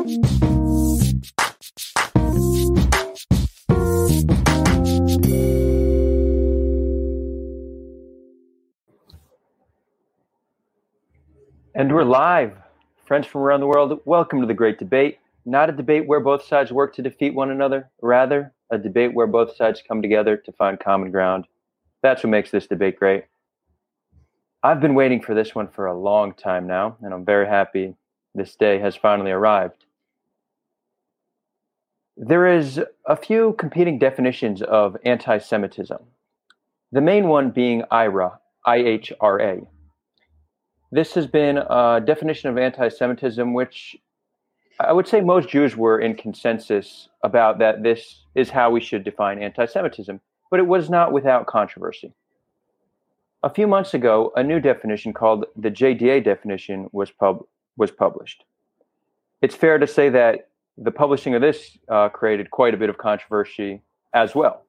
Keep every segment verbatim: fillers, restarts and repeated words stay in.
And we're live. Friends from around the world, welcome to The Great Debate. Not a debate where both sides work to defeat one another, rather a debate where both sides come together to find common ground. That's what makes this debate great. I've been waiting for this one for a long time now, and I'm very happy this day has finally arrived. There is a few competing definitions of anti-Semitism, the main one being I H R A, I H R A. This has been a definition of anti-Semitism, which I would say most Jews were in consensus about, that this is how we should define anti-Semitism, but it was not without controversy. A few months ago, a new definition called the J D A definition was pub was published. It's fair to say that the publishing of this uh, created quite a bit of controversy as well.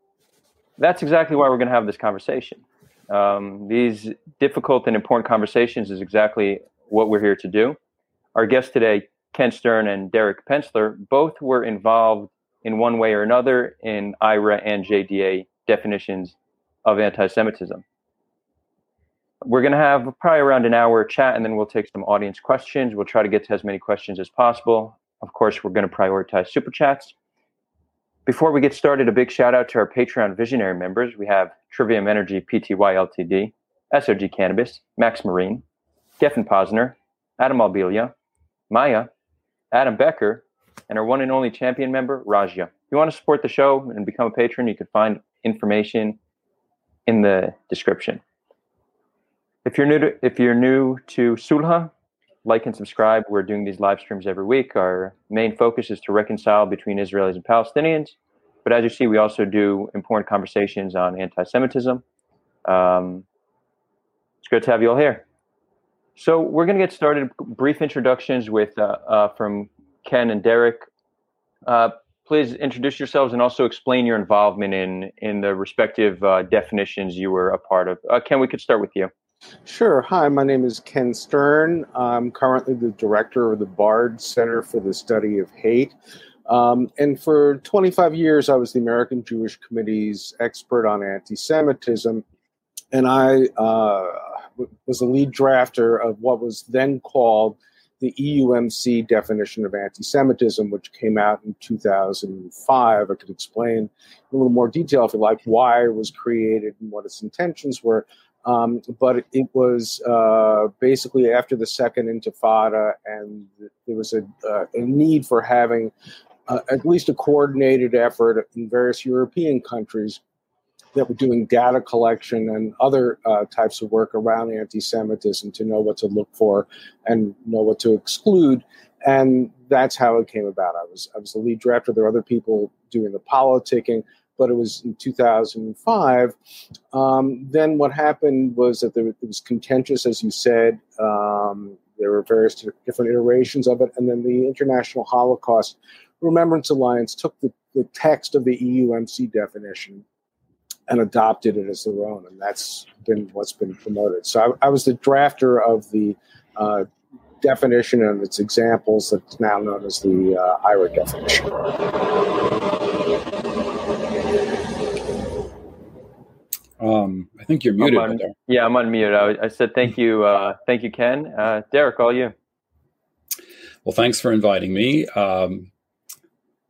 That's exactly why we're going to have this conversation. Um, these difficult and important conversations is exactly what we're here to do. Our guests today, Ken Stern and Derek Pensler, both were involved in one way or another in I H R A and J D A definitions of anti-Semitism. We're going to have probably around an hour chat, and then we'll take some audience questions. We'll try to get to as many questions as possible. Of course, we're going to prioritize super chats. Before we get started, a big shout out to our Patreon visionary members. We have Trivium Energy Pty Ltd, S O G Cannabis, Max Marine, Geffen Posner, Adam Albilia, Maya, Adam Becker, and our one and only champion member, Rajia. If you want to support the show and become a patron, you can find information in the description. If you're new to, if you're new to Sulha, like and subscribe. We're doing these live streams every week. Our main focus is to reconcile between Israelis and Palestinians. But as you see, we also do important conversations on anti-Semitism. Um, it's great to have you all here. So we're going to get started. Brief introductions with uh, uh, from Ken and Derek. Uh, please introduce yourselves and also explain your involvement in, in the respective uh, definitions you were a part of. Uh, Ken, we could start with you. Sure. Hi, my name is Ken Stern. I'm currently the director of the Bard Center for the Study of Hate. Um, and for twenty-five years, I was the American Jewish Committee's expert on anti-Semitism. And I uh, was a lead drafter of what was then called the E U M C definition of anti-Semitism, which came out in two thousand five. I could explain in a little more detail, if you like, why it was created and what its intentions were. Um, but it was uh, basically after the Second Intifada, and there was a, uh, a need for having uh, at least a coordinated effort in various European countries that were doing data collection and other uh, types of work around anti-Semitism to know what to look for and know what to exclude. And that's how it came about. I was, I was the lead drafter. There were other people doing the politicking. But it was in two thousand five. Um, then what happened was that there, it was contentious, as you said. Um, there were various different iterations of it. And then the International Holocaust Remembrance Alliance took the, the text of the E U M C definition and adopted it as their own. And that's been what's been promoted. So I, I was the drafter of the uh, definition and its examples that's now known as the uh, I H R A definition. Um, I think you're muted. I'm on, there. Yeah, I'm unmuted. I, I said thank you, uh, thank you, Ken. Uh, Derek, all you. Well, thanks for inviting me. Um,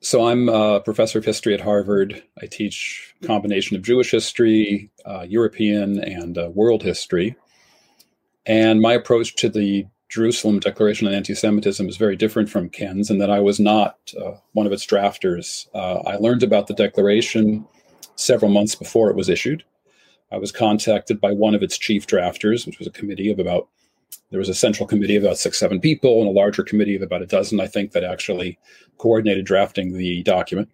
so I'm a professor of history at Harvard. I teach a combination of Jewish history, uh, European, and uh, world history. And my approach to the Jerusalem Declaration on Anti-Semitism is very different from Ken's, in that I was not uh, one of its drafters. Uh, I learned about the declaration several months before it was issued. I was contacted by one of its chief drafters, which was a committee of about, there was a central committee of about six, seven people and a larger committee of about a dozen, I think, that actually coordinated drafting the document.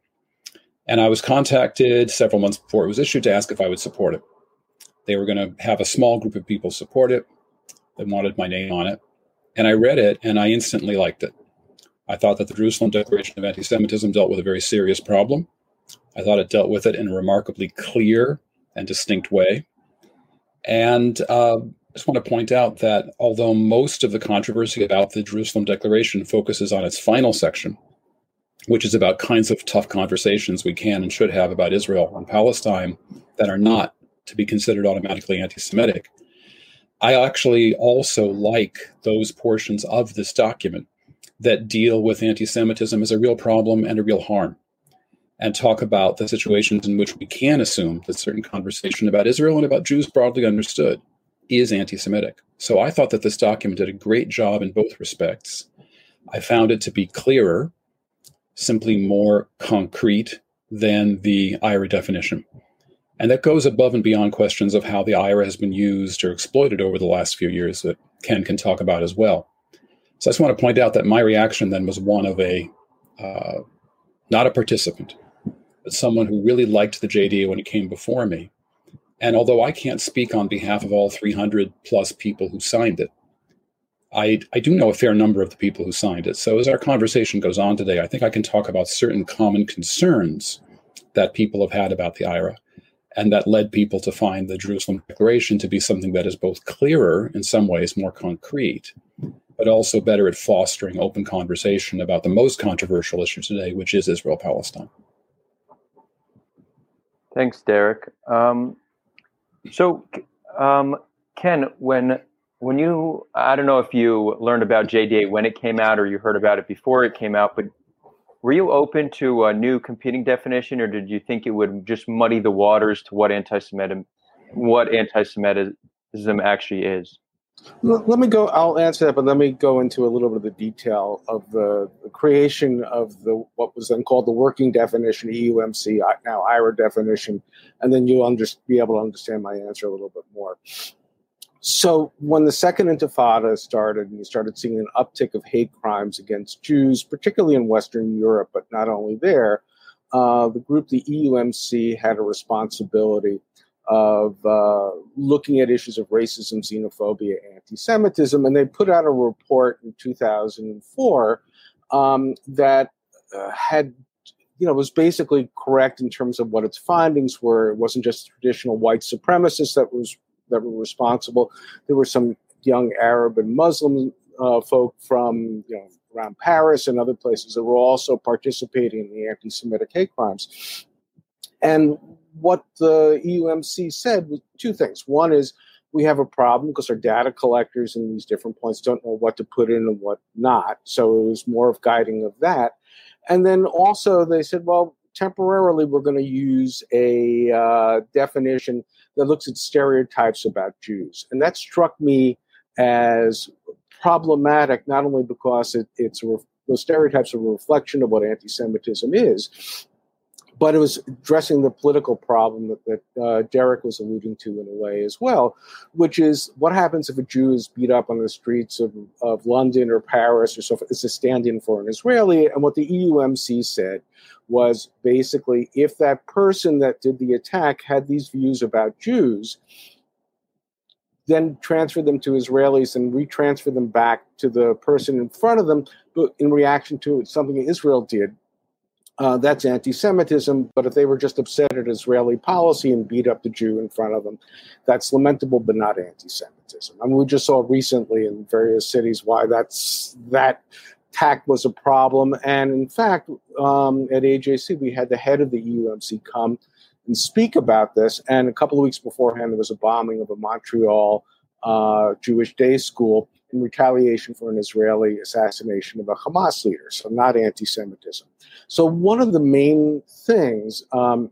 And I was contacted several months before it was issued to ask if I would support it. They were going to have a small group of people support it. They wanted my name on it. And I read it and I instantly liked it. I thought that the Jerusalem Declaration of Anti-Semitism dealt with a very serious problem. I thought it dealt with it in a remarkably clear and distinct way. And uh, just want to point out that although most of the controversy about the Jerusalem Declaration focuses on its final section, which is about kinds of tough conversations we can and should have about Israel and Palestine that are not to be considered automatically anti-Semitic, I actually also like those portions of this document that deal with anti-Semitism as a real problem and a real harm, and talk about the situations in which we can assume that certain conversation about Israel and about Jews broadly understood is anti-Semitic. So I thought that this document did a great job in both respects. I found it to be clearer, simply more concrete than the I H R A definition. And that goes above and beyond questions of how the I H R A has been used or exploited over the last few years that Ken can talk about as well. So I just want to point out that my reaction then was one of a, uh, not a participant, but someone who really liked the J D A when it came before me. And although I can't speak on behalf of all three hundred plus people who signed it, I, I do know a fair number of the people who signed it. So as our conversation goes on today, I think I can talk about certain common concerns that people have had about the I H R A, and that led people to find the Jerusalem Declaration to be something that is both clearer, in some ways more concrete, but also better at fostering open conversation about the most controversial issue today, which is Israel-Palestine. Thanks, Derek. Um, so, um, Ken, when when you, I don't know if you learned about J D A when it came out or you heard about it before it came out, but were you open to a new competing definition, or did you think it would just muddy the waters to what anti-Semitism, what anti-Semitism actually is? Let me go, I'll answer that, but let me go into a little bit of the detail of the, the creation of the what was then called the working definition, E U M C, now I H R A definition, and then you'll under, be able to understand my answer a little bit more. So when the Second Intifada started, and you started seeing an uptick of hate crimes against Jews, particularly in Western Europe, but not only there, uh, the group, the E U M C, had a responsibility of uh, looking at issues of racism, xenophobia, anti-Semitism, and they put out a report in two thousand four um, that uh, had, you know, was basically correct in terms of what its findings were. It wasn't just traditional white supremacists that was that were responsible. There were some young Arab and Muslim uh, folk from, you know, around Paris and other places that were also participating in the anti-Semitic hate crimes. And what the E U M C said was two things. One is we have a problem because our data collectors in these different points don't know what to put in and what not. So it was more of guiding of that. And then also they said, well, temporarily we're going to use a uh, definition that looks at stereotypes about Jews. And that struck me as problematic, not only because it, it's those stereotypes are a reflection of what anti-Semitism is, but it was addressing the political problem that, that uh, Derek was alluding to in a way as well, which is what happens if a Jew is beat up on the streets of, of London or Paris or so forth, it's a stand-in for an Israeli. And what the E U M C said was basically if that person that did the attack had these views about Jews, then transfer them to Israelis and retransfer them back to the person in front of them in reaction to something Israel did. Uh, that's anti-Semitism, but if they were just upset at Israeli policy and beat up the Jew in front of them, that's lamentable, but not anti-Semitism. I mean, we just saw recently in various cities why that's, that tact was a problem. And in fact, um, at A J C, we had the head of the E U M C come and speak about this. And a couple of weeks beforehand, there was a bombing of a Montreal uh, Jewish day school in retaliation for an Israeli assassination of a Hamas leader, so not anti-Semitism. So one of the main things, um,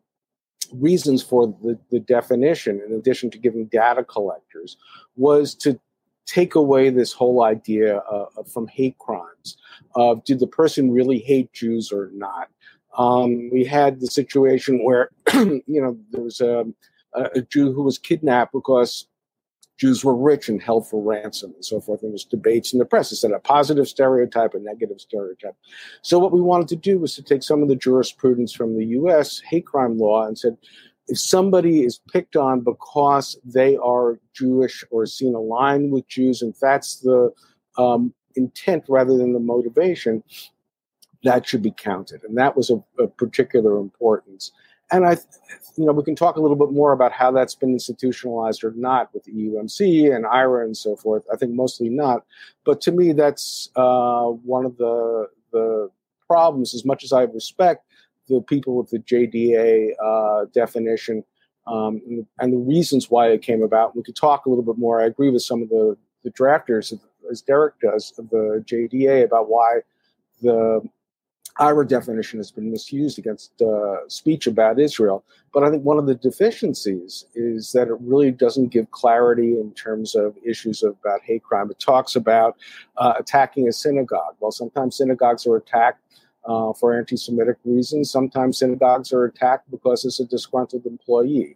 reasons for the, the definition, in addition to giving data collectors, was to take away this whole idea uh, from hate crimes of did the person really hate Jews or not? Um, we had the situation where, you know, there was a, a Jew who was kidnapped because Jews were rich and held for ransom and so forth. There was debates in the press. Is that a positive stereotype, a negative stereotype? So what we wanted to do was to take some of the jurisprudence from the U S hate crime law and said, if somebody is picked on because they are Jewish or seen aligned with Jews, and that's the um, intent rather than the motivation, that should be counted. And that was of particular importance. And I, you know, we can talk a little bit more about how that's been institutionalized or not with the E U M C and I H R A and so forth. I think mostly not. But to me, that's uh, one of the the problems. As much as I respect the people with the J D A uh, definition um, and, and the reasons why it came about, we could talk a little bit more. I agree with some of the, the drafters, as Derek does, of the J D A about why the I H R A definition has been misused against uh, speech about Israel. But I think one of the deficiencies is that it really doesn't give clarity in terms of issues of, about hate crime. It talks about uh, attacking a synagogue. Well, sometimes synagogues are attacked uh, for anti-Semitic reasons. Sometimes synagogues are attacked because it's a disgruntled employee.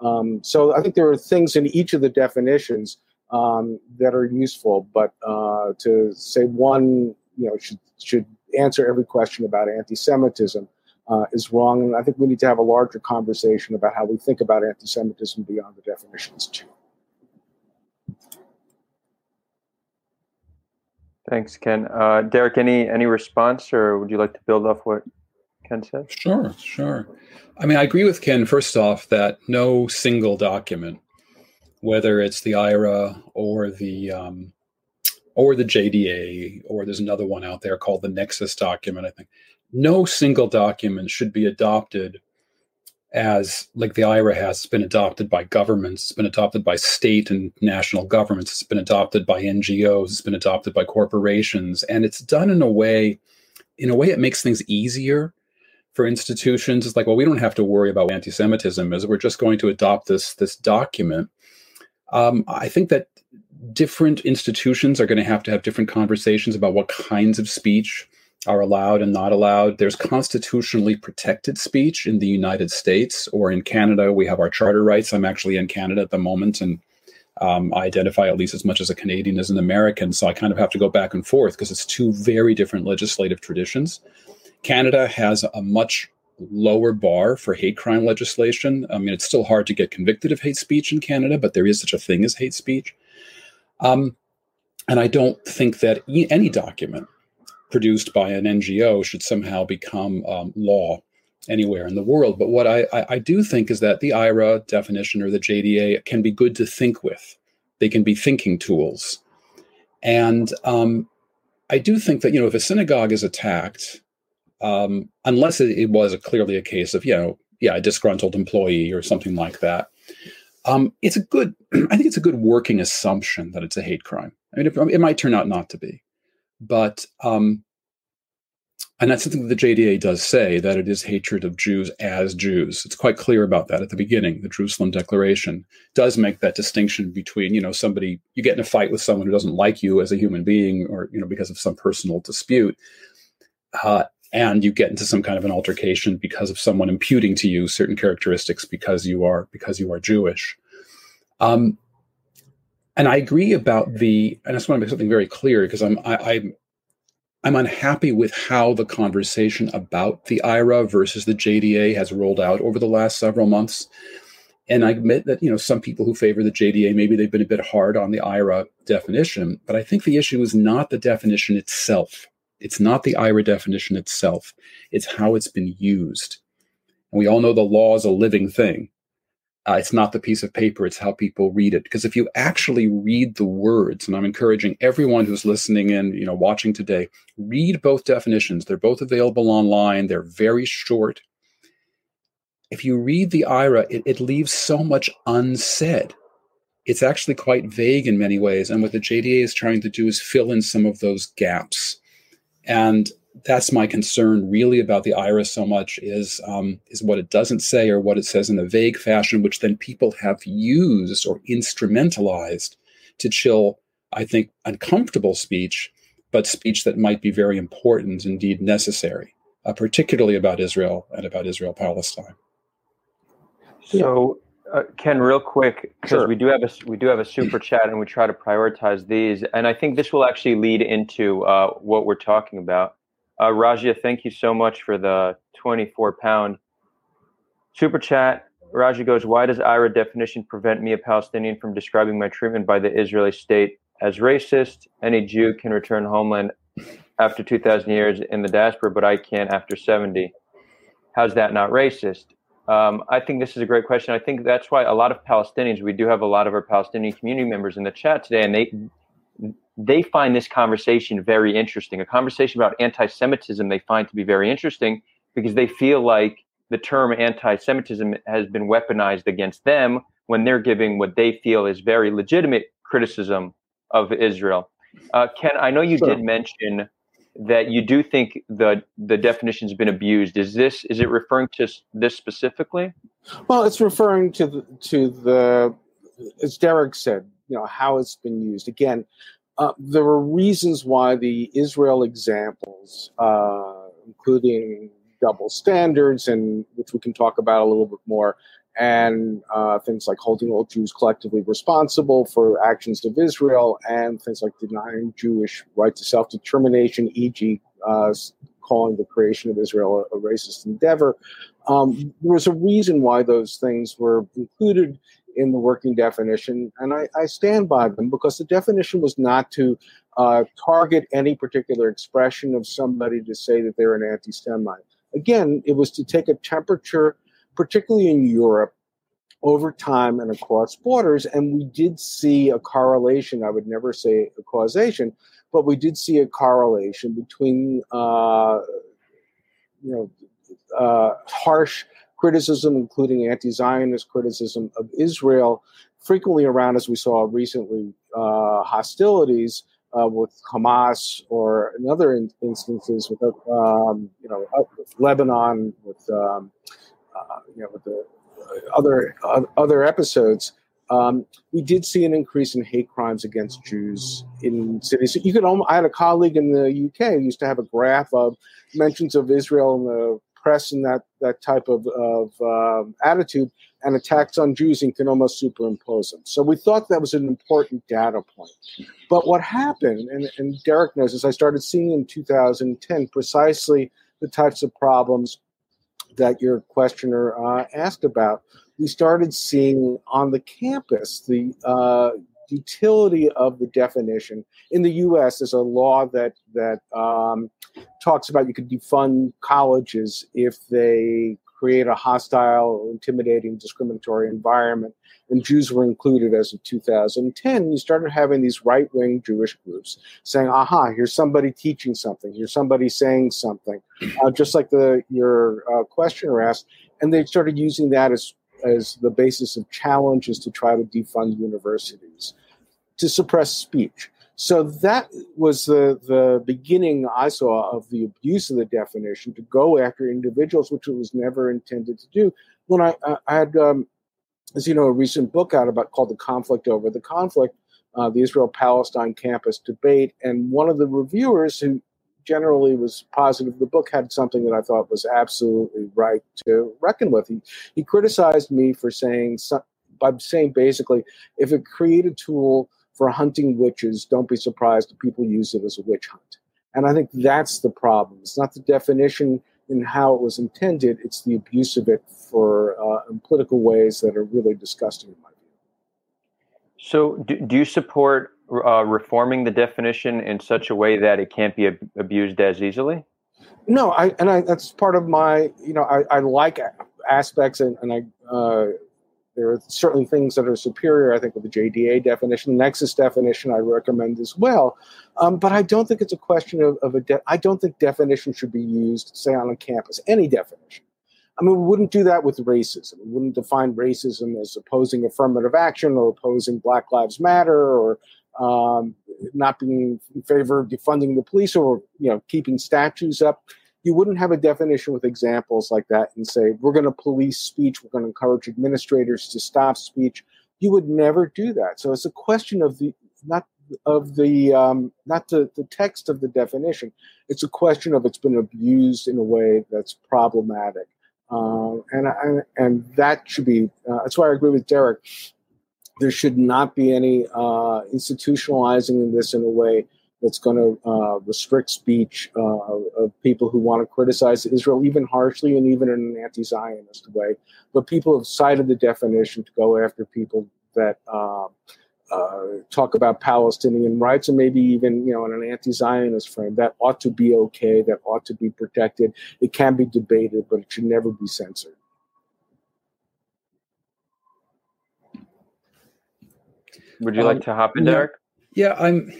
Um, so I think there are things in each of the definitions um, that are useful, but uh, to say one, you know, should should answer every question about anti-Semitism uh, is wrong. And I think we need to have a larger conversation about how we think about anti-Semitism beyond the definitions too. Thanks, Ken. Uh, Derek, any, any response, or would you like to build off what Ken said? Sure, sure. I mean, I agree with Ken, first off, that no single document, whether it's the I H R A or the um, or the J D A, or there's another one out there called the Nexus document, I think. No single document should be adopted as, like the I H R A has, it's been adopted by governments, it's been adopted by state and national governments, it's been adopted by N G Os, it's been adopted by corporations, and it's done in a way, in a way it makes things easier for institutions. It's like, well, we don't have to worry about what anti-Semitism is, we're just going to adopt this, this document. Um, I think that different institutions are going to have to have different conversations about what kinds of speech are allowed and not allowed. There's constitutionally protected speech in the United States or in Canada. We have our charter rights. I'm actually in Canada at the moment, and um, I identify at least as much as a Canadian as an American. So I kind of have to go back and forth because it's two very different legislative traditions. Canada has a much lower bar for hate crime legislation. I mean, it's still hard to get convicted of hate speech in Canada, but there is such a thing as hate speech. Um, and I don't think that e- any document produced by an N G O should somehow become um, law anywhere in the world. But what I, I, I do think is that the I H R A definition or the J D A can be good to think with. They can be thinking tools. And um, I do think that, you know, if a synagogue is attacked, um, unless it, it was a, clearly a case of, you know, yeah, a disgruntled employee or something like that, Um, it's a good, I think it's a good working assumption that it's a hate crime. I mean, it, it might turn out not to be, but, um, and that's something that the J D A does say, that it is hatred of Jews as Jews. It's quite clear about that at the beginning. The Jerusalem Declaration does make that distinction between, you know, somebody, you get in a fight with someone who doesn't like you as a human being or, you know, because of some personal dispute, uh, and you get into some kind of an altercation because of someone imputing to you certain characteristics because you are because you are Jewish. Um, and I agree about the, and I just want to make something very clear, because I'm I, I'm I'm unhappy with how the conversation about the I H R A versus the J D A has rolled out over the last several months. And I admit that, you know, some people who favor the J D A, maybe they've been a bit hard on the I H R A definition, but I think the issue is not the definition itself. It's not the I H R A definition itself. It's how it's been used. And we all know the law is a living thing. Uh, it's not the piece of paper. It's how people read it. Because if you actually read the words, and I'm encouraging everyone who's listening and, you know, watching today, read both definitions. They're both available online. They're very short. If you read the I H R A, it, it leaves so much unsaid. It's actually quite vague in many ways. And what the J D A is trying to do is fill in some of those gaps. And that's my concern really about the I H R A so much is, um, is what it doesn't say or what it says in a vague fashion, which then people have used or instrumentalized to chill, I think, uncomfortable speech, but speech that might be very important, indeed necessary, uh, particularly about Israel and about Israel-Palestine. So, uh, Ken, real quick, because sure. we do have a we do have a super chat, and we try to prioritize these, and I think this will actually lead into uh, what we're talking about. Uh, Rajia, thank you so much for the twenty-four pound super chat. Rajia goes, "Why does I H R A definition prevent me, a Palestinian, from describing my treatment by the Israeli state as racist? Any Jew can return homeland after two thousand years in the diaspora, but I can't after seventy. How's that not racist?" Um, I think this is a great question. I think that's why a lot of Palestinians, we do have a lot of our Palestinian community members in the chat today, and they they find this conversation very interesting. A conversation about anti-Semitism they find to be very interesting because they feel like the term anti-Semitism has been weaponized against them when they're giving what they feel is very legitimate criticism of Israel. Uh, Ken, I know you sure. did mention that you do think the the definition's been abused. Is this is it referring to this specifically? Well, it's referring to the, to the as Derek said, you know, how it's been used. Again, uh, there are reasons why the Israel examples, uh, including double standards, and which we can talk about a little bit more, and uh, things like holding all Jews collectively responsible for actions of Israel, and things like denying Jewish right to self-determination, for example, uh, calling the creation of Israel a, a racist endeavor. Um, there was a reason why those things were included in the working definition, and I, I stand by them, because the definition was not to uh, target any particular expression of somebody to say that they're an anti-Semite. Again, it was to take a temperature, particularly in Europe, over time and across borders. And we did see a correlation, I would never say a causation, but we did see a correlation between uh, you know, uh, harsh criticism, including anti-Zionist criticism of Israel, frequently around, as we saw recently, uh, hostilities Uh, with Hamas, or in other in- instances with um, you know with Lebanon, with um, uh, you know with the other uh, other episodes, um, we did see an increase in hate crimes against Jews in cities. So you could almost, I had a colleague in the U K who used to have a graph of mentions of Israel in the press and that that type of of um, attitude, and attacks on Jews, and can almost superimpose them. So we thought that was an important data point. But what happened, and, and Derek knows this, I started seeing in two thousand ten precisely the types of problems that your questioner uh, asked about. We started seeing on the campus the uh, utility of the definition. In the U S, there's a law that, that um, talks about you could defund colleges if they create a hostile, intimidating, discriminatory environment, and Jews were included as of two thousand ten. You started having these right-wing Jewish groups saying, aha, here's somebody teaching something, here's somebody saying something, uh, just like the your uh, questioner asked, and they started using that as, as the basis of challenges to try to defund universities, to suppress speech. So that was the, the beginning, I saw, of the abuse of the definition to go after individuals, which it was never intended to do. When I, I had, um, as you know, a recent book out about called The Conflict Over the Conflict, uh, the Israel-Palestine Campus Debate, and one of the reviewers, who generally was positive, the book had something that I thought was absolutely right to reckon with. He, he criticized me for saying, by saying basically, if it created a tool for hunting witches, don't be surprised if people use it as a witch hunt. And I think that's the problem. It's not the definition in how it was intended. It's the abuse of it for uh, in political ways that are really disgusting, in my view. So do, do you support uh, reforming the definition in such a way that it can't be ab- abused as easily? No, I, and I, that's part of my, you know, I, I like aspects and, and I, uh, there are certainly things that are superior, I think, with the J D A definition. The Nexus definition I recommend as well. Um, but I don't think it's a question of, of a de- – I don't think definition should be used, say, on a campus, any definition. I mean, we wouldn't do that with racism. We wouldn't define racism as opposing affirmative action or opposing Black Lives Matter or um, not being in favor of defunding the police or, you know, keeping statues up. You wouldn't have a definition with examples like that and say, we're going to police speech, we're going to encourage administrators to stop speech. You would never do that. So it's a question of the not of the um, not the, the text of the definition. It's a question of it's been abused in a way that's problematic. Uh, and, and and that should be, uh, that's why I agree with Derek. There should not be any uh, institutionalizing in this in a way that's going to uh, restrict speech uh, of people who want to criticize Israel, even harshly and even in an anti-Zionist way. But people have cited the definition to go after people that uh, uh, talk about Palestinian rights, and maybe even, you know, in an anti-Zionist frame. That ought to be okay. That ought to be protected. It can be debated, but it should never be censored. Would you um, like to hop in, Derek? Yeah, I'm.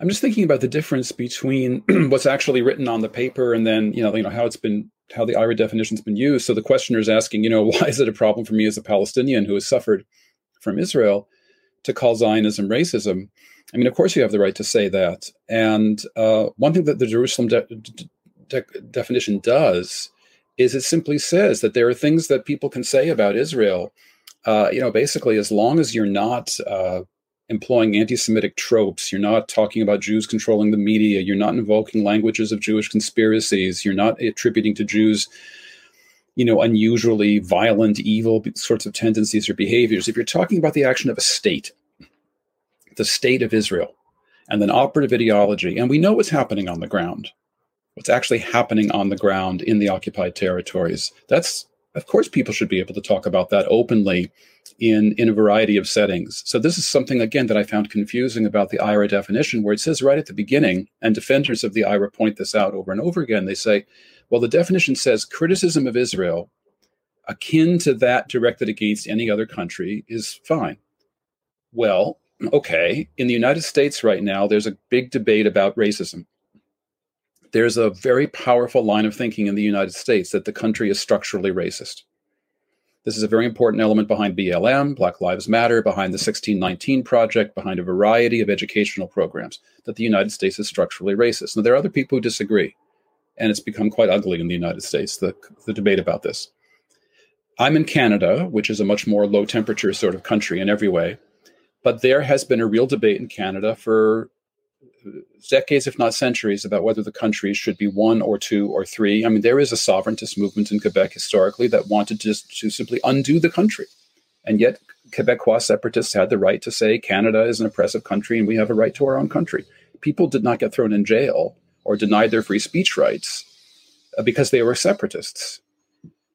I'm just thinking about the difference between what's actually written on the paper and then, you know, you know how it's been, how the I H R A definition's been used. So the questioner is asking, you know, why is it a problem for me as a Palestinian who has suffered from Israel to call Zionism racism? I mean, of course, you have the right to say that. And uh, one thing that the Jerusalem de de de definition does is it simply says that there are things that people can say about Israel, uh, you know, basically, as long as you're not uh, employing anti-Semitic tropes, you're not talking about Jews controlling the media, you're not invoking languages of Jewish conspiracies, you're not attributing to Jews, you know, unusually violent, evil sorts of tendencies or behaviors. If you're talking about the action of a state, the state of Israel, and an operative ideology, and we know what's happening on the ground, what's actually happening on the ground in the occupied territories, that's, of course, people should be able to talk about that openly in, in a variety of settings. So this is something, again, that I found confusing about the I H R A definition, where it says right at the beginning, and defenders of the I H R A point this out over and over again, they say, well, the definition says criticism of Israel akin to that directed against any other country is fine. Well, okay, in the United States right now, there's a big debate about racism. There's a very powerful line of thinking in the United States that the country is structurally racist. This is a very important element behind B L M, Black Lives Matter, behind the sixteen nineteen Project, behind a variety of educational programs, that the United States is structurally racist. Now, there are other people who disagree, and it's become quite ugly in the United States, the, the debate about this. I'm in Canada, which is a much more low-temperature sort of country in every way, but there has been a real debate in Canada for decades, if not centuries, about whether the country should be one or two or three. I mean, there is a sovereigntist movement in Quebec historically that wanted to, to simply undo the country. And yet Quebecois separatists had the right to say Canada is an oppressive country and we have a right to our own country. People did not get thrown in jail or denied their free speech rights because they were separatists.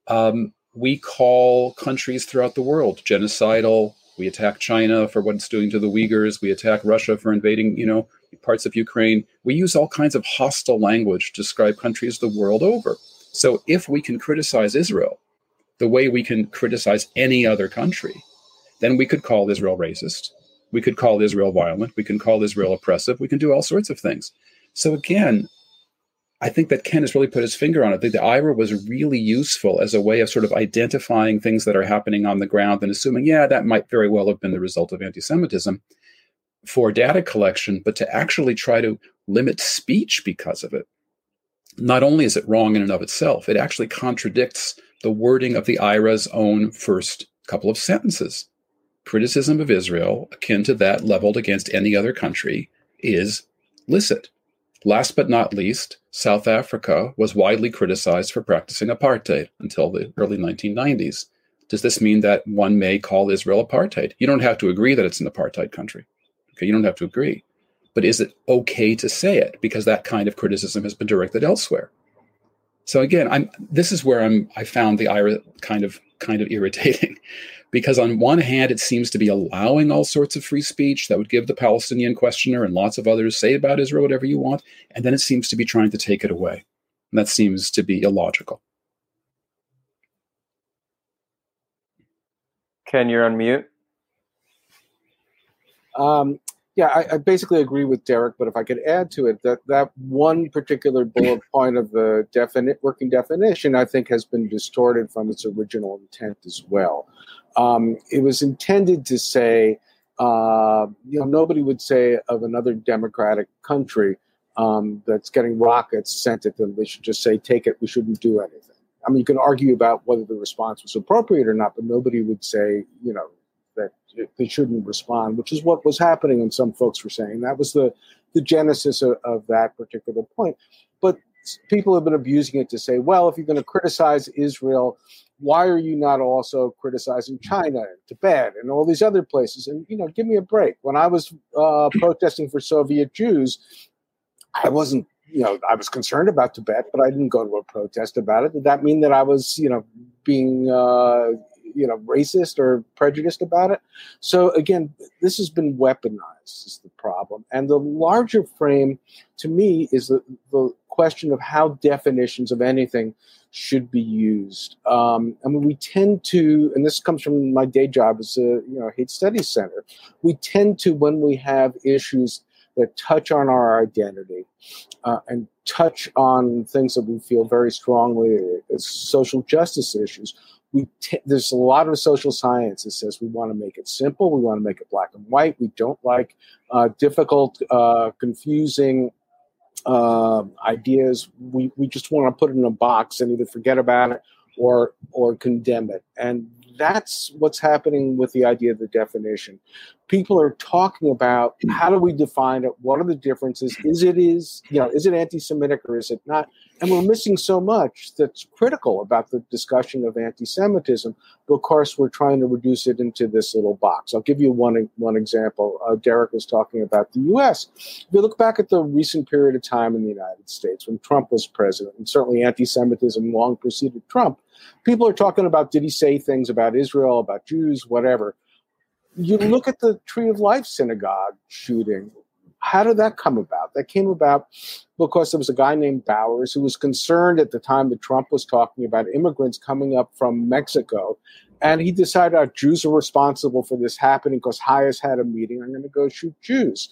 Um, we call countries throughout the world genocidal. We attack China for what it's doing to the Uyghurs. We attack Russia for invading, you know, parts of Ukraine. We use all kinds of hostile language to describe countries the world over. So if we can criticize Israel the way we can criticize any other country, then we could call Israel racist. We could call Israel violent. We can call Israel oppressive. We can do all sorts of things. So again, I think that Ken has really put his finger on it. The, the I H R A was really useful as a way of sort of identifying things that are happening on the ground and assuming, yeah, that might very well have been the result of anti-Semitism for data collection, but to actually try to limit speech because of it. Not only is it wrong in and of itself, it actually contradicts the wording of the I H R A's own first couple of sentences. Criticism of Israel, akin to that leveled against any other country, is licit. Last but not least, South Africa was widely criticized for practicing apartheid until the early nineteen nineties. Does this mean that one may call Israel apartheid? You don't have to agree that it's an apartheid country. Okay, you don't have to agree. But is it okay to say it? Because that kind of criticism has been directed elsewhere. So again, I'm, this is where I'm, I found the I H R A kind of, kind of irritating. Because on one hand, it seems to be allowing all sorts of free speech that would give the Palestinian questioner and lots of others say about Israel whatever you want. And then it seems to be trying to take it away. And that seems to be illogical. Ken, you're on mute. Um, yeah, I, I basically agree with Derek, but if I could add to it, that that one particular bullet point of the definite working definition, I think, has been distorted from its original intent as well. Um, it was intended to say, uh, you know, nobody would say of another democratic country um, that's getting rockets sent at them, they should just say, take it, we shouldn't do anything. I mean, you can argue about whether the response was appropriate or not, but nobody would say, you know, that they shouldn't respond, which is what was happening, and some folks were saying. That was the, the genesis of, of that particular point. But people have been abusing it to say, well, if you're going to criticize Israel, why are you not also criticizing China and Tibet and all these other places? And, you know, give me a break. When I was uh, protesting for Soviet Jews, I wasn't, you know, I was concerned about Tibet, but I didn't go to a protest about it. Did that mean that I was, you know, being... Uh, you know, racist or prejudiced about it? So again, this has been weaponized is the problem. And the larger frame to me is the, the question of how definitions of anything should be used. Um, I mean, we tend to, and this comes from my day job as a you know hate studies center, we tend to, when we have issues that touch on our identity uh, and touch on things that we feel very strongly as social justice issues, we t- there's a lot of social science that says we want to make it simple, we want to make it black and white, we don't like uh, difficult, uh, confusing uh, ideas. We, we just want to put it in a box and either forget about it or or condemn it. And that's what's happening with the idea of the definition. People are talking about how do we define it? What are the differences? Is it is you know is it anti-Semitic or is it not? And we're missing so much that's critical about the discussion of anti-Semitism. But of course, we're trying to reduce it into this little box. I'll give you one one example. Uh, Derek was talking about the U S. If you look back at the recent period of time in the United States when Trump was president, and certainly anti-Semitism long preceded Trump, people are talking about, did he say things about Israel, about Jews, whatever. You look at the Tree of Life synagogue shooting. How did that come about? That came about because there was a guy named Bowers who was concerned at the time that Trump was talking about immigrants coming up from Mexico. And he decided, oh, Jews are responsible for this happening because Hayes had a meeting. I'm going to go shoot Jews.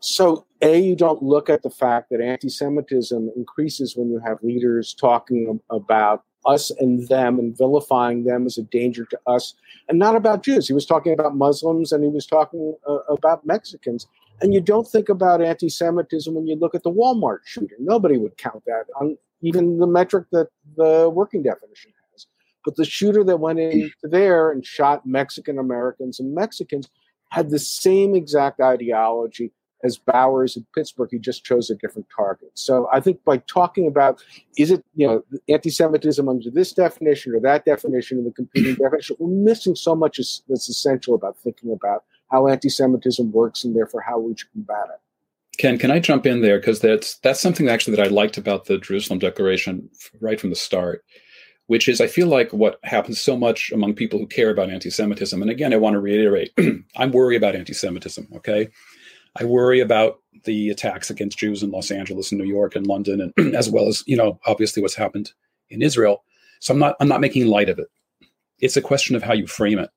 So, A, you don't look at the fact that anti-Semitism increases when you have leaders talking about us and them and vilifying them as a danger to us, and not about Jews. He was talking about Muslims and he was talking uh, about Mexicans. And you don't think about anti-Semitism when you look at the Walmart shooting. Nobody would count that on even the metric that the working definition has. But the shooter that went into there and shot Mexican-Americans and Mexicans had the same exact ideology as Bowers in Pittsburgh. He just chose a different target. So I think by talking about, is it, you know, anti-Semitism under this definition or that definition and the competing definition, we're missing so much that's essential about thinking about how anti-Semitism works and therefore how we should combat it. Ken, can I jump in there? Because that's, that's something actually that I liked about the Jerusalem Declaration right from the start, which is I feel like what happens so much among people who care about anti-Semitism, and again, I want to reiterate, I'm worried about anti-Semitism, okay? I worry about the attacks against Jews in Los Angeles and New York and London, and as well as, you know, obviously what's happened in Israel. So I'm not I'm not making light of it. It's a question of how you frame it.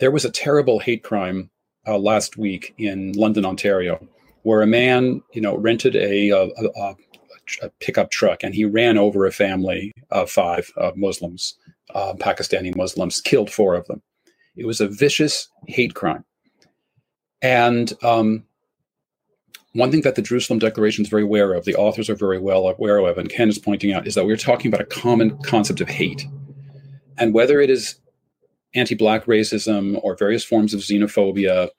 There was a terrible hate crime uh, last week in London, Ontario, where a man, you know, rented a, a, a, a pickup truck and he ran over a family of five uh, Muslims, uh, Pakistani Muslims, killed four of them. It was a vicious hate crime. And um, one thing that the Jerusalem Declaration is very aware of, the authors are very well aware of, and Ken is pointing out, is that we're talking about a common concept of hate. And whether it is anti-Black racism or various forms of xenophobia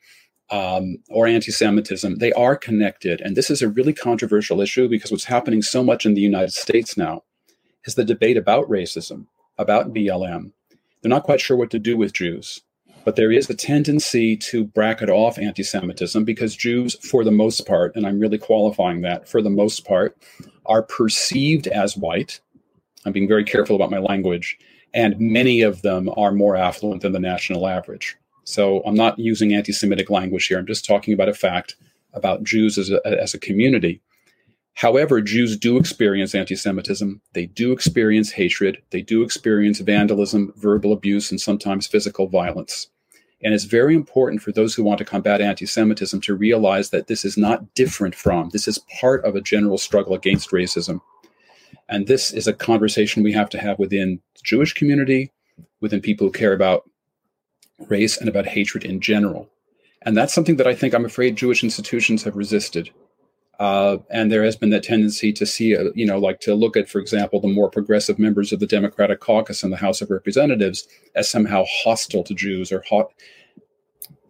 um, or anti-Semitism, they are connected. And this is a really controversial issue because what's happening so much in the United States now is the debate about racism, about B L M. They're not quite sure what to do with Jews. But there is a tendency to bracket off anti-Semitism because Jews, for the most part, and I'm really qualifying that, for the most part, are perceived as white. I'm being very careful about my language. And many of them are more affluent than the national average. So I'm not using anti-Semitic language here. I'm just talking about a fact about Jews as a, as a community. However, Jews do experience anti-Semitism. They do experience hatred. They do experience vandalism, verbal abuse, and sometimes physical violence. And it's very important for those who want to combat anti-Semitism to realize that this is not different from, this is part of a general struggle against racism. And this is a conversation we have to have within the Jewish community, within people who care about race and about hatred in general. And that's something that I think I'm afraid Jewish institutions have resisted. Uh, and there has been that tendency to see, uh, you know, like to look at, for example, the more progressive members of the Democratic caucus in the House of Representatives as somehow hostile to Jews or hot.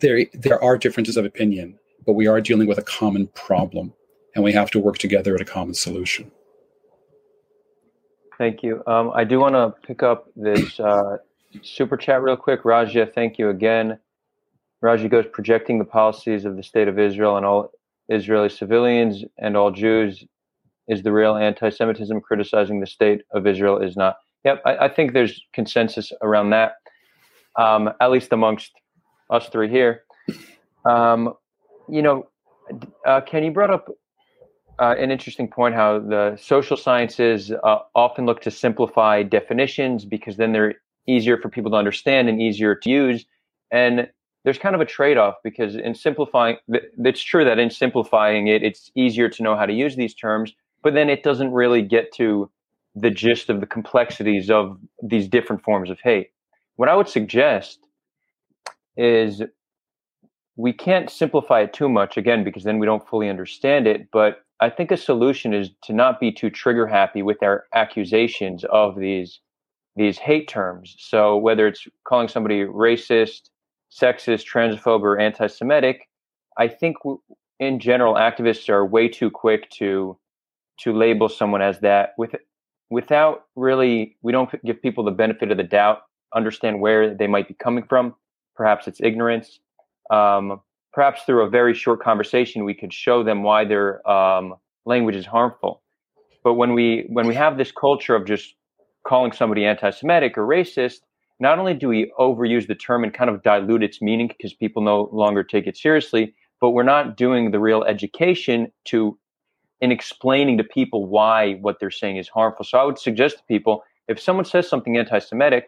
There, there are differences of opinion, but we are dealing with a common problem and we have to work together at a common solution. Thank you. Um, I do want to pick up this uh, super chat real quick. Rajia, thank you again. Rajia goes, projecting the policies of the state of Israel and all Israeli civilians and all Jews is the real anti-Semitism. Criticizing the state of Israel is not. Yep, I, I think there's consensus around that, um, at least amongst us three here. Um, you know, uh, Ken, you brought up uh, an interesting point how the social sciences uh, often look to simplify definitions because then they're easier for people to understand and easier to use. And there's kind of a trade-off because in simplifying, it's true that in simplifying it, it's easier to know how to use these terms, but then it doesn't really get to the gist of the complexities of these different forms of hate. What I would suggest is we can't simplify it too much, again, because then we don't fully understand it. But I think a solution is to not be too trigger happy with our accusations of these, these hate terms. So whether it's calling somebody racist, sexist, transphobe, or anti-Semitic, I think in general, activists are way too quick to to label someone as that with, without really, we don't give people the benefit of the doubt, understand where they might be coming from. Perhaps it's ignorance. Um, perhaps through a very short conversation, we could show them why their um, language is harmful. But when we when we have this culture of just calling somebody anti-Semitic or racist, not only do we overuse the term and kind of dilute its meaning because people no longer take it seriously, but we're not doing the real education to in explaining to people why what they're saying is harmful. So I would suggest to people, if someone says something anti-Semitic,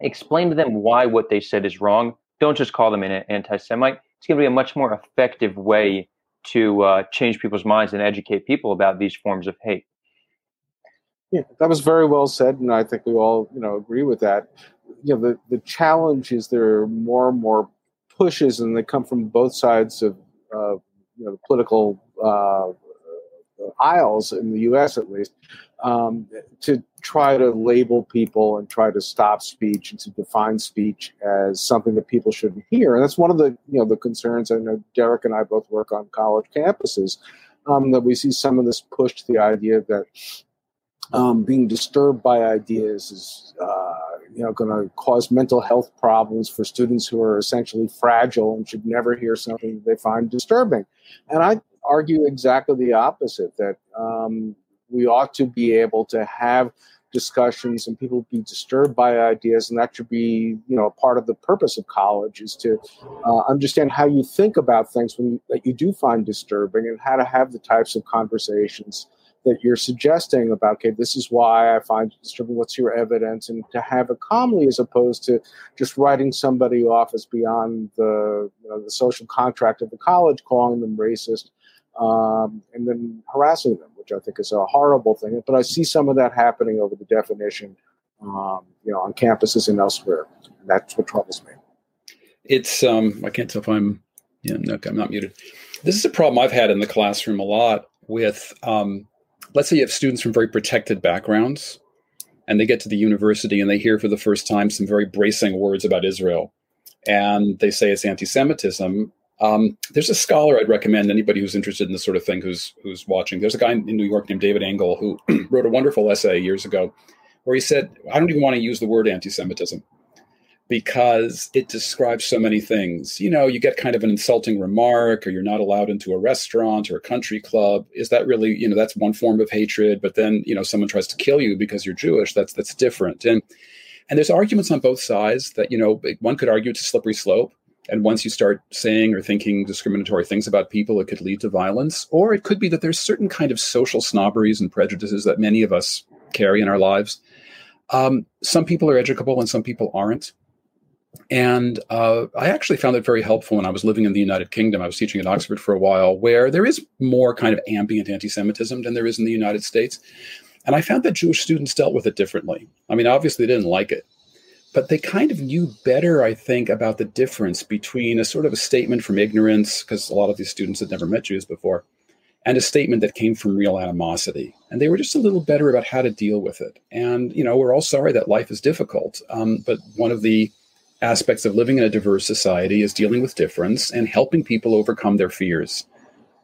explain to them why what they said is wrong. Don't just call them an anti-Semite. It's going to be a much more effective way to uh, change people's minds and educate people about these forms of hate. Yeah, that was very well said, and I think we all, you know, agree with that. You know, the, the challenge is there are more and more pushes, and they come from both sides of uh, you know, the political uh, aisles in the U S at least, um, to try to label people and try to stop speech and to define speech as something that people shouldn't hear. And that's one of the, you know, the concerns. I know Derek and I both work on college campuses, um, that we see some of this push to the idea that Um, being disturbed by ideas is, uh, you know, going to cause mental health problems for students who are essentially fragile and should never hear something that they find disturbing. And I argue exactly the opposite, that um, we ought to be able to have discussions and people be disturbed by ideas, and that should be, you know, part of the purpose of college is to uh, understand how you think about things when, that you do find disturbing, and how to have the types of conversations that you're suggesting about, okay, this is why I find it disturbing, what's your evidence, and to have it calmly as opposed to just writing somebody off as beyond the, you know, the social contract of the college, calling them racist, um, and then harassing them, which I think is a horrible thing. But I see some of that happening over the definition, um, you know, on campuses and elsewhere. And that's what troubles me. It's, um, I can't tell if I'm, yeah, no, I'm not muted. This is a problem I've had in the classroom a lot with, um, let's say you have students from very protected backgrounds and they get to the university and they hear for the first time some very bracing words about Israel and they say it's anti-Semitism. Um, there's a scholar I'd recommend anybody who's interested in this sort of thing who's who's watching. There's a guy in New York named David Engel who wrote a wonderful essay years ago where he said, I don't even want to use the word anti-Semitism because it describes so many things. You know, you get kind of an insulting remark, or you're not allowed into a restaurant or a country club. Is that really, you know, that's one form of hatred, but then, you know, someone tries to kill you because you're Jewish. That's, that's different. And, and there's arguments on both sides that, you know, one could argue it's a slippery slope. And once you start saying or thinking discriminatory things about people, it could lead to violence, or it could be that there's certain kind of social snobberies and prejudices that many of us carry in our lives. Um, some people are educable and some people aren't. And uh, I actually found it very helpful when I was living in the United Kingdom. I was teaching at Oxford for a while, where there is more kind of ambient anti-Semitism than there is in the United States. And I found that Jewish students dealt with it differently. I mean, obviously, they didn't like it, but they kind of knew better, I think, about the difference between a sort of a statement from ignorance, because a lot of these students had never met Jews before, and a statement that came from real animosity. And they were just a little better about how to deal with it. And, you know, we're all sorry that life is difficult, um, but one of the aspects of living in a diverse society is dealing with difference and helping people overcome their fears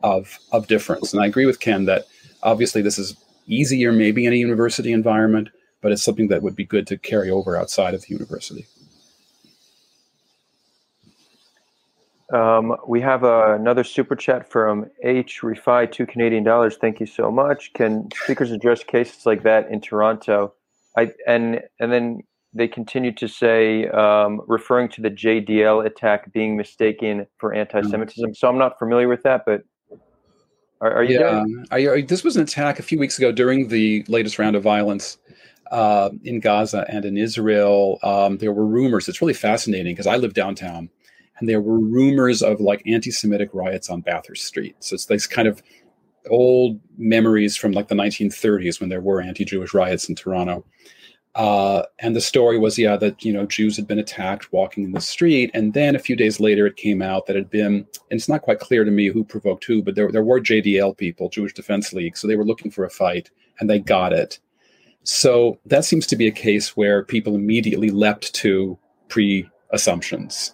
of, of difference. And I agree with Ken that obviously this is easier maybe in a university environment, but it's something that would be good to carry over outside of the university. Um, we have uh, another super chat from H. Refi, two Canadian dollars. Thank you so much. Can speakers address cases like that in Toronto? I and and then they continue to say, um, referring to the J D L attack being mistaken for anti-Semitism. So I'm not familiar with that, but Are, are you yeah. done? I, this was an attack a few weeks ago during the latest round of violence uh, in Gaza and in Israel. Um, there were rumors. It's really fascinating because I live downtown, and there were rumors of like anti-Semitic riots on Bathurst Street. So it's these kind of old memories from like the nineteen thirties when there were anti-Jewish riots in Toronto. Uh, and the story was, yeah, that, you know, Jews had been attacked walking in the street. And then a few days later, it came out that it had been, and it's not quite clear to me who provoked who, but there, there were J D L people, Jewish Defense League. So they were looking for a fight and they got it. So that seems to be a case where people immediately leapt to pre-assumptions.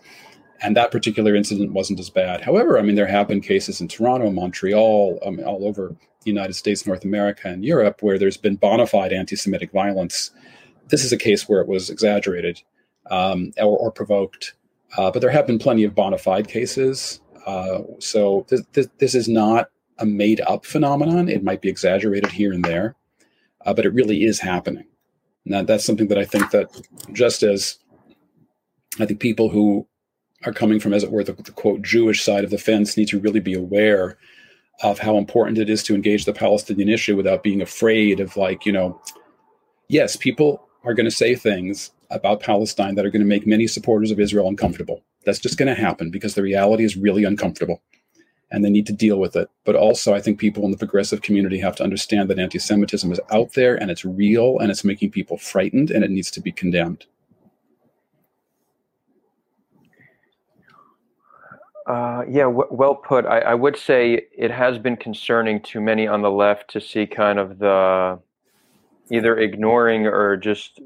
And that particular incident wasn't as bad. However, I mean, there have been cases in Toronto, Montreal, um, all over the United States, North America, and Europe, where there's been bona fide anti-Semitic violence. This is a case where it was exaggerated um, or, or provoked, uh, but there have been plenty of bona fide cases. Uh, so th th this is not a made-up phenomenon. It might be exaggerated here and there, uh, but it really is happening. Now, that's something that I think that just as I think people who are coming from, as it were, the, the quote Jewish side of the fence need to really be aware of how important it is to engage the Palestinian issue without being afraid of, like, you know, yes, people are going to say things about Palestine that are going to make many supporters of Israel uncomfortable. That's just going to happen because the reality is really uncomfortable and they need to deal with it. But also I think people in the progressive community have to understand that anti-Semitism is out there and it's real and it's making people frightened and it needs to be condemned. Uh, yeah, w well put. I, I would say it has been concerning to many on the left to see kind of the either ignoring or just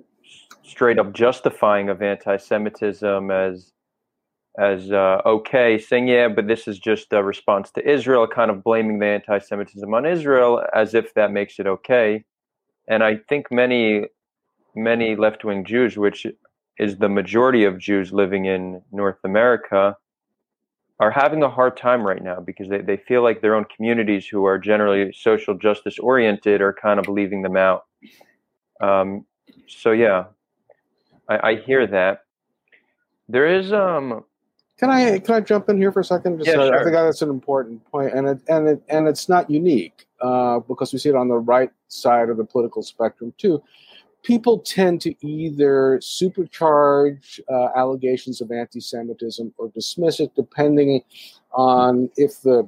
straight up justifying of anti-Semitism as as uh, okay, saying, yeah, but this is just a response to Israel, kind of blaming the anti-Semitism on Israel as if that makes it okay. And I think many, many left-wing Jews, which is the majority of Jews living in North America, are having a hard time right now because they, they feel like their own communities, who are generally social justice oriented, are kind of leaving them out. Um, so yeah, I, I hear that. There is um. Can I can I jump in here for a second? Just yeah, so, sure. I think that's an important point, and it and it and it's not unique uh, because we see it on the right side of the political spectrum too. People tend to either supercharge uh, allegations of anti-Semitism or dismiss it, depending on if the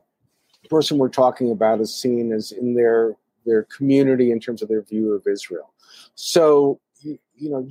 person we're talking about is seen as in their their community in terms of their view of Israel. So, you, you know,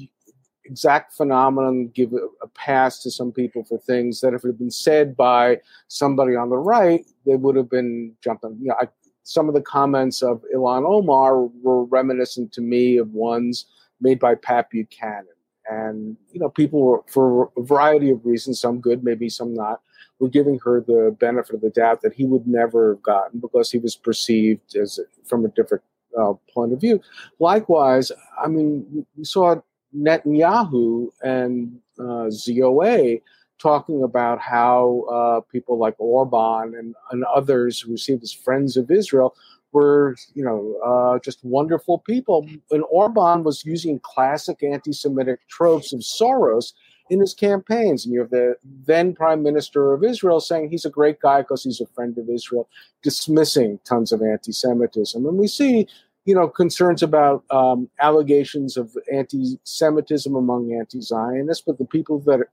exact phenomenon give a, a pass to some people for things that if it had been said by somebody on the right, they would have been jumping. You know, I, some of the comments of Ilhan Omar were reminiscent to me of ones made by Pat Buchanan. And, you know, people were, for a variety of reasons, some good, maybe some not, were giving her the benefit of the doubt that he would never have gotten because he was perceived as from a different uh, point of view. Likewise, I mean, we saw Netanyahu and uh, Z O A talking about how uh, people like Orban and, and others who received as friends of Israel were, you know, uh, just wonderful people. And Orban was using classic anti-Semitic tropes of Soros in his campaigns. And you have the then prime minister of Israel saying he's a great guy because he's a friend of Israel, dismissing tons of anti-Semitism. And we see, you know, concerns about um, allegations of anti-Semitism among anti-Zionists, but the people that are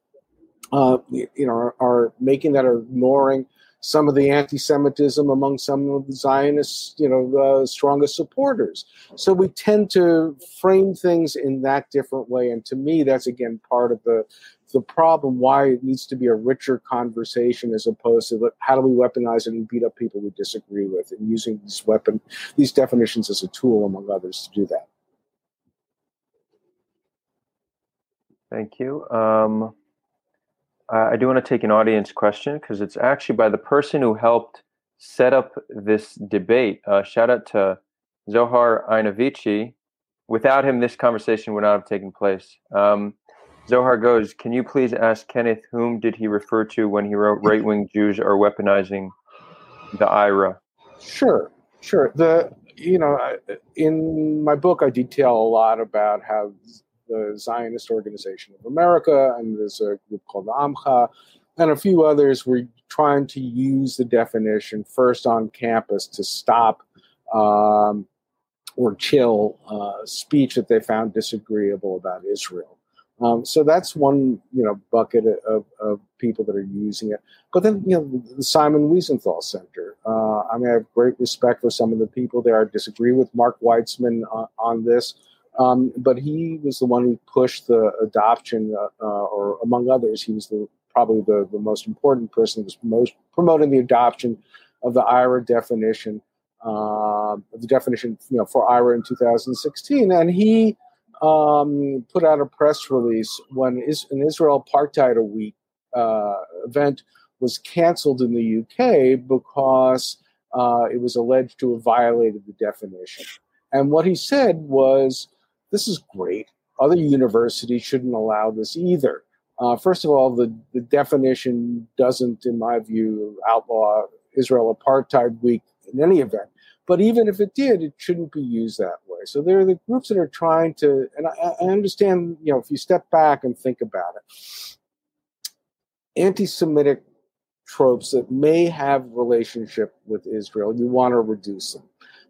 Uh, you know, are, are making that are ignoring some of the anti-Semitism among some of the Zionists, you know, uh, strongest supporters. So we tend to frame things in that different way. And to me, that's, again, part of the, the problem, why it needs to be a richer conversation as opposed to how do we weaponize it and beat up people we disagree with, and using these, weapon, these definitions as a tool, among others, to do that. Thank you. Um... Uh, I do want to take an audience question because it's actually by the person who helped set up this debate. Uh, shout out to Zohar Einavici. Without him, this conversation would not have taken place. Um, Zohar goes, can you please ask Kenneth, whom did he refer to when he wrote right-wing Jews are weaponizing the I H R A? Sure, sure. The, you know, in my book, I detail a lot about how the Zionist Organization of America, and there's a group called the Amcha, and a few others were trying to use the definition first on campus to stop um, or chill uh, speech that they found disagreeable about Israel. Um, so that's one, you know, bucket of, of people that are using it. But then, you know, the Simon Wiesenthal Center. Uh, I mean, I have great respect for some of the people there. I disagree with Mark Weitzman on, on this, um, but he was the one who pushed the adoption, uh, uh, or among others, he was the probably the, the most important person who was most promoting the adoption of the I H R A definition, uh, the definition, you know, for I H R A in two thousand sixteen, and he. Um, put out a press release when is, an Israel apartheid a week uh, event was canceled in the U K because uh, it was alleged to have violated the definition. And what he said was, this is great. Other universities shouldn't allow this either. Uh, first of all, the, the definition doesn't, in my view, outlaw Israel apartheid week in any event. But even if it did, it shouldn't be used that way. So there are the groups that are trying to, and I, I understand, you know, if you step back and think about it, anti-Semitic tropes that may have relationship with Israel, you want to reduce them.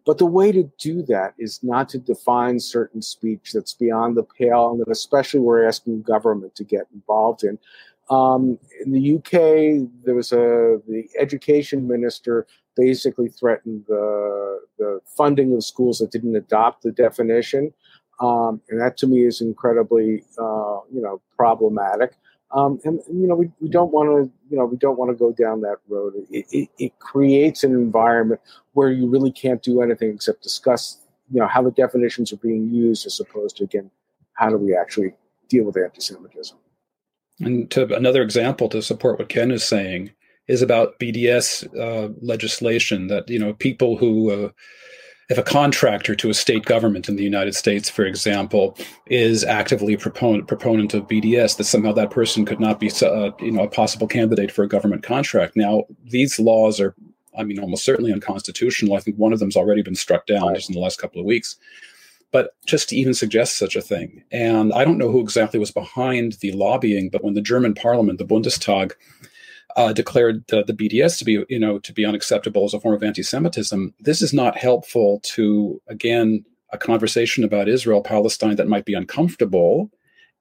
But the way to do that is not to define certain speech that's beyond the pale, and that especially we're asking government to get involved in. Um, in the U K, there was a the education minister basically threatened the, the funding of schools that didn't adopt the definition, um, and that to me is incredibly, uh, you know, problematic. Um, and you know, we, we don't want to, you know, we don't want to go down that road. It, it, it creates an environment where you really can't do anything except discuss, you know, how the definitions are being used, as opposed to, again, how do we actually deal with anti-Semitism? And to another example to support what Ken is saying is about B D S uh, legislation that, you know, people who, uh, if a contractor to a state government in the United States, for example, is actively proponent proponent of B D S, that somehow that person could not be, uh, you know, a possible candidate for a government contract. Now, these laws are, I mean, almost certainly unconstitutional. I think one of them's already been struck down right. just in the last couple of weeks. But just to even suggest such a thing. And I don't know who exactly was behind the lobbying, but when the German parliament, the Bundestag, uh, declared the, the B D S to be, you know, to be unacceptable as a form of anti-Semitism, this is not helpful to, again, a conversation about Israel, Palestine that might be uncomfortable.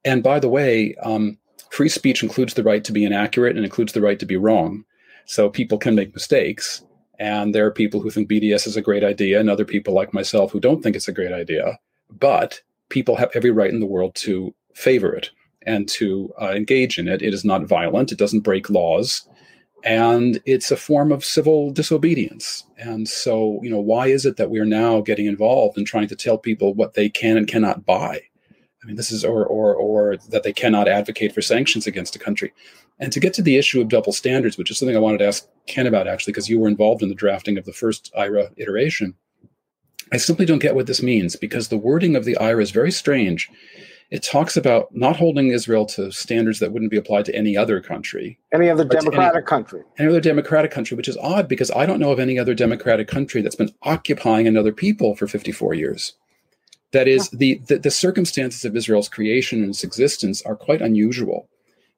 And by the way, um, free speech includes the right to be inaccurate and includes the right to be wrong. So people can make mistakes. And there are people who think B D S is a great idea and other people like myself who don't think it's a great idea. But people have every right in the world to favor it and to uh, engage in it. It is not violent. It doesn't break laws. And it's a form of civil disobedience. And so, you know, why is it that we are now getting involved in trying to tell people what they can and cannot buy? I mean, this is or, or, or that they cannot advocate for sanctions against a country. And to get to the issue of double standards, which is something I wanted to ask Ken about, actually, because you were involved in the drafting of the first I H R A iteration. I simply don't get what this means, because the wording of the I H R A is very strange. It talks about not holding Israel to standards that wouldn't be applied to any other country. Any other democratic any, country. Any other democratic country, which is odd, because I don't know of any other democratic country that's been occupying another people for fifty-four years. That is, the, the, the circumstances of Israel's creation and its existence are quite unusual.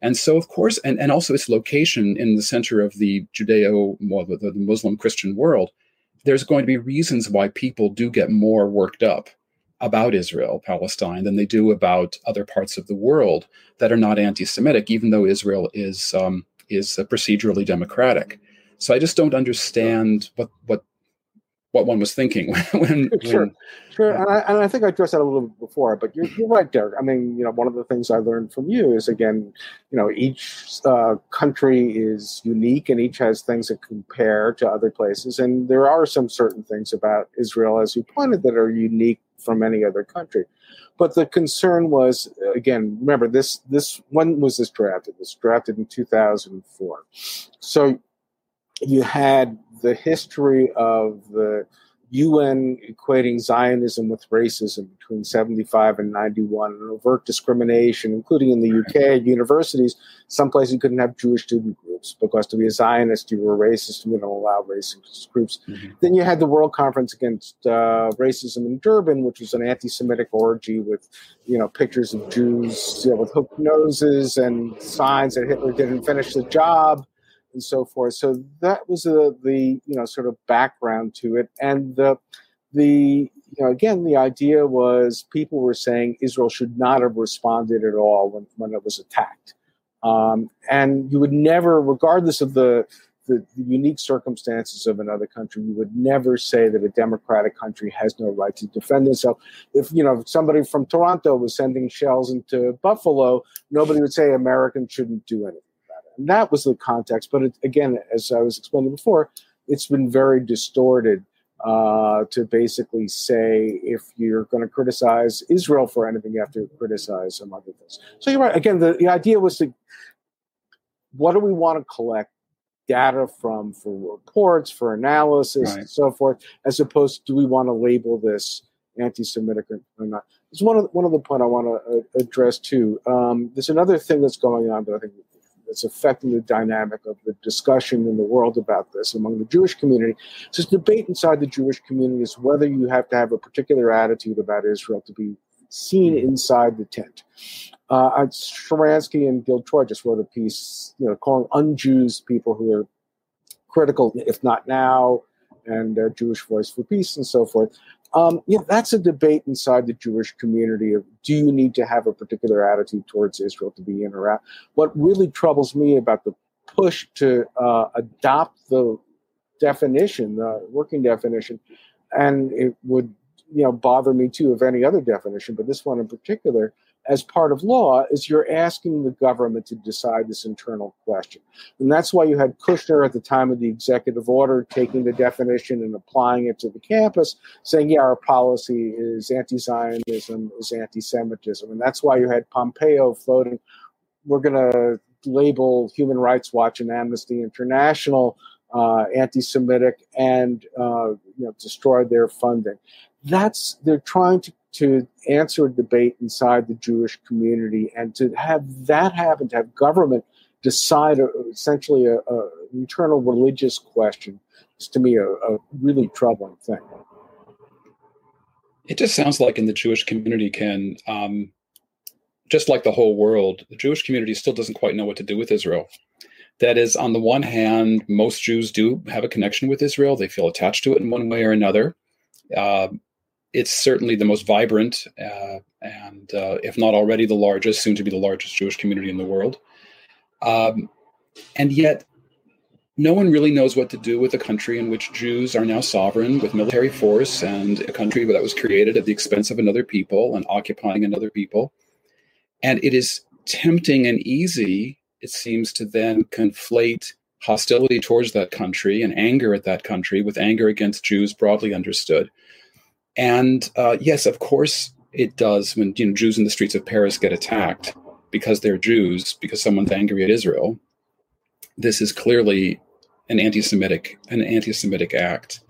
And so, of course, and, and also its location in the center of the Judeo, well, the, the Muslim Christian world, there's going to be reasons why people do get more worked up about Israel, Palestine, than they do about other parts of the world that are not anti-Semitic, even though Israel is um, is procedurally democratic. So I just don't understand what what. what one was thinking. when, sure, when, sure. And I, and I think I addressed that a little bit before, but you're, you're right, Derek. I mean, you know, one of the things I learned from you is, again, you know, each uh, country is unique and each has things that compare to other places. And there are some certain things about Israel, as you pointed, that are unique from any other country. But the concern was, again, remember, this, this when was this drafted? It was drafted in two thousand four. So you had the history of the U N equating Zionism with racism between seventy-five and ninety-one, and overt discrimination, including in the U K, universities. Some places you couldn't have Jewish student groups because to be a Zionist, you were racist. We don't allow racist groups. Mm-hmm. Then you had the World Conference Against uh, Racism in Durban, which was an anti-Semitic orgy with, you know, pictures of Jews, you know, with hooked noses and signs that Hitler didn't finish the job, and so forth. So that was uh, the, you know, sort of background to it. And the, the, you know, again, the idea was people were saying Israel should not have responded at all when, when it was attacked. Um, and you would never, regardless of the, the, the unique circumstances of another country, you would never say that a democratic country has no right to defend itself. If, you know, if somebody from Toronto was sending shells into Buffalo, nobody would say Americans shouldn't do anything. And that was the context. But it, again, as I was explaining before, it's been very distorted uh, to basically say if you're going to criticize Israel for anything, you have to criticize some other things. So you're right. Again, the, the idea was to, what do we want to collect data from for reports, for analysis, right, and so forth, as opposed to do we want to label this anti-Semitic or not? It's one of the, one of the point I want to uh, address too. Um, there's another thing that's going on that I think that's affecting the dynamic of the discussion in the world about this among the Jewish community. So this debate inside the Jewish community is whether you have to have a particular attitude about Israel to be seen inside the tent. Uh, Sharansky and Gil Troy just wrote a piece, you know, calling un-Jews people who are critical, if not now, and uh, Jewish Voice for Peace and so forth. Um, yeah, that's a debate inside the Jewish community of do you need to have a particular attitude towards Israel to be in or out? What really troubles me about the push to uh, adopt the definition, the working definition, and it would, you know, bother me too of any other definition, but this one in particular, as part of law, is you're asking the government to decide this internal question. And that's why you had Kushner at the time of the executive order taking the definition and applying it to the campus, saying, yeah, our policy is anti-Zionism, is anti-Semitism. And that's why you had Pompeo floating, we're going to label Human Rights Watch and Amnesty International uh, anti-Semitic and uh, you know, destroy their funding. That's, they're trying to to answer a debate inside the Jewish community, and to have that happen, to have government decide a, essentially an internal religious question is to me a, a really troubling thing. It just sounds like in the Jewish community, Ken, um, just like the whole world, the Jewish community still doesn't quite know what to do with Israel. That is, on the one hand, most Jews do have a connection with Israel. They feel attached to it in one way or another. Uh, It's certainly the most vibrant uh, and, uh, if not already, the largest, soon to be the largest Jewish community in the world. Um, and yet, no one really knows what to do with a country in which Jews are now sovereign with military force, and a country that was created at the expense of another people and occupying another people. And it is tempting and easy, it seems, to then conflate hostility towards that country and anger at that country with anger against Jews broadly understood. And uh, yes, of course it does when, you know, Jews in the streets of Paris get attacked because they're Jews, because someone's angry at Israel. This is clearly an anti-Semitic, an anti-Semitic act.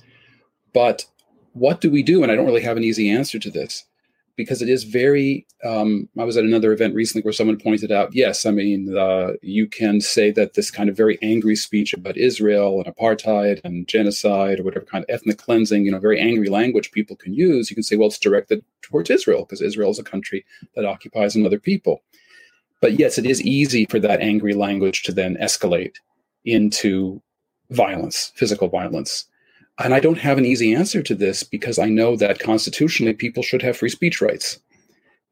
But what do we do? And I don't really have an easy answer to this, because it is very, um, I was at another event recently where someone pointed out, yes, I mean, uh, you can say that this kind of very angry speech about Israel and apartheid and genocide or whatever kind of ethnic cleansing, you know, very angry language people can use. You can say, well, it's directed towards Israel because Israel is a country that occupies another people. But yes, it is easy for that angry language to then escalate into violence, physical violence. And I don't have an easy answer to this, because I know that constitutionally people should have free speech rights,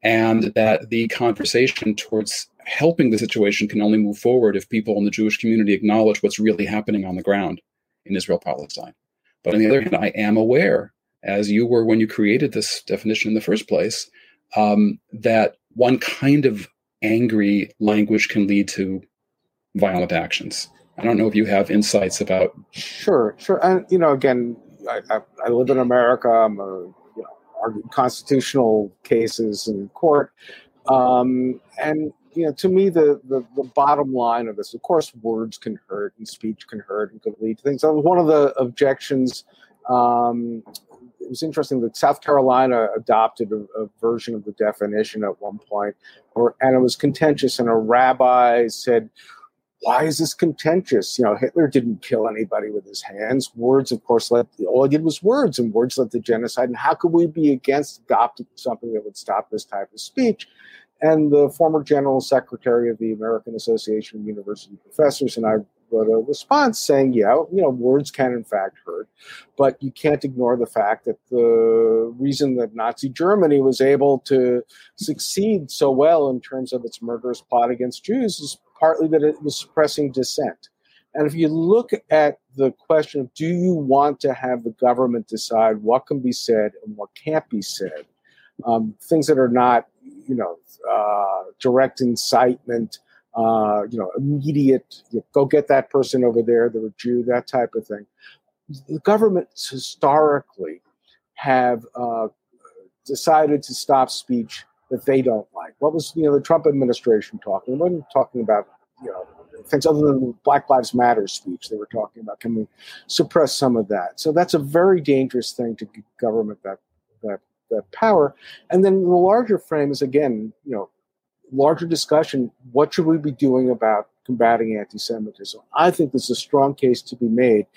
and that the conversation towards helping the situation can only move forward if people in the Jewish community acknowledge what's really happening on the ground in Israel-Palestine. But on the other hand, I am aware, as you were when you created this definition in the first place, um, that one kind of angry language can lead to violent actions. I don't know if you have insights about. Sure, sure. And, you know, again, I, I, I live in America. I'm a, you know, argued constitutional cases in court. Um, and, you know, to me, the, the, the bottom line of this, of course, words can hurt and speech can hurt and could lead to things. That was one of the objections um, it was interesting that South Carolina adopted a, a version of the definition at one point, or, and it was contentious. And a rabbi said, why is this contentious? You know, Hitler didn't kill anybody with his hands. Words, of course, led, all he did was words, and words led to genocide. And how could we be against adopting something that would stop this type of speech? And the former general secretary of the American Association of University Professors and I wrote a response saying, yeah, you know, words can in fact hurt, but you can't ignore the fact that the reason that Nazi Germany was able to succeed so well in terms of its murderous plot against Jews is partly that it was suppressing dissent. And if you look at the question of, do you want to have the government decide what can be said and what can't be said, um, things that are not, you know, uh, direct incitement, uh, you know, immediate, you know, go get that person over there, they're a Jew, that type of thing. The governments historically have uh, decided to stop speech that they don't like. What was, you know, the Trump administration talking? They weren't talking about, you know, things other than Black Lives Matter speech. They were talking about, can we suppress some of that? So that's a very dangerous thing to give government that that that power. And then the larger frame is, again, you know, larger discussion. What should we be doing about combating anti-Semitism? I think there's a strong case to be made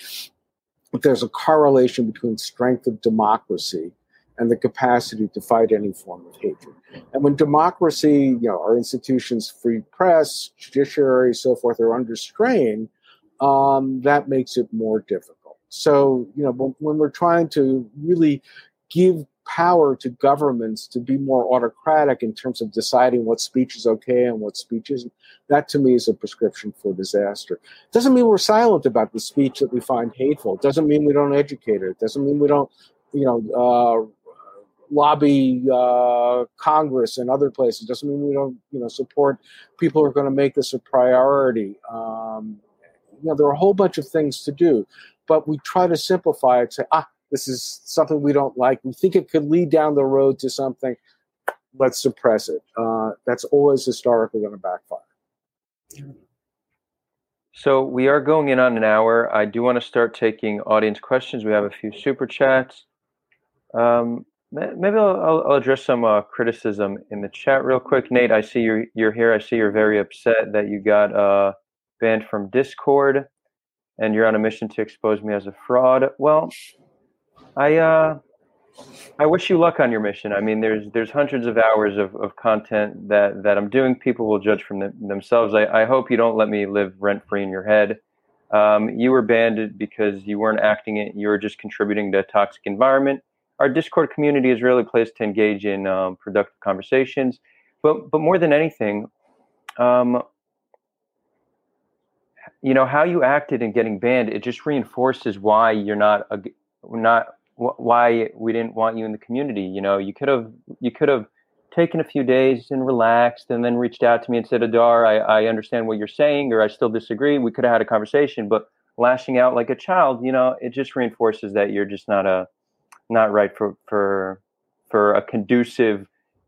that there's a correlation between strength of democracy and the capacity to fight any form of hatred. And when democracy, you know, our institutions, free press, judiciary, so forth, are under strain, um, that makes it more difficult. So, you know, when, when we're trying to really give power to governments to be more autocratic in terms of deciding what speech is okay and what speech isn't, that to me is a prescription for disaster. It doesn't mean we're silent about the speech that we find hateful. It doesn't mean we don't educate it. It doesn't mean we don't, you know, uh, lobby uh, Congress and other places. It doesn't mean we don't, you know, support people who are going to make this a priority. Um, you know, there are a whole bunch of things to do, but we try to simplify it. Say, ah, this is something we don't like. We think it could lead down the road to something. Let's suppress it. Uh, that's always historically going to backfire. So we are going in on an hour. I do want to start taking audience questions. We have a few super chats. Um, Maybe I'll, I'll address some uh, criticism in the chat real quick. Nate, I see you're, you're here. I see you're very upset that you got uh, banned from Discord, and you're on a mission to expose me as a fraud. Well, I uh, I wish you luck on your mission. I mean, there's there's hundreds of hours of, of content that, that I'm doing. People will judge from them, themselves. I, I hope you don't let me live rent-free in your head. Um, you were banned because you weren't acting it. You were just contributing to a toxic environment. Our Discord community is really a place to engage in um, productive conversations, but but more than anything, um, you know, how you acted in getting banned, it just reinforces why you're not a, not why we didn't want you in the community. You know, you could have you could have taken a few days and relaxed, and then reached out to me and said, Adar, I, I understand what you're saying, or I still disagree. We could have had a conversation, but lashing out like a child, you know, it just reinforces that you're just not a not right for, for for a conducive,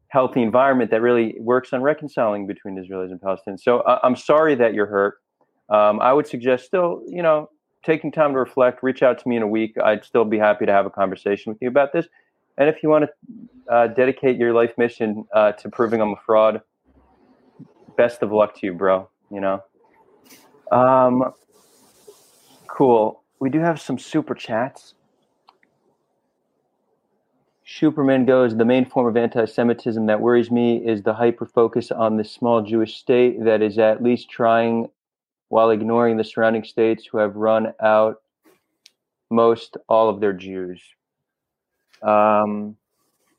healthy environment that really works on reconciling between Israelis and Palestinians. So uh, I'm sorry that you're hurt. Um, I would suggest still, you know, taking time to reflect, reach out to me in a week. I'd still be happy to have a conversation with you about this. And if you want to uh, dedicate your life mission uh, to proving I'm a fraud, best of luck to you, bro, you know. Um, cool. We do have some super chats. Superman goes, the main form of anti-Semitism that worries me is the hyper-focus on this small Jewish state that is at least trying while ignoring the surrounding states who have run out most all of their Jews. Um,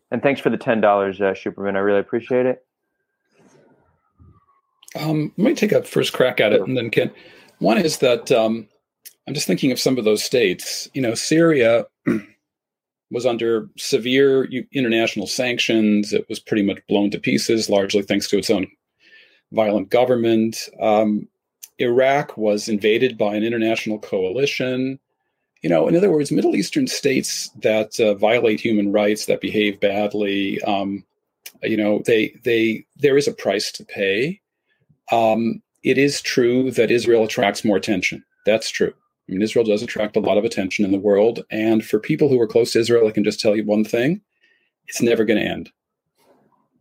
and thanks for the ten dollars, uh, Superman. I really appreciate it. Um, let me take a first crack at it, and then Ken. One is that um, I'm just thinking of some of those states. You know, Syria... was under severe international sanctions. It was pretty much blown to pieces, largely thanks to its own violent government. Um, Iraq was invaded by an international coalition. You know, in other words, Middle Eastern states that uh, violate human rights, that behave badly, um, you know, they they there is a price to pay. Um, it is true that Israel attracts more attention. That's true. I mean, Israel does attract a lot of attention in the world. And for people who are close to Israel, I can just tell you one thing. It's never going to end.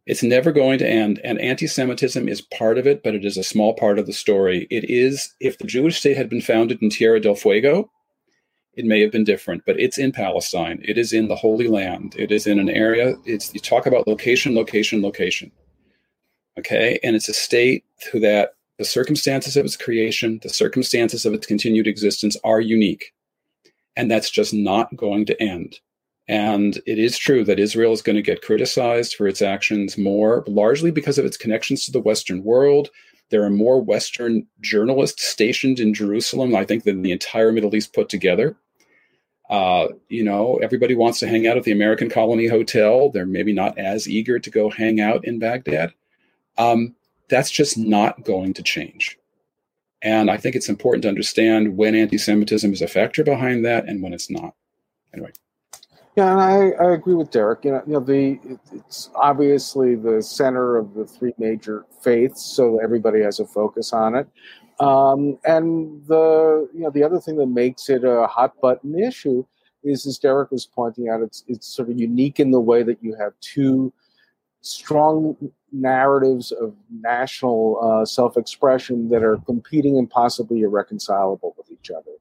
It's never going to end. And anti-Semitism is part of it, but it is a small part of the story. It is, if the Jewish state had been founded in Tierra del Fuego, it may have been different, but it's in Palestine. It is in the Holy Land. It is in an area. It's, you talk about location, location, location. Okay. And it's a state who that the circumstances of its creation, the circumstances of its continued existence are unique. And that's just not going to end. And it is true that Israel is going to get criticized for its actions more, largely because of its connections to the Western world. There are more Western journalists stationed in Jerusalem, I think, than the entire Middle East put together. Uh, you know, everybody wants to hang out at the American Colony Hotel. They're maybe not as eager to go hang out in Baghdad. Um, that's just not going to change. And I think it's important to understand when anti-Semitism is a factor behind that and when it's not. Anyway. Yeah, and I, I agree with Derek. You know, you know, the it's obviously the center of the three major faiths, so everybody has a focus on it. Um, and the you know the other thing that makes it a hot button issue is, as Derek was pointing out, it's it's sort of unique in the way that you have two strong narratives of national uh, self-expression that are competing and possibly irreconcilable with each other,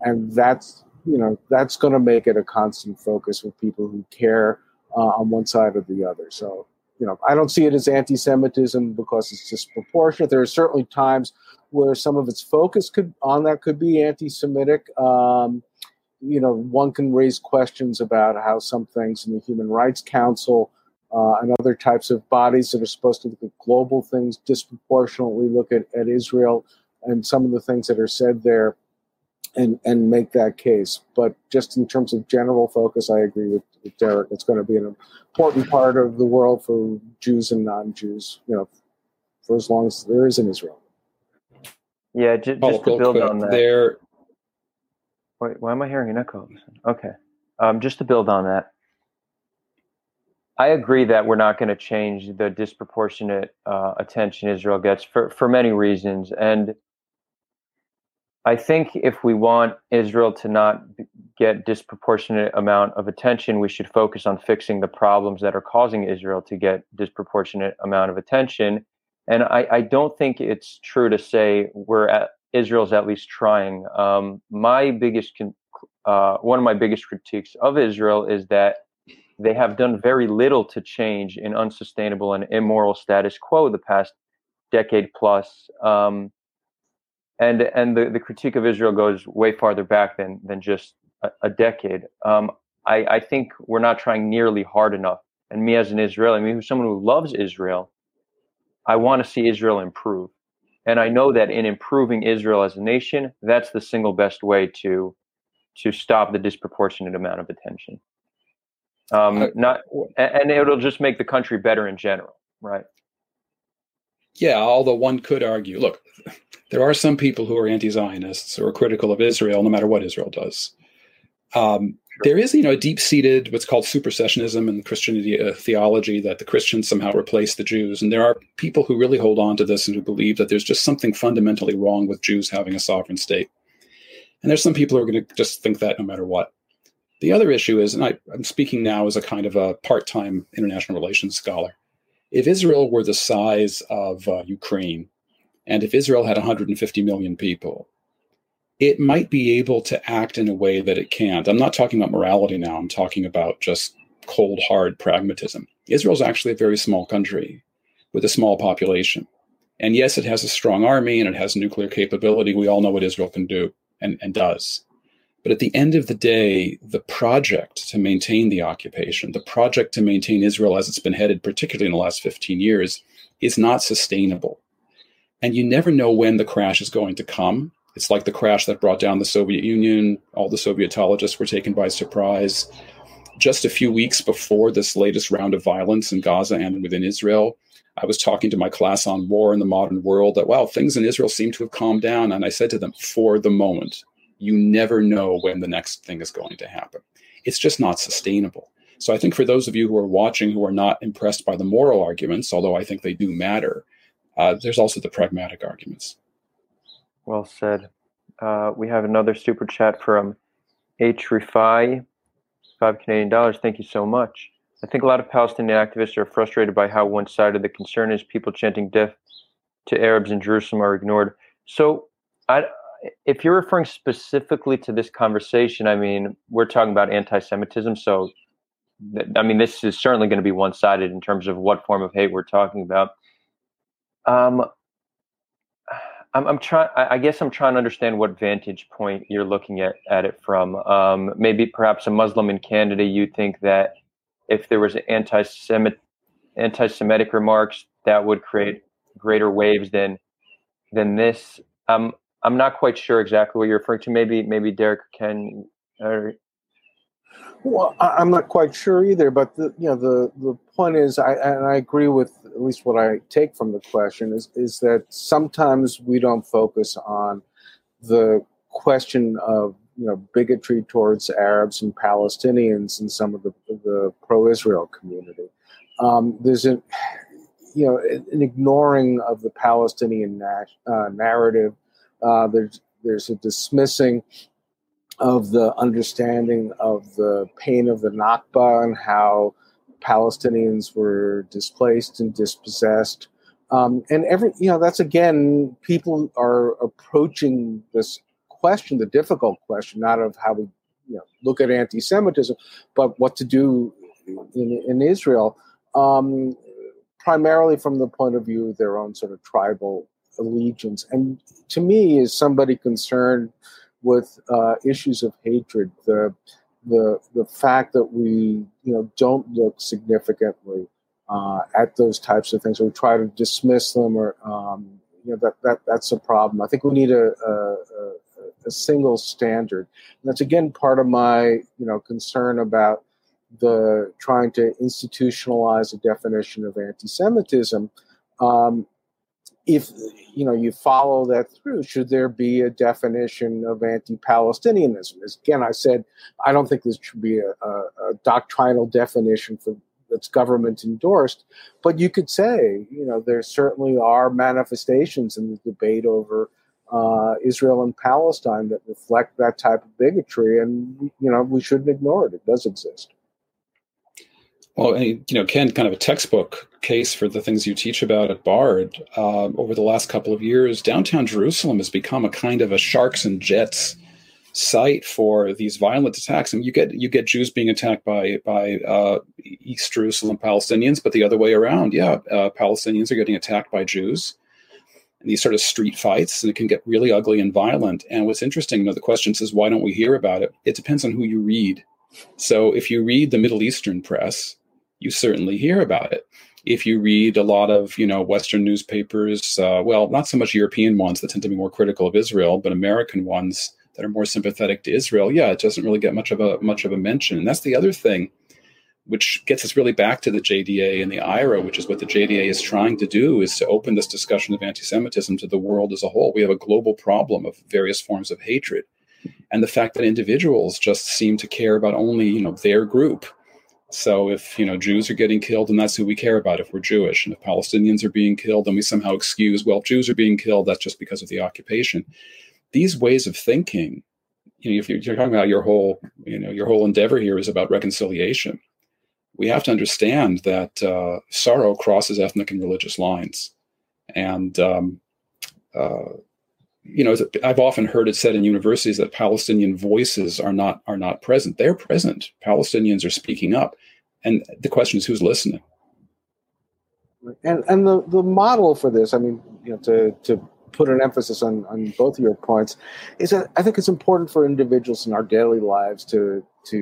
and that's. You know, that's going to make it a constant focus with people who care uh, on one side or the other. So, you know, I don't see it as anti-Semitism because it's disproportionate. There are certainly times where some of its focus could on that could be anti-Semitic. Um, you know, one can raise questions about how some things in the Human Rights Council uh, and other types of bodies that are supposed to look at global things disproportionately look at, at Israel and some of the things that are said there. And, and make that case. But just in terms of general focus, I agree with, with Derek. It's going to be an important part of the world for Jews and non-Jews, you know, for as long as there is in Israel. Yeah, j- just oh, to build on that. There... Wait, why am I hearing an echo? Okay. Um, just to build on that, I agree that we're not going to change the disproportionate uh, attention Israel gets for, for many reasons. And I think if we want Israel to not get disproportionate amount of attention, we should focus on fixing the problems that are causing Israel to get disproportionate amount of attention. And I, I don't think it's true to say we're at, Israel's at least trying. Um, my biggest, uh, one of my biggest critiques of Israel is that they have done very little to change an unsustainable and immoral status quo the past decade plus. Um, And and the, the critique of Israel goes way farther back than than just a, a decade. Um, I, I think we're not trying nearly hard enough. And me as an Israeli, me who's someone who loves Israel, I want to see Israel improve. And I know that in improving Israel as a nation, that's the single best way to to stop the disproportionate amount of attention. Um, not and it'll just make the country better in general, right? Yeah, although one could argue, look, there are some people who are anti-Zionists or critical of Israel, no matter what Israel does. Um, there is, you know, a deep-seated what's called supersessionism in Christianity uh, theology that the Christians somehow replace the Jews. And there are people who really hold on to this and who believe that there's just something fundamentally wrong with Jews having a sovereign state. And there's some people who are going to just think that no matter what. The other issue is, and I, I'm speaking now as a kind of a part-time international relations scholar, if Israel were the size of uh, Ukraine, and if Israel had one hundred fifty million people, it might be able to act in a way that it can't. I'm not talking about morality now. I'm talking about just cold, hard pragmatism. Israel's actually a very small country with a small population. And yes, it has a strong army and it has nuclear capability. We all know what Israel can do and, and does. But at the end of the day, the project to maintain the occupation, the project to maintain Israel as it's been headed, particularly in the last fifteen years, is not sustainable. And you never know when the crash is going to come. It's like the crash that brought down the Soviet Union. All the Sovietologists were taken by surprise. Just a few weeks before this latest round of violence in Gaza and within Israel, I was talking to my class on war in the modern world that, wow, things in Israel seem to have calmed down. And I said to them, for the moment, you never know when the next thing is going to happen. It's just not sustainable. So I think for those of you who are watching who are not impressed by the moral arguments, although I think they do matter, Uh, there's also the pragmatic arguments. Well said. Uh, we have another super chat from H. Rifai, five Canadian dollars. Thank you so much. I think a lot of Palestinian activists are frustrated by how one-sided the concern is. People chanting death to Arabs in Jerusalem are ignored. So I, if you're referring specifically to this conversation, I mean, we're talking about anti-Semitism. So, th- I mean, this is certainly going to be one-sided in terms of what form of hate we're talking about. Um, I'm, I'm trying, I guess I'm trying to understand what vantage point you're looking at, at it from. Um, maybe perhaps a Muslim in Canada, you think that if there was anti-Semit, anti-Semitic remarks, that would create greater waves than than this. Um, I'm not quite sure exactly what you're referring to. Maybe maybe Derek can. Uh... Well, I'm not quite sure either. But the, you know, the the point is, I and I agree with at least what I take from the question is is that sometimes we don't focus on the question of, you know, bigotry towards Arabs and Palestinians in some of the, the pro-Israel community. Um, there's an, you know, an ignoring of the Palestinian na- uh, narrative. Uh, there's there's a dismissing of the understanding of the pain of the Nakba and how Palestinians were displaced and dispossessed. Um, and every you know that's again people are approaching this question, the difficult question, not of how we you know, look at anti-Semitism, but what to do in, in Israel, um, primarily from the point of view of their own sort of tribal allegiance. And to me, as somebody concerned with uh, issues of hatred, the the the fact that we you know don't look significantly uh, at those types of things, or we try to dismiss them, or um, you know that that that's a problem. I think we need a, a, a a single standard. And that's again part of my, you know, concern about the trying to institutionalize a definition of anti-Semitism. Um, if you know you follow that through, should there be a definition of anti-Palestinianism? As again, I said I don't think this should be a, a, a doctrinal definition for that's government endorsed, but you could say, you know, there certainly are manifestations in the debate over Uh, Israel and Palestine that reflect that type of bigotry, and you know we shouldn't ignore it. It does exist. Well, and, you know, Ken, kind of a textbook case for the things you teach about at Bard. Uh, over the last couple of years, downtown Jerusalem has become a kind of a sharks and jets site for these violent attacks. And you get you get Jews being attacked by by uh, East Jerusalem Palestinians, but the other way around, yeah, uh, Palestinians are getting attacked by Jews. And these sort of street fights, and it can get really ugly and violent. And what's interesting, you know, the question says, why don't we hear about it? It depends on who you read. So if you read the Middle Eastern press, you certainly hear about it. If you read a lot of, you know, Western newspapers, uh, well, not so much European ones that tend to be more critical of Israel, but American ones that are more sympathetic to Israel, yeah, it doesn't really get much of a much of a mention. And that's the other thing, which gets us really back to the J D A and the I H R A, which is what the J D A is trying to do, is to open this discussion of anti-Semitism to the world as a whole. We have a global problem of various forms of hatred. And the fact that individuals just seem to care about only, you know, their group. So if, you know, Jews are getting killed, then that's who we care about if we're Jewish. And if Palestinians are being killed, then we somehow excuse, well, Jews are being killed, that's just because of the occupation. These ways of thinking, you know, if you're talking about your whole, you know, your whole endeavor here is about reconciliation. We have to understand that uh, sorrow crosses ethnic and religious lines. And, um, uh, you know, I've often heard it said in universities that Palestinian voices are not are not present. They're present. Palestinians are speaking up. And the question is, who's listening? And and the, the model for this, I mean, you know, to, to put an emphasis on, on both of your points, is that I think it's important for individuals in our daily lives to to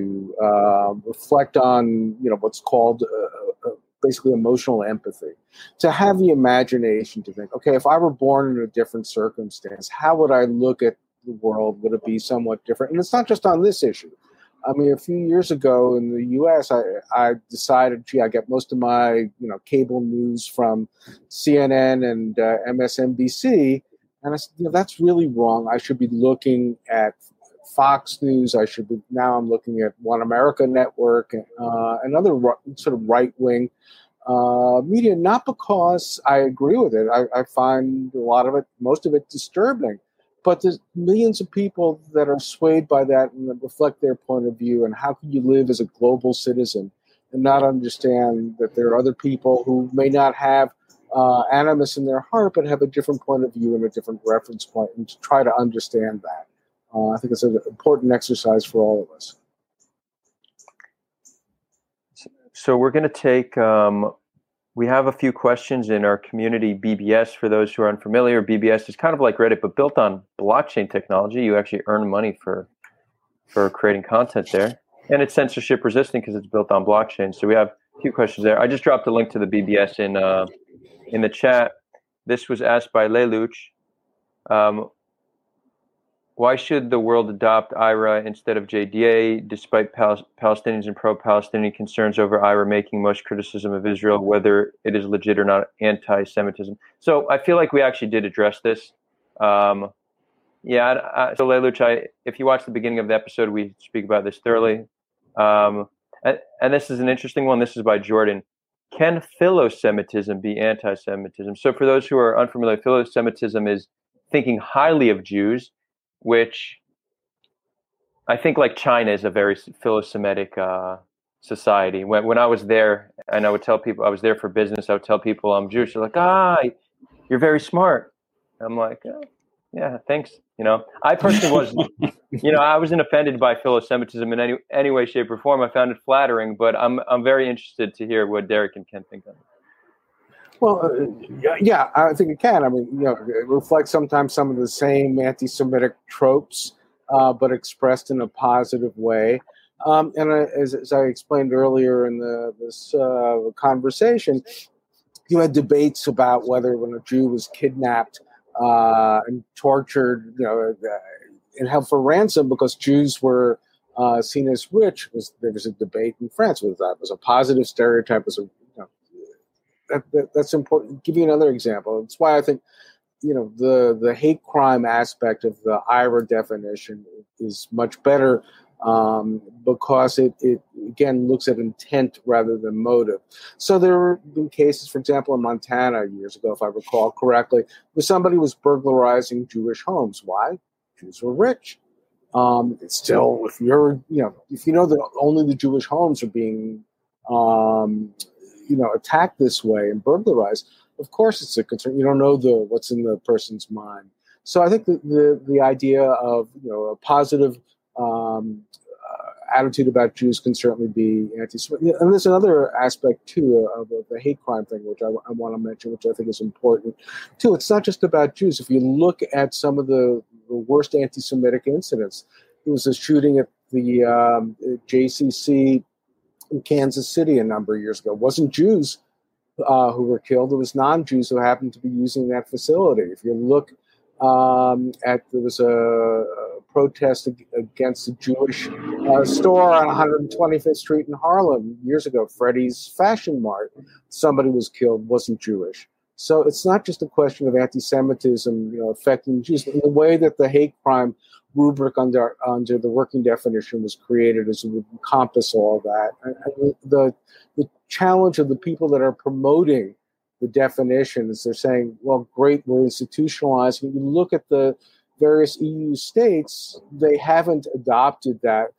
uh, reflect on, you know, what's called uh, uh, basically emotional empathy, to have the imagination to think, okay, if I were born in a different circumstance, how would I look at the world? Would it be somewhat different? And it's not just on this issue. I mean, a few years ago in the U S, I, I decided, gee, I get most of my, you know, cable news from C N N and uh, M S N B C. And I said, you know, that's really wrong. I should be looking at Fox News. I should be, now I'm looking at One America Network, uh, and other r- sort of right-wing uh, media, not because I agree with it. I, I find a lot of it, most of it disturbing, But there's millions of people that are swayed by that and that reflect their point of view. And how can you live as a global citizen and not understand that there are other people who may not have uh, animus in their heart, but have a different point of view and a different reference point, and to try to understand that? Uh, I think it's an important exercise for all of us. So we're going to take, um, we have a few questions in our community B B S. For those who are unfamiliar, B B S is kind of like Reddit, but built on blockchain technology. You actually earn money for, for creating content there. And it's censorship resistant because it's built on blockchain. So we have a few questions there. I just dropped a link to the B B S in, uh, in the chat. This was asked by Lelouch. Um, Why should the world adopt I H R A instead of J D A, despite Pal- Palestinians and pro-Palestinian concerns over I H R A making most criticism of Israel, whether it is legit or not, anti-Semitism? So I feel like we actually did address this. Um, yeah, I, I, so Lelouch, I, if you watch the beginning of the episode, we speak about this thoroughly. Um, and, and this is an interesting one. This is by Jordan. Can philo-Semitism be anti-Semitism? So for those who are unfamiliar, philo-Semitism is thinking highly of Jews, which I think, like, China is a very philo-Semitic uh, society. When when I was there, and I would tell people, I was there for business, I would tell people I'm Jewish. They're like, ah, you're very smart. I'm like, oh, yeah, thanks. You know, I personally wasn't, you know, I wasn't offended by philo-Semitism in any, any way, shape, or form. I found it flattering, but I'm, I'm very interested to hear what Derek and Ken think of it. Well, uh, yeah, I think it can. I mean, you know, it reflects sometimes some of the same anti-Semitic tropes, uh, but expressed in a positive way. Um, and uh, as, as I explained earlier in the, this uh, conversation, you had debates about whether when a Jew was kidnapped uh, and tortured, you know, and held for ransom because Jews were uh, seen as rich. Was, there was a debate in France with that. It was a positive stereotype. It was a That, that, that's important. Give you another example. It's why I think, you know, the, the hate crime aspect of the I H R A definition is much better um, because it, it, again, looks at intent rather than motive. So there have been cases, for example, in Montana years ago, if I recall correctly, where somebody was burglarizing Jewish homes. Why? Jews were rich. Um, it's still, if you're, you know, if you know that only the Jewish homes are being um you know, attacked this way and burglarized, of course it's a concern. You don't know the what's in the person's mind. So I think the the, the idea of, you know, a positive um, uh, attitude about Jews can certainly be anti-Semitic. And there's another aspect, too, of, of the hate crime thing, which I, I want to mention, which I think is important, too. It's not just about Jews. If you look at some of the, the worst anti-Semitic incidents, there was a shooting at the um, J C C in Kansas City a number of years ago. It wasn't Jews uh, who were killed. It was non-Jews who happened to be using that facility. If you look um, at, there was a, a protest against a Jewish uh, store on one hundred twenty-fifth Street in Harlem years ago, Freddy's Fashion Mart. Somebody was killed, wasn't Jewish. So it's not just a question of anti-Semitism, you know, affecting Jews. In the way that the hate crime rubric under under the working definition was created, as it would encompass all that. And, and the the challenge of the people that are promoting the definition is they're saying, well, great, we're institutionalized. When you look at the various E U states, they haven't adopted that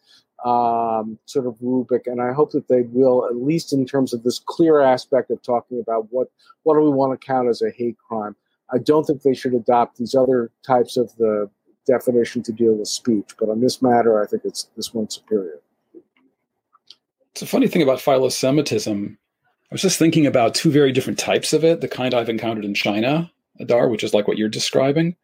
um, sort of rubric, and I hope that they will, at least in terms of this clear aspect of talking about what, what do we want to count as a hate crime. I don't think they should adopt these other types of the definition to deal with speech, but on this matter, I think it's this one's superior. It's a funny thing about philo-Semitism. I was just thinking about two very different types of it. The kind I've encountered in China, Adar, which is like what you're describing,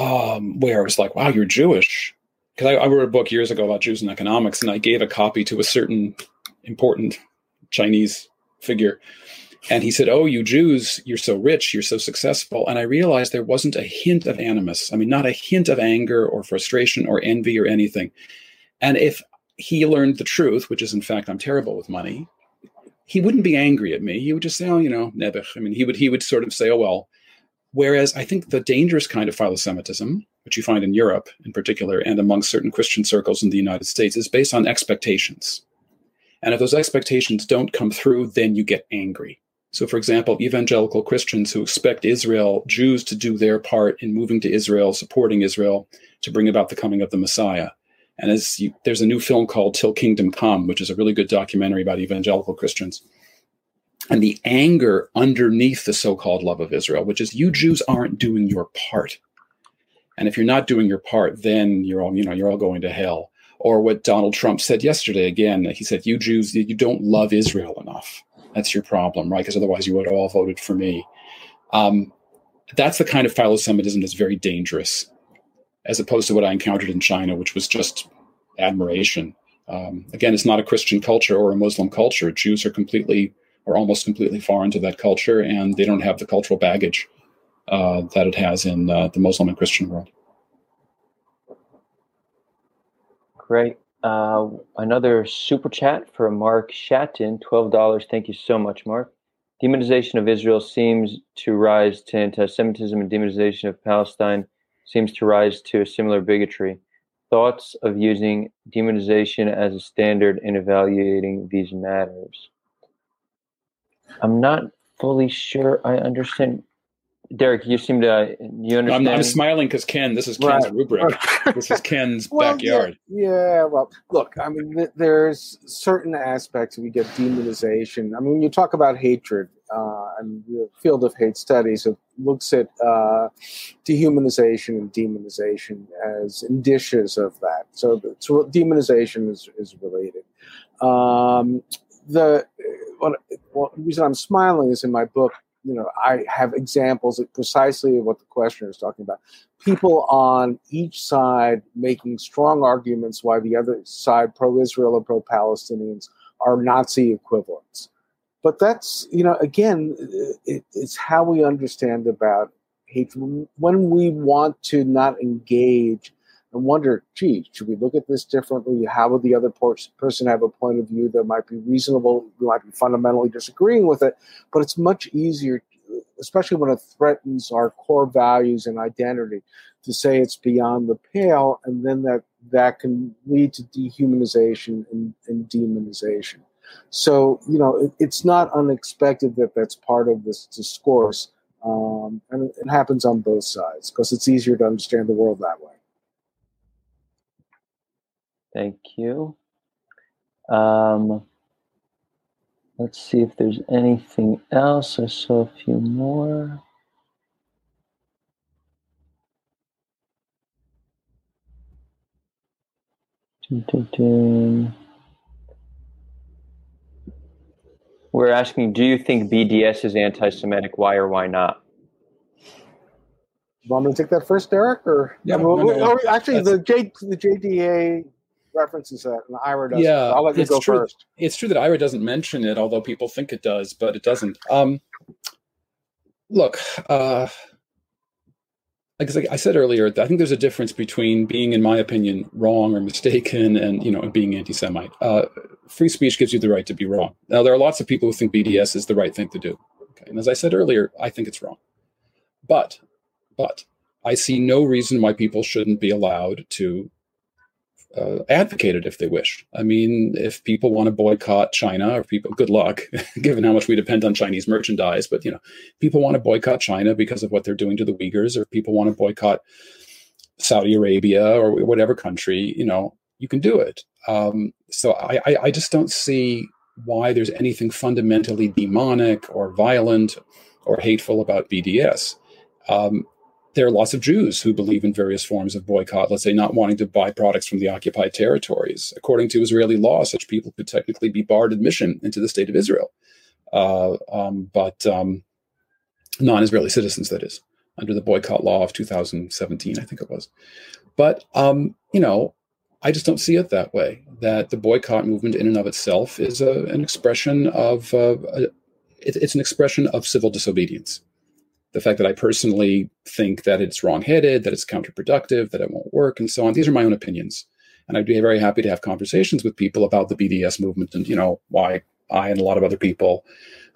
um, where I was like, wow, you're Jewish. Because I, I wrote a book years ago about Jews and economics, and I gave a copy to a certain important Chinese figure. And he said, oh, you Jews, you're so rich, you're so successful. And I realized there wasn't a hint of animus. I mean, not a hint of anger or frustration or envy or anything. And if he learned the truth, which is, in fact, I'm terrible with money, he wouldn't be angry at me. He would just say, oh, you know, nebuch. I mean, he would he would sort of say, oh, well. Whereas I think the dangerous kind of philo-Semitism, which you find in Europe in particular and among certain Christian circles in the United States, is based on expectations. And if those expectations don't come through, then you get angry. So, for example, evangelical Christians who expect Israel, Jews to do their part in moving to Israel, supporting Israel to bring about the coming of the Messiah. And as you, there's a new film called Till Kingdom Come, which is a really good documentary about evangelical Christians. And the anger underneath the so-called love of Israel, which is you Jews aren't doing your part. And if you're not doing your part, then you're all, you know, you're all going to hell. Or what Donald Trump said yesterday, again, he said, you Jews, you don't love Israel enough. That's your problem, right? Because otherwise you would have all voted for me. Um, that's the kind of philo-Semitism that's very dangerous, as opposed to what I encountered in China, which was just admiration. Um, again, it's not a Christian culture or a Muslim culture. Jews are completely or almost completely foreign to that culture, and they don't have the cultural baggage uh, that it has in uh, the Muslim and Christian world. Great. Uh, another super chat for Mark Shatton, twelve dollars. Thank you so much, Mark. Demonization of Israel seems to rise to anti-Semitism, and demonization of Palestine seems to rise to a similar bigotry. Thoughts of using demonization as a standard in evaluating these matters? I'm not fully sure I understand. Derek, you seem to you understand. I'm, I'm smiling because Ken, this is Ken's right. rubric. This is Ken's well, backyard. Yeah, yeah, well, look, I mean, th- there's certain aspects we get demonization. I mean, when you talk about hatred, uh, and the field of hate studies, it looks at uh, dehumanization and demonization as indicias of that. So, so demonization is, is related. Um, the, well, the reason I'm smiling is in my book, you know, I have examples of precisely what the questioner is talking about. People on each side making strong arguments why the other side, pro-Israel or pro-Palestinians, are Nazi equivalents. But that's, you know, again, it, it's how we understand about hatred. When we want to not engage and wonder, gee, should we look at this differently? How would the other person have a point of view that might be reasonable? We might be fundamentally disagreeing with it, but it's much easier, especially when it threatens our core values and identity, to say it's beyond the pale, and then that, that can lead to dehumanization and, and demonization. So, you know, it, it's not unexpected that that's part of this discourse, um, and it happens on both sides because it's easier to understand the world that way. Thank you. Um, let's see if there's anything else. I saw a few more. Dun, dun, dun. We're asking, do you think B D S is anti-Semitic? Why or why not? You want me to take that first, Derek? Or yeah, no, no, no, actually, the J, the J D A references that, and I H R A doesn't. Yeah, so I'll let you go true. first. It's true that I H R A doesn't mention it, although people think it does, but it doesn't. Um, look, uh, like, like I said earlier, I think there's a difference between being, in my opinion, wrong or mistaken, and you know, being anti-Semite. Uh, free speech gives you the right to be wrong. Now, there are lots of people who think B D S is the right thing to do, okay? And as I said earlier, I think it's wrong, but but I see no reason why people shouldn't be allowed to Uh, advocate it if they wish. I mean, if people want to boycott China, or people, good luck, given how much we depend on Chinese merchandise. But, you know, people want to boycott China because of what they're doing to the Uyghurs, or people want to boycott Saudi Arabia or whatever country, you know, you can do it. Um, so I, I, I just don't see why there's anything fundamentally demonic or violent or hateful about B D S. Um, There are lots of Jews who believe in various forms of boycott, let's say not wanting to buy products from the occupied territories. According to Israeli law, such people could technically be barred admission into the state of Israel. Uh, um, but um, non-Israeli citizens, that is, under the boycott law of two thousand seventeen, I think it was. But, um, you know, I just don't see it that way, that the boycott movement in and of itself is a, an expression of, uh, a, it, it's an expression of civil disobedience. The fact that I personally think that it's wrong-headed, that it's counterproductive, that it won't work, and so on. These are my own opinions. And I'd be very happy to have conversations with people about the B D S movement and, you know, why I and a lot of other people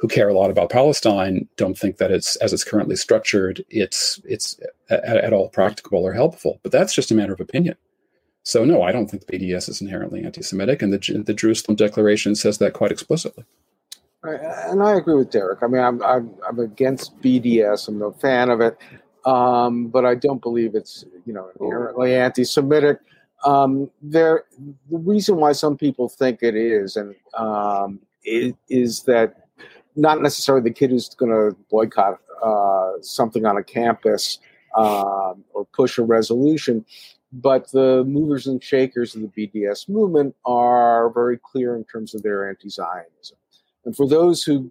who care a lot about Palestine don't think that it's, as it's currently structured, it's it's at, at all practicable or helpful. But that's just a matter of opinion. So, no, I don't think B D S is inherently anti-Semitic, and the, the Jerusalem Declaration says that quite explicitly. And I agree with Derek. I mean, I'm I'm, I'm against B D S. I'm no fan of it, um, but I don't believe it's you know inherently anti-Semitic. Um, there, the reason why some people think it is, and um, it, is that not necessarily the kid who's going to boycott uh, something on a campus uh, or push a resolution. But the movers and shakers of the B D S movement are very clear in terms of their anti-Zionism. And for those who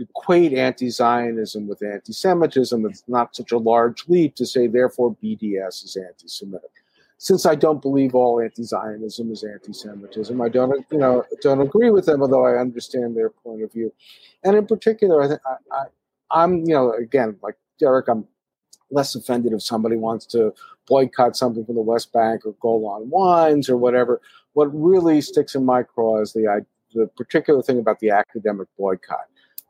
equate anti-Zionism with anti-Semitism, it's not such a large leap to say, therefore, B D S is anti-Semitic. Since I don't believe all anti-Zionism is anti-Semitism, I don't, you know, don't agree with them, although I understand their point of view. And in particular, I, th- I, I I'm, you know, again, like Derek, I'm less offended if somebody wants to boycott something from the West Bank or Golan wines or whatever. What really sticks in my craw is the, the particular thing about the academic boycott.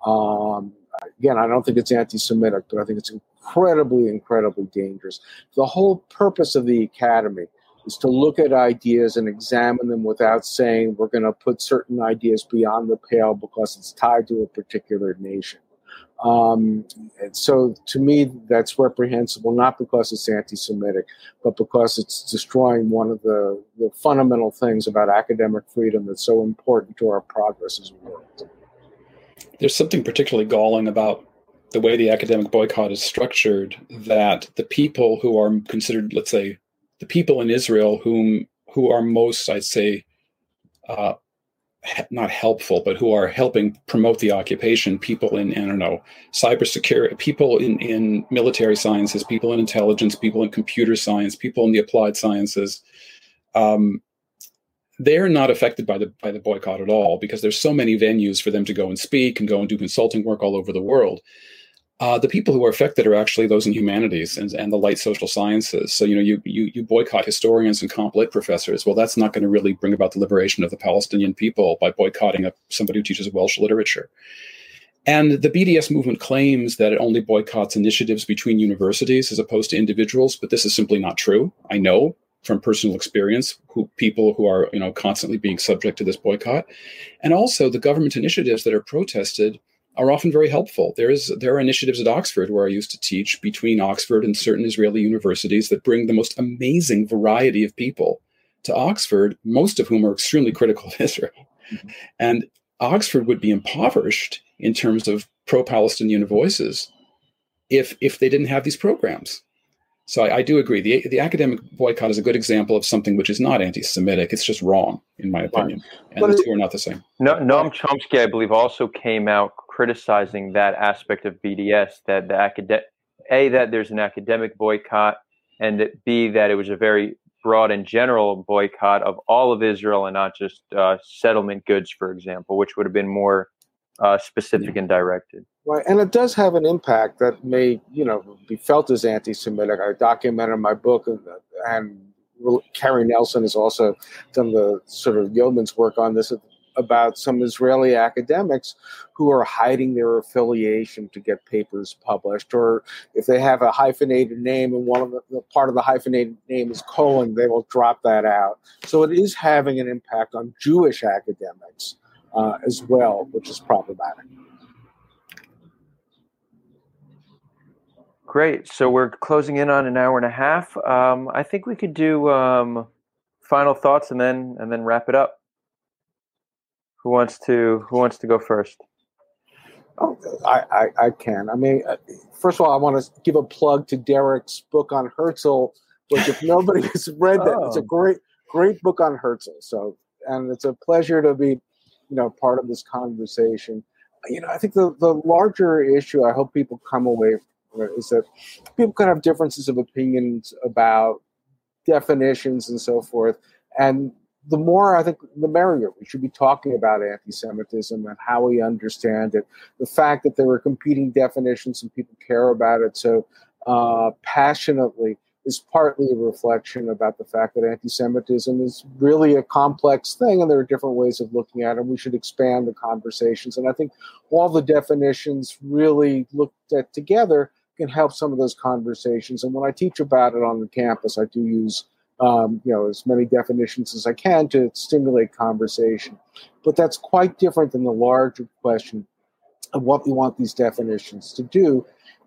Um, again, I don't think it's anti-Semitic, but I think it's incredibly, incredibly dangerous. The whole purpose of the academy is to look at ideas and examine them without saying we're going to put certain ideas beyond the pale because it's tied to a particular nation. Um, and so to me, that's reprehensible, not because it's anti-Semitic, but because it's destroying one of the, the fundamental things about academic freedom that's so important to our progress as a world. There's something particularly galling about the way the academic boycott is structured, that the people who are considered, let's say, the people in Israel whom who are most, I'd say, uh, not helpful, but who are helping promote the occupation, people in, I don't know, cybersecurity, people in, in military sciences, people in intelligence, people in computer science, people in the applied sciences, um, they're not affected by the by the boycott at all, because there's so many venues for them to go and speak and go and do consulting work all over the world. Uh, the people who are affected are actually those in humanities and, and the light social sciences. So, you know, you, you you boycott historians and comp lit professors. Well, that's not going to really bring about the liberation of the Palestinian people by boycotting a, somebody who teaches Welsh literature. And the B D S movement claims that it only boycotts initiatives between universities as opposed to individuals, but this is simply not true. I know from personal experience, who people who are, you know, constantly being subject to this boycott. And also the government initiatives that are protested are often very helpful. There is there are initiatives at Oxford, where I used to teach, between Oxford and certain Israeli universities, that bring the most amazing variety of people to Oxford, most of whom are extremely critical of Israel. Mm-hmm. And Oxford would be impoverished in terms of pro-Palestinian voices if if they didn't have these programs. So I, I do agree. The, the academic boycott is a good example of something which is not anti-Semitic. It's just wrong, in my opinion. And but the two are not the same. No, Noam Chomsky, I believe, also came out criticizing that aspect of B D S, that the academic, A, that there's an academic boycott, and that B, that it was a very broad and general boycott of all of Israel and not just uh, settlement goods, for example, which would have been more Uh, specific and directed. Right, and it does have an impact that may, you know, be felt as anti-Semitic. I documented in my book, and, and Carrie Nelson has also done the sort of yeoman's work on this, about some Israeli academics who are hiding their affiliation to get papers published, or if they have a hyphenated name and one of the, the part of the hyphenated name is Cohen, they will drop that out. So it is having an impact on Jewish academics Uh, as well, which is problematic. Great. So we're closing in on an hour and a half. Um, I think we could do um, final thoughts and then and then wrap it up. Who wants to Who wants to go first? Oh, I I, I can. I mean, first of all, I want to give a plug to Derek's book on Herzl, which, if nobody has read that, oh. it's a great great book on Herzl. So, and it's a pleasure to be, you know, part of this conversation. You know, I think the, the larger issue I hope people come away from is that people can have differences of opinions about definitions and so forth. And the more, I think, the merrier. We should be talking about anti-Semitism and how we understand it. The fact that there are competing definitions and people care about it so uh, passionately is partly a reflection about the fact that anti-Semitism is really a complex thing, and there are different ways of looking at it. We should expand the conversations. And I think all the definitions really looked at together can help some of those conversations. And when I teach about it on the campus, I do use um, you know, as many definitions as I can to stimulate conversation. But that's quite different than the larger question and what we want these definitions to do.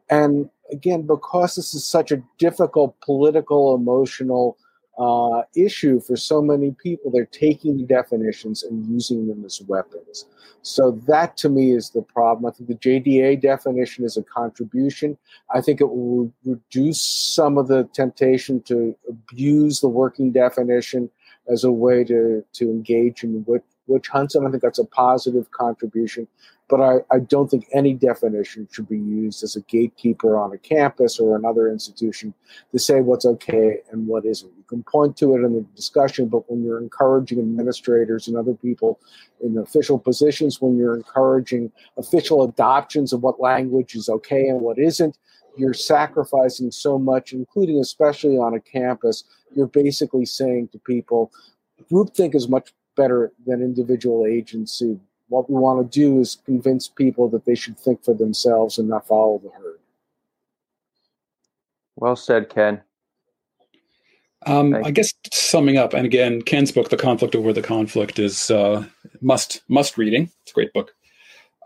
And again, because this is such a difficult political, emotional uh, issue for so many people, they're taking the definitions and using them as weapons. So that, to me, is the problem. I think the J D A definition is a contribution. I think it will reduce some of the temptation to abuse the working definition as a way to, to engage in witch, witch hunts. And I think that's a positive contribution. But I, I don't think any definition should be used as a gatekeeper on a campus or another institution to say what's okay and what isn't. You can point to it in the discussion, but when you're encouraging administrators and other people in official positions, when you're encouraging official adoptions of what language is okay and what isn't, you're sacrificing so much, including especially on a campus. You're basically saying to people, groupthink is much better than individual agency. What we want to do is convince people that they should think for themselves and not follow the herd. Well said, Ken. Um, I guess summing up, and again, Ken's book, The Conflict Over the Conflict, is uh, must must reading. It's a great book.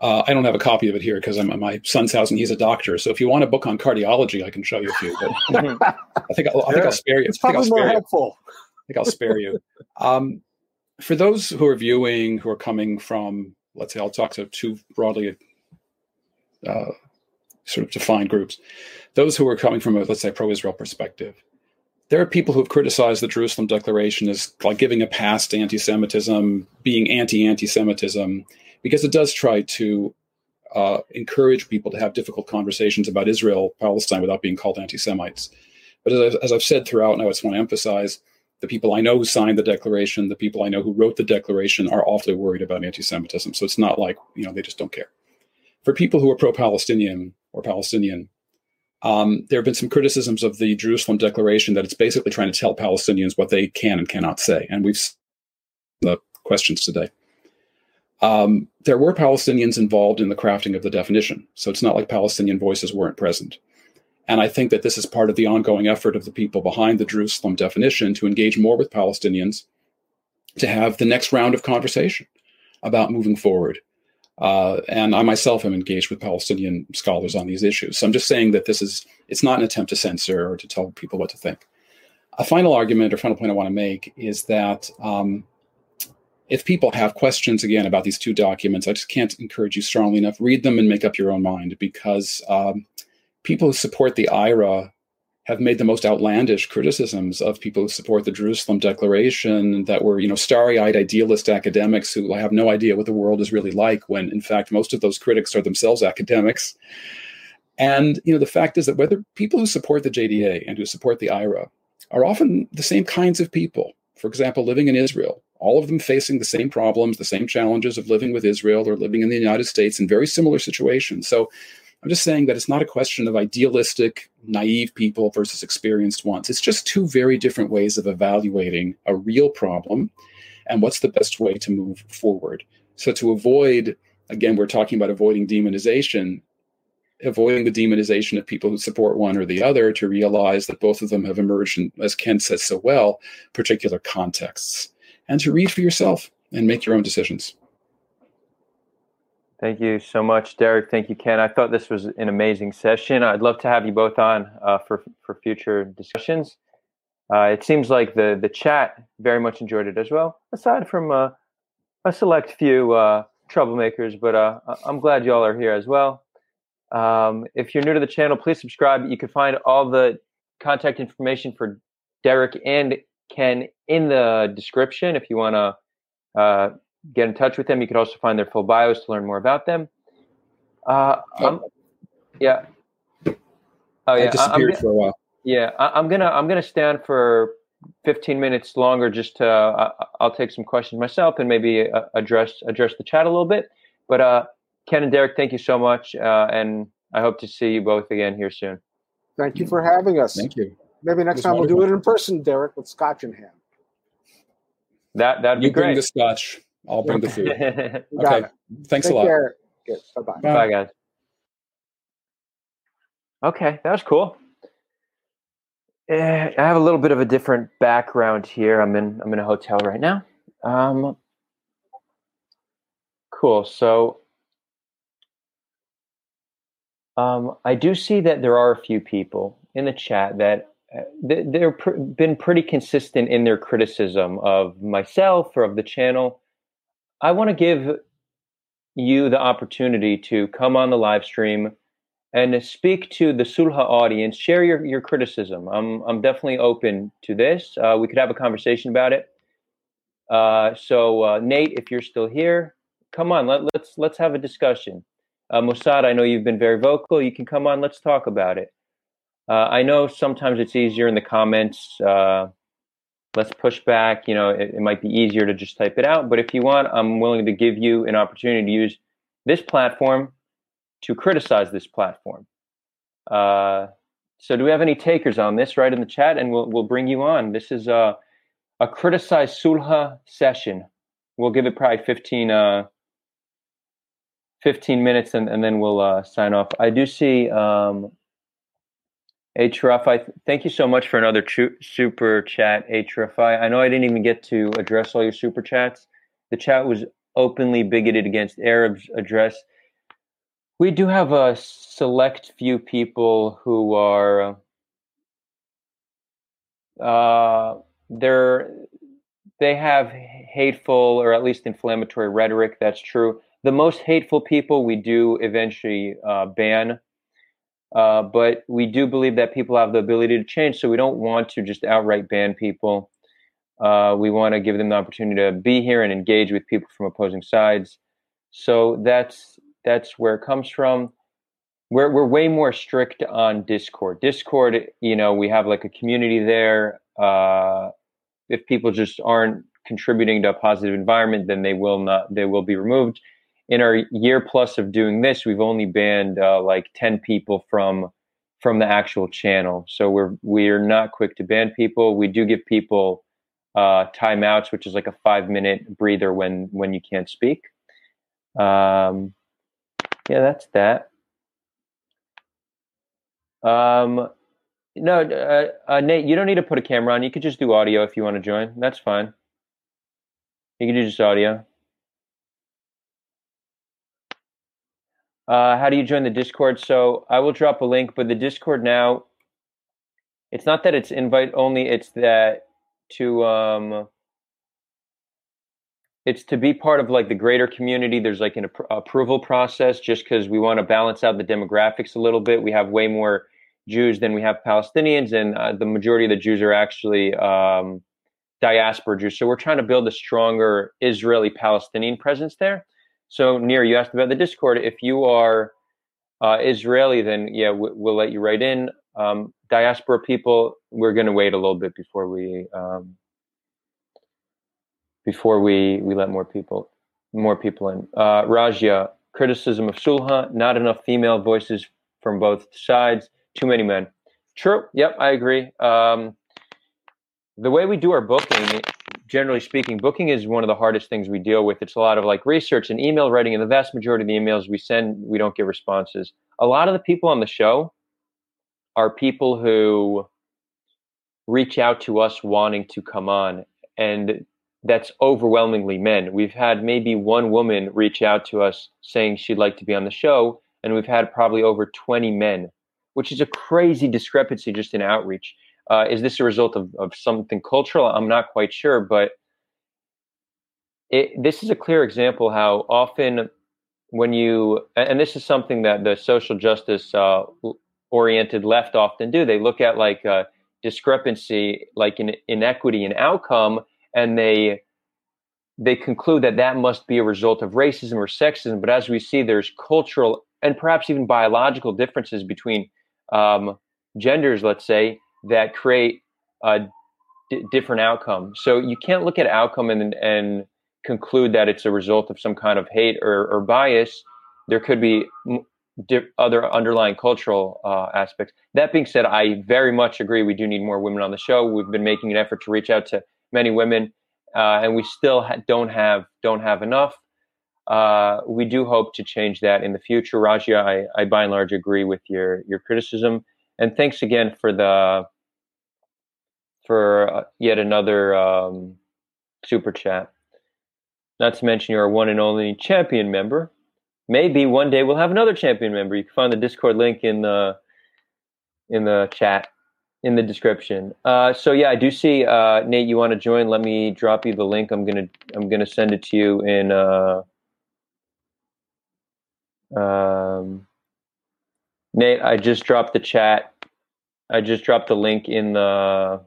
Uh, I don't have a copy of it here because I'm at my son's house and he's a doctor. So if you want a book on cardiology, I can show you a few. But I think I'll, I think I'll spare you. It's probably I think I'll more helpful. You. I think I'll spare you. Um, for those who are viewing, who are coming from, let's say, I'll talk to two broadly uh, sort of defined groups. Those who are coming from a, let's say, pro-Israel perspective. There are people who have criticized the Jerusalem Declaration as like giving a pass to anti-Semitism, being anti-anti-Semitism. Because it does try to uh, encourage people to have difficult conversations about Israel, Palestine, without being called anti-Semites. But as I've, as I've said throughout, and I just want to emphasize, the people I know who signed the Declaration, the people I know who wrote the Declaration are awfully worried about anti-Semitism. So it's not like, you know, they just don't care. For people who are pro-Palestinian or Palestinian, um, there have been some criticisms of the Jerusalem Declaration that it's basically trying to tell Palestinians what they can and cannot say. And we've seen the questions today. Um, there were Palestinians involved in the crafting of the definition. So it's not like Palestinian voices weren't present. And I think that this is part of the ongoing effort of the people behind the Jerusalem definition to engage more with Palestinians, to have the next round of conversation about moving forward. Uh, and I myself am engaged with Palestinian scholars on these issues. So I'm just saying that this is, it's not an attempt to censor or to tell people what to think. A final argument or final point I want to make is that, um, if people have questions, again, about these two documents, I just can't encourage you strongly enough. Read them and make up your own mind, because um, people who support the I H R A have made the most outlandish criticisms of people who support the Jerusalem Declaration that were, you know, starry-eyed idealist academics who have no idea what the world is really like, when, in fact, most of those critics are themselves academics. And, you know, the fact is that whether people who support the J D A and who support the I H R A are often the same kinds of people, for example, living in Israel, all of them facing the same problems, the same challenges of living with Israel or living in the United States in very similar situations. So I'm just saying that it's not a question of idealistic, naive people versus experienced ones. It's just two very different ways of evaluating a real problem and what's the best way to move forward. So to avoid, again, we're talking about avoiding demonization, avoiding the demonization of people who support one or the other, to realize that both of them have emerged in, as Ken says so well, particular contexts. And to read for yourself and make your own decisions. Thank you so much, Derek. Thank you, Ken. I thought this was an amazing session. I'd love to have you both on uh, for, for future discussions. Uh, it seems like the, the chat very much enjoyed it as well, aside from uh, a select few uh, troublemakers, but uh, I'm glad y'all are here as well. Um, if you're new to the channel, please subscribe. You can find all the contact information for Derek and Ken in the description if you want to uh, get in touch with them. You can also find their full bios to learn more about them. Uh, I'm, yeah. Oh yeah. I disappeared I'm, for a while. Yeah, I, I'm gonna I'm gonna stand for fifteen minutes longer just to uh, I'll take some questions myself and maybe uh, address address the chat a little bit. But uh, Ken and Derek, thank you so much, uh, and I hope to see you both again here soon. Thank you for having us. Thank you. Maybe next time wonderful. We'll do it in person, Derek, with scotch in hand. That, that'd be you great. You bring the scotch. I'll bring the food. Okay. It. Thanks Take a lot. Care. Good. Bye-bye. Bye. Bye, guys. Okay. That was cool. I have a little bit of a different background here. I'm in, I'm in a hotel right now. Um, cool. So Um, I do see that there are a few people in the chat that uh, th- they've pr- been pretty consistent in their criticism of myself or of the channel. I want to give you the opportunity to come on the live stream and to speak to the Sulha audience, share your, your criticism. I'm, I'm definitely open to this. Uh, we could have a conversation about it. Uh, so uh, Nate, if you're still here, come on, let, let's, let's have a discussion. Uh, Mossad, I know you've been very vocal. You can come on. Let's talk about it. Uh, I know sometimes it's easier in the comments. Uh, let's push back. You know, it, it might be easier to just type it out. But if you want, I'm willing to give you an opportunity to use this platform to criticize this platform. Uh, so do we have any takers on this? Right in the chat, and we'll we'll bring you on. This is a, a criticized Sulha session. We'll give it probably fifteen uh, fifteen minutes, and, and then we'll uh, sign off. I do see um, H R F I. Thank you so much for another tr- super chat, H R F I. I know I didn't even get to address all your super chats. The chat was openly bigoted against Arabs. Address. We do have a select few people who are uh, they're they have hateful or at least inflammatory rhetoric. That's true. The most hateful people we do eventually uh, ban, uh, but we do believe that people have the ability to change, so we don't want to just outright ban people. Uh, we want to give them the opportunity to be here and engage with people from opposing sides. So that's that's where it comes from. We're we're way more strict on Discord. Discord, you know, we have like a community there. Uh, if people just aren't contributing to a positive environment, then they will not. They will be removed. In our year plus of doing this, we've only banned uh, like ten people from from the actual channel. So we're we're not quick to ban people. We do give people uh, timeouts, which is like a five minute breather when when you can't speak. Um, yeah, that's that. Um, no, uh, uh, Nate, you don't need to put a camera on. You could just do audio if you want to join. That's fine. You can do just audio. Uh, how do you join the Discord? So I will drop a link, but the Discord now, it's not that it's invite only, it's that to, um, it's to be part of like the greater community. There's like an appro- approval process just because we want to balance out the demographics a little bit. We have way more Jews than we have Palestinians, and uh, the majority of the Jews are actually um, diaspora Jews. So we're trying to build a stronger Israeli-Palestinian presence there. So, Nir, you asked about the Discord. If you are uh, Israeli, then, yeah, w- we'll let you right in. Um, diaspora people, we're going to wait a little bit before we um, before we, we let more people more people in. Uh, Rajia, criticism of Sulha, not enough female voices from both sides, too many men. True. Yep, I agree. Um, the way we do our booking, generally speaking, booking is one of the hardest things we deal with. It's a lot of like research and email writing, and the vast majority of the emails we send, we don't get responses. A lot of the people on the show are people who reach out to us wanting to come on, and that's overwhelmingly men. We've had maybe one woman reach out to us saying she'd like to be on the show, and we've had probably over twenty men, which is a crazy discrepancy just in outreach. Uh, is this a result of, of something cultural? I'm not quite sure, but it, this is a clear example how often when you, and this is something that the social justice uh, oriented left often do, they look at like a discrepancy, like an inequity in outcome, and they they conclude that that must be a result of racism or sexism. But as we see, there's cultural and perhaps even biological differences between um, genders, let's say, that create a d- different outcome. So you can't look at outcome and and conclude that it's a result of some kind of hate or, or bias. There could be di- other underlying cultural uh, aspects. That being said, I very much agree we do need more women on the show. We've been making an effort to reach out to many women, uh, and we still ha- don't have don't have enough. Uh, we do hope to change that in the future. Rajia, I, I by and large agree with your your criticism. And thanks again for the for yet another um, super chat. Not to mention you're a one and only champion member. maybe one day we'll have another champion member. You can find the Discord link in the in the chat, in the description. Uh, so yeah, I do see uh, Nate. You want to join? Let me drop you the link. I'm gonna I'm gonna send it to you in. Uh, um, Nate, I just dropped the chat. I just dropped the link in the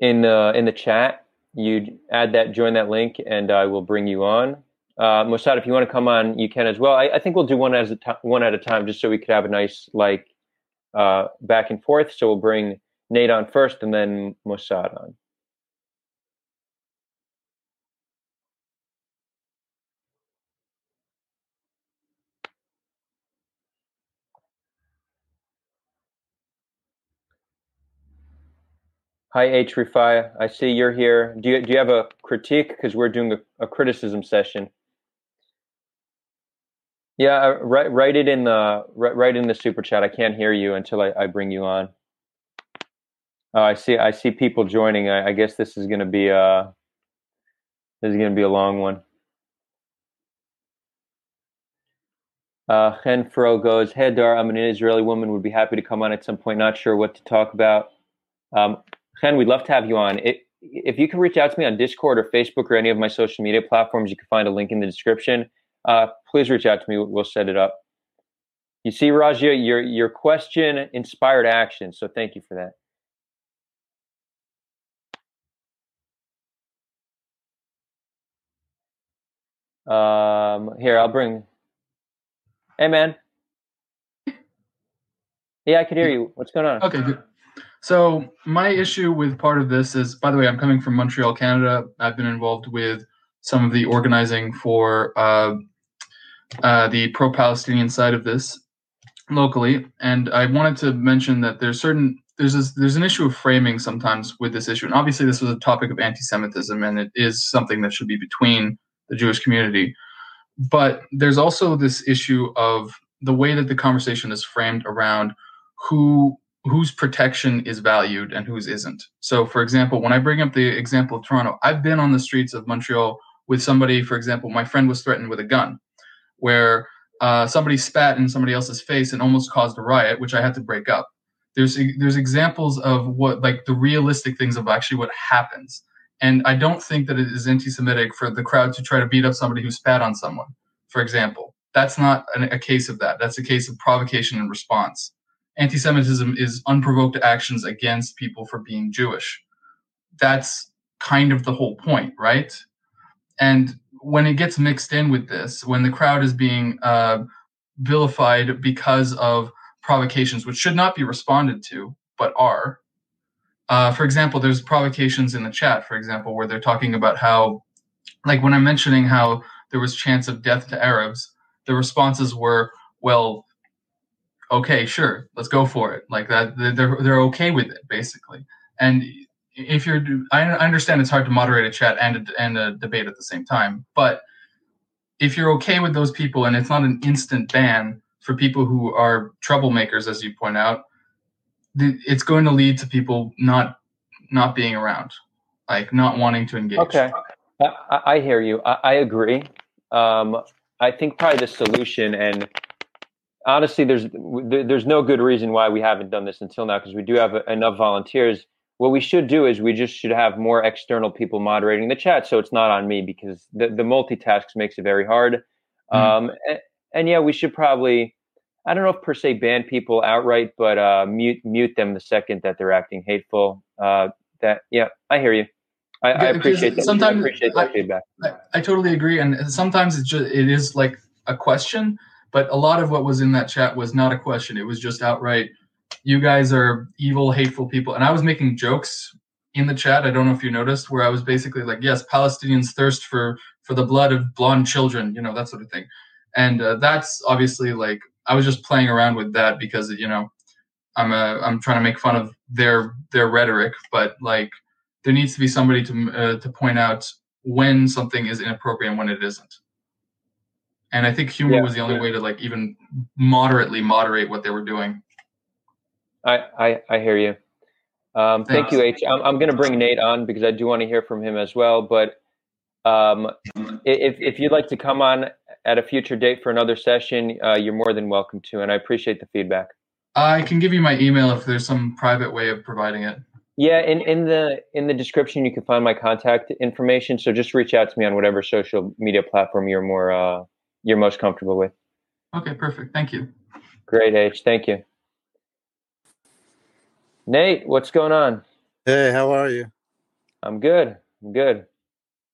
in the in the chat. You add that, join that link, and I will bring you on. Uh, Mossad, if you want to come on, you can as well. I, I think we'll do one as a t- one at a time, just so we could have a nice like uh, back and forth. So we'll bring Nate on first, and then Mossad on. Hi, H. Rifai. I see you're here. Do you do you have a critique? Because we're doing a, a criticism session. Yeah, write write it in the write in the super chat. I can't hear you until I, I bring you on. Oh, I see. I see people joining. I, I guess this is going to be a this is going to be a long one. Uh, Henfro goes, "Hey Dar, I'm an Israeli woman. Would be happy to come on at some point. Not sure what to talk about." Um, Ken, we'd love to have you on. It, if you can reach out to me on Discord or Facebook or any of my social media platforms, you can find a link in the description. Uh, please reach out to me. We'll set it up. You see, Rajia, your your question inspired action, so thank you for that. Um, here, I'll bring... Hey, man. Yeah, I can hear you. What's going on? Okay, good. So my issue with part of this is, by the way, I'm coming from Montreal, Canada. I've been involved with some of the organizing for uh, uh, the pro-Palestinian side of this locally. And I wanted to mention that there's certain there's this, there's an issue of framing sometimes with this issue. And obviously this was a topic of anti-Semitism, and it is something that should be between the Jewish community. But there's also this issue of the way that the conversation is framed around who whose protection is valued and whose isn't. So, for example, when I bring up the example of Toronto, I've been on the streets of Montreal with somebody, for example, my friend was threatened with a gun, where uh, somebody spat in somebody else's face and almost caused a riot, which I had to break up. There's there's examples of what, like, the realistic things of actually what happens. And I don't think that it is anti-Semitic for the crowd to try to beat up somebody who spat on someone, for example. That's not an, a case of that. That's a case of provocation and response. Anti-Semitism is unprovoked actions against people for being Jewish. That's kind of the whole point, right? And when it gets mixed in with this, when the crowd is being uh, vilified because of provocations, which should not be responded to, but are. Uh, for example, there's provocations in the chat, for example, where they're talking about how, like when I'm mentioning how there was chance of death to Arabs, the responses were, well, okay, sure, let's go for it. Like that, they're they're okay with it basically. And if you're, I understand it's hard to moderate a chat and a, and a debate at the same time. But if you're okay with those people, and it's not an instant ban for people who are troublemakers, as you point out, it's going to lead to people not not being around, like not wanting to engage. Okay, I, I hear you. I, I agree. Um, I think probably the solution and. Honestly, there's there's no good reason why we haven't done this until now, because we do have enough volunteers. What we should do is we just should have more external people moderating the chat, so it's not on me, because the, the multitask makes it very hard. Mm. Um, and, and yeah, we should probably, I don't know if per se ban people outright, but uh, mute mute them the second that they're acting hateful. Uh, that yeah, I hear you. I, yeah, I appreciate that. Sometimes I appreciate that I, feedback. I, I totally agree, and sometimes it just it is like a question. But a lot of what was in that chat was not a question. It was just outright, you guys are evil, hateful people. And I was making jokes in the chat. I don't know if you noticed, where I was basically like, yes, Palestinians thirst for, for the blood of blonde children, you know, that sort of thing. And uh, that's obviously like, I was just playing around with that because, you know, I'm a, I'm trying to make fun of their their rhetoric. But like, there needs to be somebody to uh, to point out when something is inappropriate and when it isn't. And I think humor yeah, was the only yeah. way to like even moderately moderate what they were doing. I I, I hear you. Um, thank you, H. I'm, I'm going to bring Nate on because I do want to hear from him as well. But Um, if, if you'd like to come on at a future date for another session, uh, you're more than welcome to, and I appreciate the feedback. I can give you my email if there's some private way of providing it. Yeah, in, in the in the description, you can find my contact information. So just reach out to me on whatever social media platform you're more uh, you're most comfortable with. Okay, perfect. Thank you. Great, H. Thank you. Nate, what's going on? Hey, how are you? I'm good. I'm good.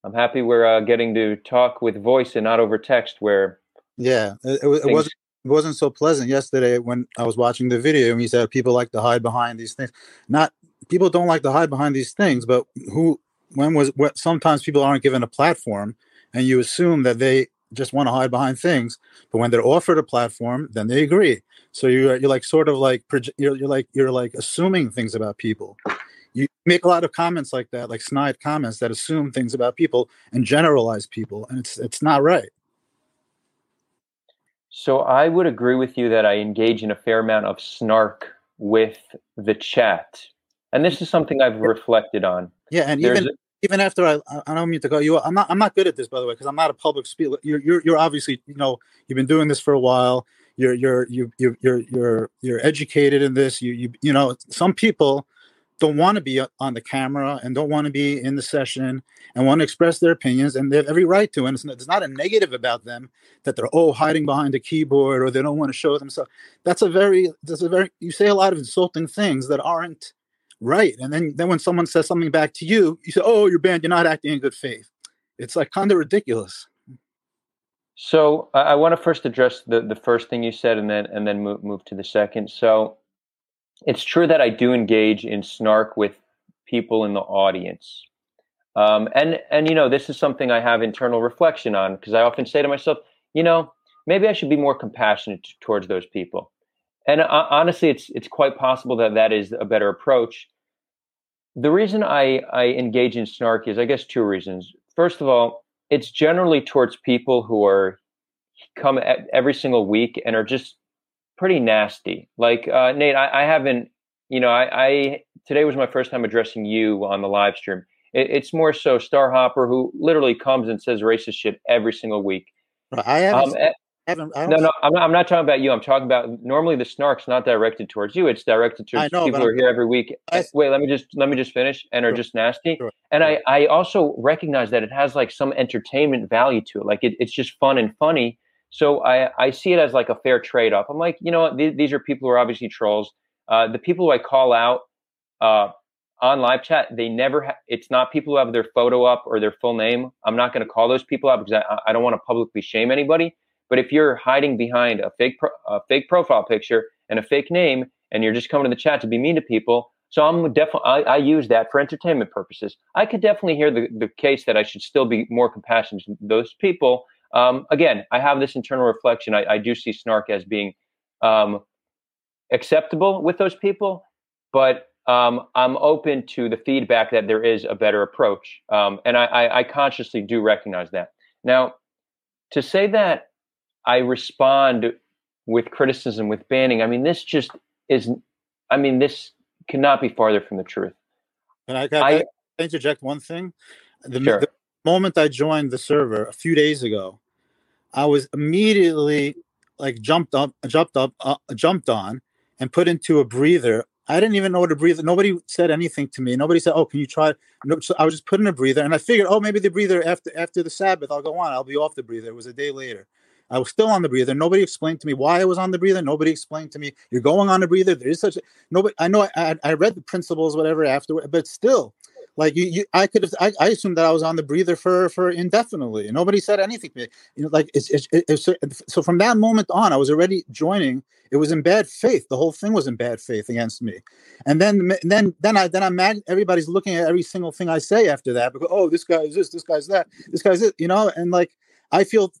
I'm happy we're uh, getting to talk with voice and not over text. Where yeah, it, it, it wasn't it wasn't so pleasant yesterday when I was watching the video, and he said people like to hide behind these things. Not people don't like to hide behind these things, but who? When was? What, sometimes people aren't given a platform, and you assume that they just want to hide behind things. But when they're offered a platform, then they agree. So you're you're like sort of like you're you're like you're like assuming things about people. You make a lot of comments like that, like snide comments that assume things about people and generalize people, and it's it's not right. So I would agree with you that I engage in a fair amount of snark with the chat, and this is something I've reflected on. Yeah, and There's even even after I I don't mean to go you I'm not I'm not good at this, by the way, because I'm not a public speaker. You're, you're you're obviously, you know, you've been doing this for a while. You're you're you you you're you're you're educated in this. You you you know, some people don't want to be on the camera and don't want to be in the session and want to express their opinions, and they have every right to. And it's not, it's not a negative about them that they're oh hiding behind a keyboard or they don't want to show themselves. That's a very that's a very you say a lot of insulting things that aren't right. And then then when someone says something back to you, you say, oh, you're banned. You're not acting in good faith. It's like kind of ridiculous. So I, I want to first address the the first thing you said, and then and then move move to the second. So. It's true that I do engage in snark with people in the audience. Um, and, and, you know, this is something I have internal reflection on, because I often say to myself, you know, maybe I should be more compassionate towards those people. And uh, honestly, it's, it's quite possible that that is a better approach. The reason I, I engage in snark is, I guess, two reasons. First of all, it's generally towards people who are come at every single week and are just pretty nasty. Like, uh, Nate, I, I haven't, you know, I, I, today was my first time addressing you on the live stream. It, it's more so Starhopper, who literally comes and says racist shit every single week. I haven't, um, I haven't, I haven't no, no, I'm not, I'm not talking about you. I'm talking about normally the snark's not directed towards you. It's directed towards know, people who are here every week. I, Wait, let me just, let me just finish and are sure, just nasty. Sure, and sure. I, I also recognize that it has like some entertainment value to it. Like it, it's just fun and funny. So I, I see it as like a fair trade-off. I'm like, you know what? These, these are people who are obviously trolls. Uh, the people who I call out uh, on live chat, they never ha- it's not people who have their photo up or their full name. I'm not going to call those people out because I, I don't want to publicly shame anybody. But if you're hiding behind a fake pro- a fake profile picture and a fake name, and you're just coming to the chat to be mean to people, so I'm definitely I, I use that for entertainment purposes. I could definitely hear the, the case that I should still be more compassionate to those people. Um, again, I have this internal reflection. I, I do see snark as being um, acceptable with those people, but um, I'm open to the feedback that there is a better approach. Um, and I, I, I consciously do recognize that. Now, to say that I respond with criticism, with banning, I mean, this just isn't, I mean, this cannot be farther from the truth. And I can I, I interject one thing. The, sure. the- moment I joined the server a few days ago, I was immediately like jumped up, jumped up, uh, jumped on and put into a breather. I didn't even know what a breather. Nobody said anything to me. Nobody said, "Oh, can you try?" No, so I was just put in a breather, and I figured, "Oh, maybe the breather after after the Sabbath, I'll go on. I'll be off the breather." It was a day later. I was still on the breather. Nobody explained to me why I was on the breather. Nobody explained to me you're going on a breather. There is such a, nobody. I know. I, I, I read the principles, whatever, afterward, but still. Like you, you, I could have. I, I assumed that I was on the breather for for indefinitely. Nobody said anything to me. You know, like it's, it's, it's, it's so. From that moment on, I was already joining. It was in bad faith. The whole thing was in bad faith against me. And then, then, then I, then I'm mad. Everybody's looking at every single thing I say after that. Because oh, this guy is this. This guy's that. This guy's it. You know, and like. I feel,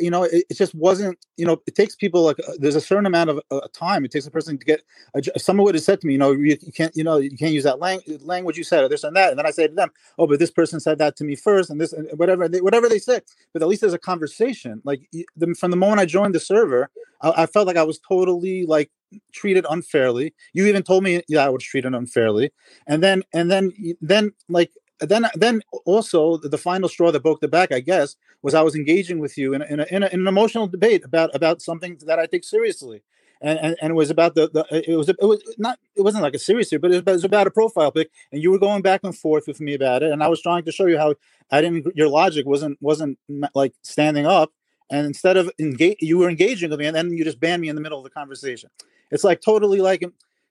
you know, it, it just wasn't, you know, it takes people like uh, there's a certain amount of uh, time it takes a person to get. A, someone would have said to me, you know, you, you can't, you know, you can't use that lang- language you said or this and that. And then I say to them, oh, but this person said that to me first and this and whatever, they, whatever they said. But at least there's a conversation. Like the, from the moment I joined the server, I, I felt like I was totally like treated unfairly. You even told me, yeah, I was treated unfairly. And then, and then, then like. then then also the final straw that broke the back, I guess, was I was engaging with you in in, a, in, a, in an emotional debate about about something that I take seriously. And, and and it was about the, the it was it was not it wasn't like a serious here, but it was, about, it was about a profile pic, and you were going back and forth with me about it, and I was trying to show you how I didn't your logic wasn't wasn't like standing up, and instead of engage you were engaging with me, and then you just banned me in the middle of the conversation. It's like totally like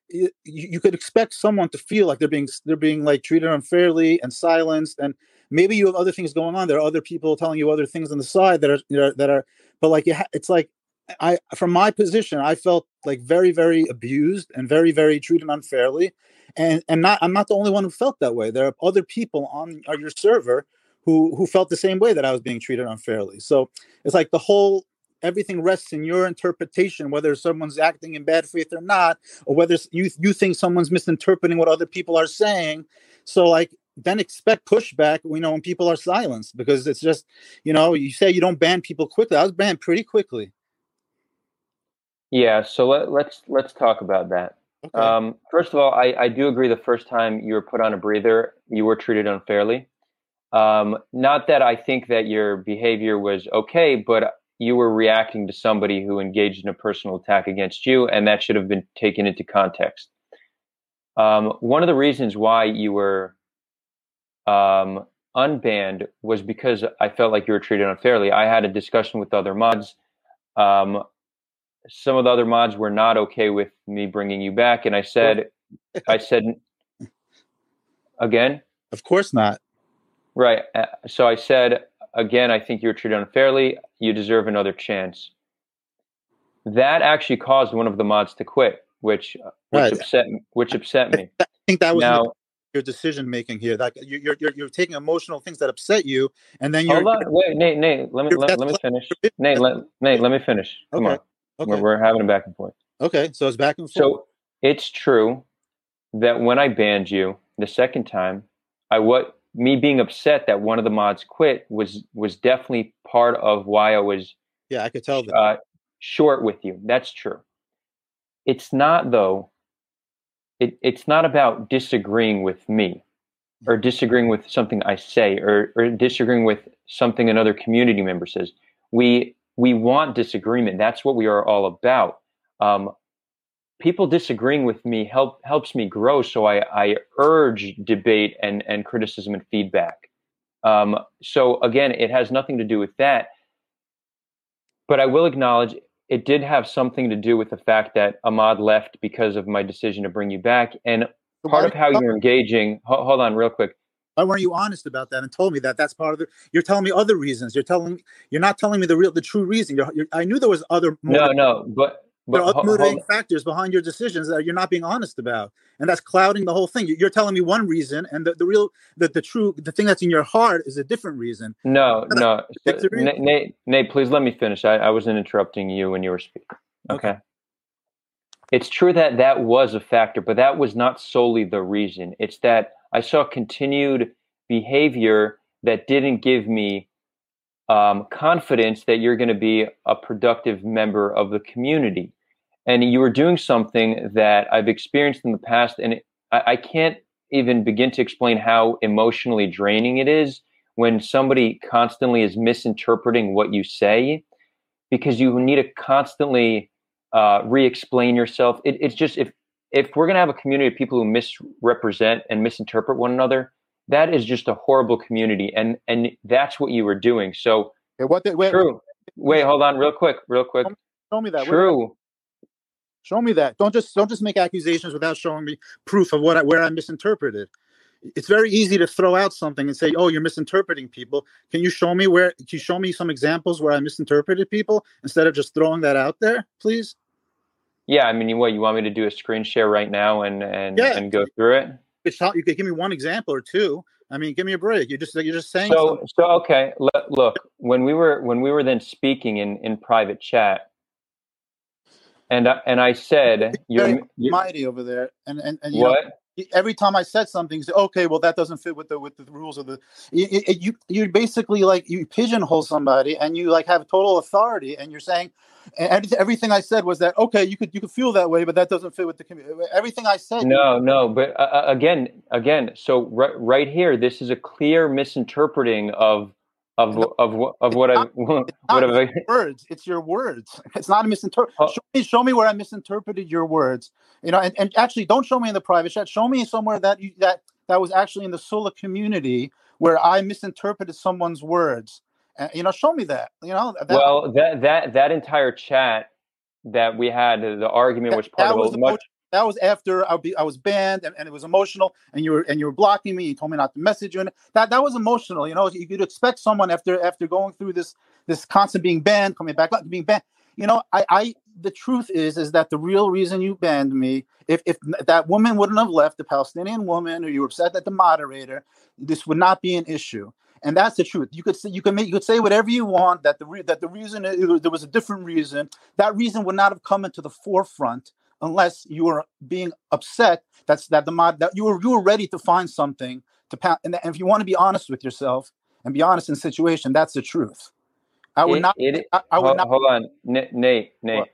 you, you could expect someone to feel like they're being they're being like treated unfairly and silenced, and maybe you have other things going on. There are other people telling you other things on the side that are you know, that are, but like you ha- it's like. I, from my position, I felt like very, very abused and very, very treated unfairly, and and not. I'm not the only one who felt that way. There are other people on your server who who felt the same way, that I was being treated unfairly. So it's like the whole everything rests in your interpretation, whether someone's acting in bad faith or not, or whether you you think someone's misinterpreting what other people are saying. So like. Then expect pushback, you know, when people are silenced, because it's just, you know, you say you don't ban people quickly. I was banned pretty quickly. Yeah, so let, let's let's talk about that. Okay. Um, first of all, I, I do agree. The first time you were put on a breather, you were treated unfairly. Um, not that I think that your behavior was okay, but you were reacting to somebody who engaged in a personal attack against you, and that should have been taken into context. Um, one of the reasons why you were um, unbanned was because I felt like you were treated unfairly. I had a discussion with other mods. Um, Some of the other mods were not okay with me bringing you back, and I said, "I said again." Of course not. Right. So I said again, "I think you were treated unfairly. You deserve another chance." That actually caused one of the mods to quit, which which right. upset which upset me. I think that was now, your decision making here. That you're you're you're taking emotional things that upset you, and then you're. Hold on, wait, Nate, Nate, let me let, let me finish. Nate, let, Nate, let me finish. Come okay. on. Okay. We're, we're having a back and forth. Okay, so it's back and forth. So it's true that when I banned you the second time, I what me being upset that one of the mods quit was was definitely part of why I was yeah I could tell that uh, short with you. That's true. It's not though. It it's not about disagreeing with me, or disagreeing with something I say, or or disagreeing with something another community member says. We. We want disagreement. That's what we are all about. Um, people disagreeing with me help helps me grow. So I, I urge debate and, and criticism and feedback. Um, so again, it has nothing to do with that. But I will acknowledge it did have something to do with the fact that Ahmad left because of my decision to bring you back. And part of how you're engaging, ho- hold on real quick. Why weren't you honest about that and told me that? That's part of the. You're telling me other reasons. You're telling. You're not telling me the real, the true reason. You're, you're, I knew there was other. Motivating, no, no, but, but there are other ho- motivating ho- factors behind your decisions that you're not being honest about, and that's clouding the whole thing. You're telling me one reason, and the, the real, the, the true, the thing that's in your heart is a different reason. No, no, so, Nate, Nate, Nate, please let me finish. I, I wasn't interrupting you when you were speaking. Okay. okay. It's true that that was a factor, but that was not solely the reason. It's that. I saw continued behavior that didn't give me um, confidence that you're going to be a productive member of the community. And you were doing something that I've experienced in the past, and it, I, I can't even begin to explain how emotionally draining it is when somebody constantly is misinterpreting what you say, because you need to constantly uh, re-explain yourself. It, it's just... if. If we're going to have a community of people who misrepresent and misinterpret one another, that is just a horrible community. And and that's what you were doing. So yeah, what the, wait, true. Wait, wait, hold on real quick, real quick. Show me that. True. Show me that. Don't just don't just make accusations without showing me proof of what I, where I misinterpreted. It's very easy to throw out something and say, oh, you're misinterpreting people. Can you show me where can you show me some examples where I misinterpreted people instead of just throwing that out there, please? Yeah, I mean, what, you want me to do a screen share right now and and, yeah. and go through it? It's not, you could give me one example or two. I mean, give me a break. You're just you're just saying. So something. so okay. Let, look, when we were when we were then speaking in, in private chat, and and I said, you're mighty over there, and and, and you what? Know, every time I said something, you say, okay, well, that doesn't fit with the with the rules of the. It, it, you you basically like you pigeonhole somebody, and you like have total authority, and you're saying, and everything I said was that okay, you could you could feel that way, but that doesn't fit with the community. Everything I said. No, no, but uh, again, again, so right, right here, this is a clear misinterpreting of of no, of, of of what I what I words. It's your words. It's not a misinterpret. Uh, show me, show me where I misinterpreted your words. You know, and, and actually, don't show me in the private chat. Show me somewhere that you, that that was actually in the Sulha community where I misinterpreted someone's words. Uh, you know, show me that. You know, that, well, that that that entire chat that we had, the argument that, was part that of was a much. That was after I, be, I was banned, and, and it was emotional. And you were and you were blocking me. You told me not to message you. And that that was emotional. You know, you could expect someone after after going through this this constant being banned, coming back up, being banned. You know, I, I the truth is is that the real reason you banned me, if if that woman wouldn't have left, the Palestinian woman, or you were upset at the moderator, this would not be an issue. And that's the truth. You could say you can make you could say whatever you want. That the re, that the reason it, it, there was a different reason. That reason would not have come into the forefront. Unless you were being upset, that's that the mod that you were you were ready to find something to pound. And if you want to be honest with yourself and be honest in the situation, that's the truth. I would it, not. It, I, I would hold, not. Hold on, Nate. Nate, what?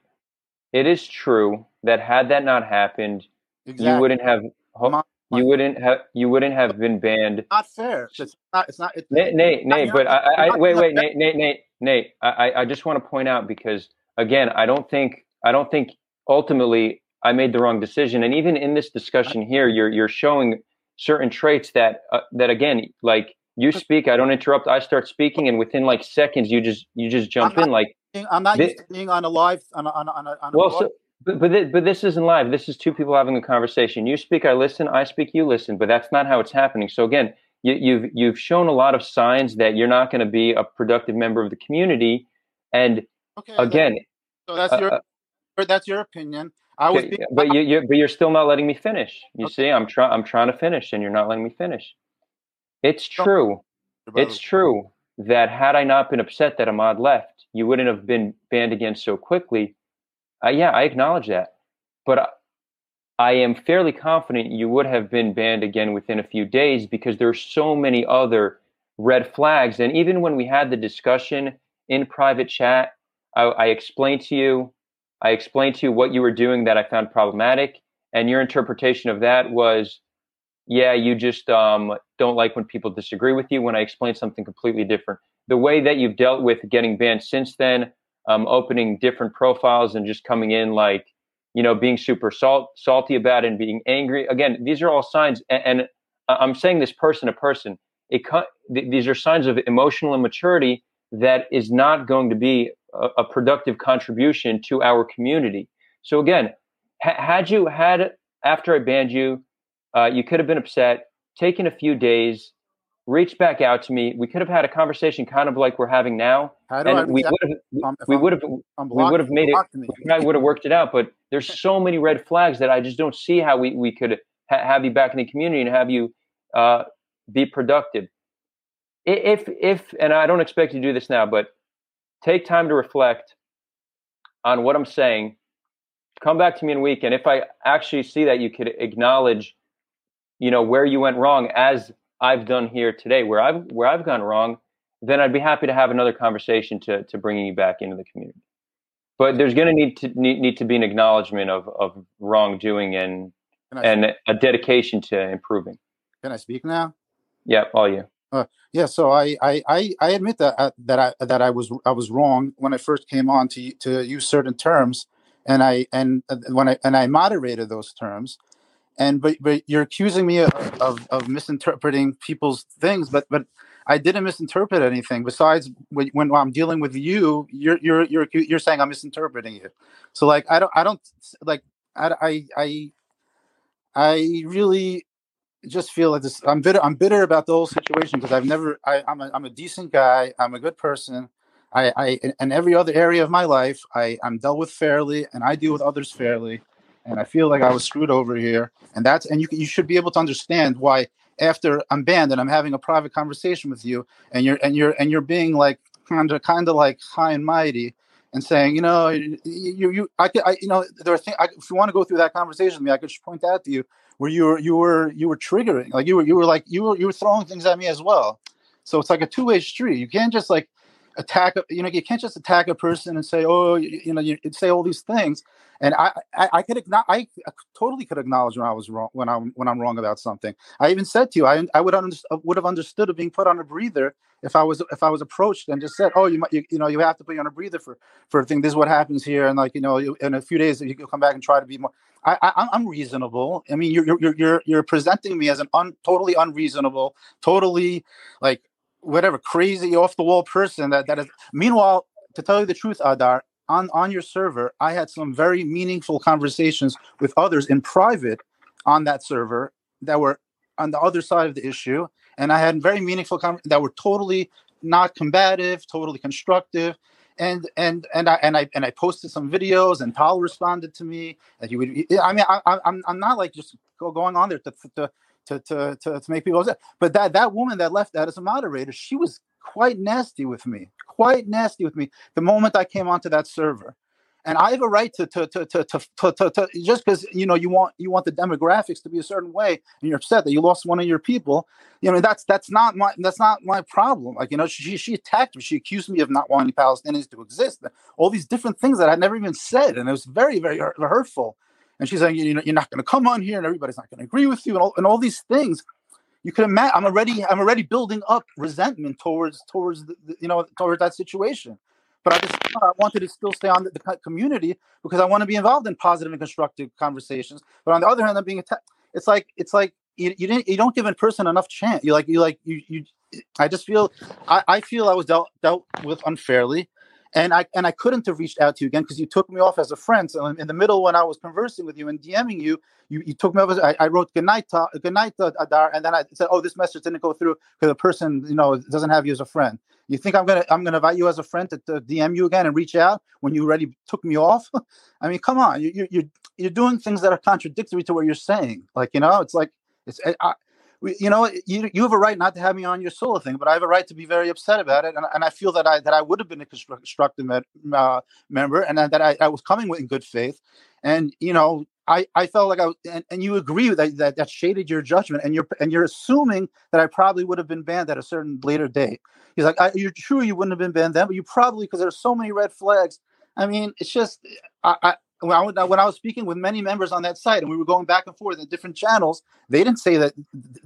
It is true that had that not happened, exactly. you wouldn't have. Ho, you wouldn't have. You wouldn't have been banned. Not fair. It's not. It's not. It's, Nate. Nate. Not, Nate but not, I. I not, wait. Wait. Nate. Nate. Nate. Nate. I. I just want to point out because again, I don't think. I don't think. Ultimately, I made the wrong decision, and even in this discussion here, you're you're showing certain traits that uh, that again, like you speak, I don't interrupt, I start speaking, and within like seconds, you just you just jump I'm in. Like being, I'm not this, used to being on a live on a, on a, on a, on a well, so, but but, th but this isn't live. This is two people having a conversation. You speak, I listen. I speak, you listen. But that's not how it's happening. So again, you, you've you've shown a lot of signs that you're not going to be a productive member of the community, and okay, again, so that's your. Uh, That's your opinion. I was, being, but you, you're, but you're still not letting me finish. You okay. see, I'm trying, I'm trying to finish, and you're not letting me finish. It's true. It's true that had I not been upset that Ahmad left, you wouldn't have been banned again so quickly. Uh, yeah, I acknowledge that, but I, I am fairly confident you would have been banned again within a few days because there are so many other red flags. And even when we had the discussion in private chat, I, I explained to you. I explained to you what you were doing that I found problematic, and your interpretation of that was, yeah, you just um, don't like when people disagree with you when I explain something completely different. The way that you've dealt with getting banned since then, um, opening different profiles and just coming in like, you know, being super salt salty about it and being angry. Again, these are all signs, and, and I'm saying this person to person. It th these are signs of emotional immaturity that is not going to be a, a productive contribution to our community. So again, ha had you had, after I banned you, uh, you could have been upset, taken a few days, reached back out to me. We could have had a conversation kind of like we're having now. And we would have, we would have, we would have made it, I would have worked it out, but there's so many red flags that I just don't see how we, we could ha have you back in the community and have you uh, be productive. If, if, and I don't expect you to do this now, but take time to reflect on what I'm saying. Come back to me in a week. And if I actually see that, you could acknowledge, you know, where you went wrong, as I've done here today, where I've, where I've gone wrong, then I'd be happy to have another conversation to, to bringing you back into the community. But there's going to need to need, need to be an acknowledgement of, of wrongdoing and, and a dedication to improving. Can I speak now? Yeah, all you. Uh, yeah, so I I I admit that uh, that I that I was I was wrong when I first came on to to use certain terms, and I and uh, when I and I moderated those terms, and but but you're accusing me of of, of misinterpreting people's things, but but I didn't misinterpret anything. Besides, when, when I'm dealing with you, you're you're you're you're saying I'm misinterpreting you. So like I don't I don't like I I I really. Just feel like this. I'm bitter. I'm bitter about the whole situation because I've never. I, I'm a. I'm a decent guy. I'm a good person. I. I. In every other area of my life, I. I'm dealt with fairly, and I deal with others fairly. And I feel like I was screwed over here. And that's. And you. You should be able to understand why after I'm banned and I'm having a private conversation with you, and you're. And you're. And you're being like kind of. Kind of like high and mighty. and saying, you know, you, you, I, I you know, there are things. I, if you want to go through that conversation with me, I could just point out to you where you were, you were, you were triggering, like you were, you were like, you were, you were throwing things at me as well. So it's like a two-way street. You can't just like attack, you know, you can't just attack a person and say, oh, you, you know, you say all these things. And I, I, I could, I totally could acknowledge when I was wrong, when I'm, when I'm wrong about something. I even said to you, I, I would, under, would have understood of being put on a breather if I was, if I was approached and just said, oh, you, might, you, you know, you have to put you on a breather for, for a thing. This is what happens here, and like, you know, you, in a few days you can come back and try to be more. I, I, I'm reasonable. I mean, you're, you're, you're, you're presenting me as an un, totally unreasonable, totally like whatever crazy off the wall person that, that is. Meanwhile, to tell you the truth, Adar, on, on your server, I had some very meaningful conversations with others in private on that server that were on the other side of the issue. And I had very meaningful conversations that were totally not combative, totally constructive. And and and I and I and I posted some videos, and Paul responded to me that he would. I mean, I, I'm I'm not like just going on there to to to to to, to make people upset. But that that woman that left that as a moderator, she was quite nasty with me. Quite nasty with me the moment I came onto that server. And I have a right to to to to to, to, to, to just because, you know, you want you want the demographics to be a certain way, and you're upset that you lost one of your people. You know, that's that's not my that's not my problem. Like, you know, she she attacked me. She accused me of not wanting Palestinians to exist. All these different things that I never even said, and it was very very hurtful. And she's like, you know, you're not going to come on here, and everybody's not going to agree with you, and all and all these things. You could imagine. I'm already I'm already building up resentment towards towards the, you know towards that situation. But I just I wanted to still stay on the, the community because I want to be involved in positive and constructive conversations. But on the other hand, I'm being attacked. It's like it's like you you, didn't, you don't give a person enough chance. You like you like you you. I just feel I, I feel I was dealt dealt with unfairly, and I and I couldn't have reached out to you again because you took me off as a friend. So in the middle when I was conversing with you and DMing you, you, you took me off. As, I, I wrote good night, ta, good night, Adar, and then I said, oh, this message didn't go through because the person you know doesn't have you as a friend. You think I'm gonna I'm gonna invite you as a friend to, to D M you again and reach out when you already took me off? I mean, come on, you you you're doing things that are contradictory to what you're saying. Like you know, it's like it's I, you know you you have a right not to have me on your solo thing, but I have a right to be very upset about it, and and I feel that I that I would have been a constructive uh, member, and that I, I was coming with in good faith, and you know. I, I felt like I was, and, and you agree that, that that shaded your judgment, and you're and you're assuming that I probably would have been banned at a certain later date. He's like, I, you're true, you wouldn't have been banned then, but you probably because there's so many red flags. I mean, it's just I, I when I when I was speaking with many members on that site, and we were going back and forth in different channels, they didn't say that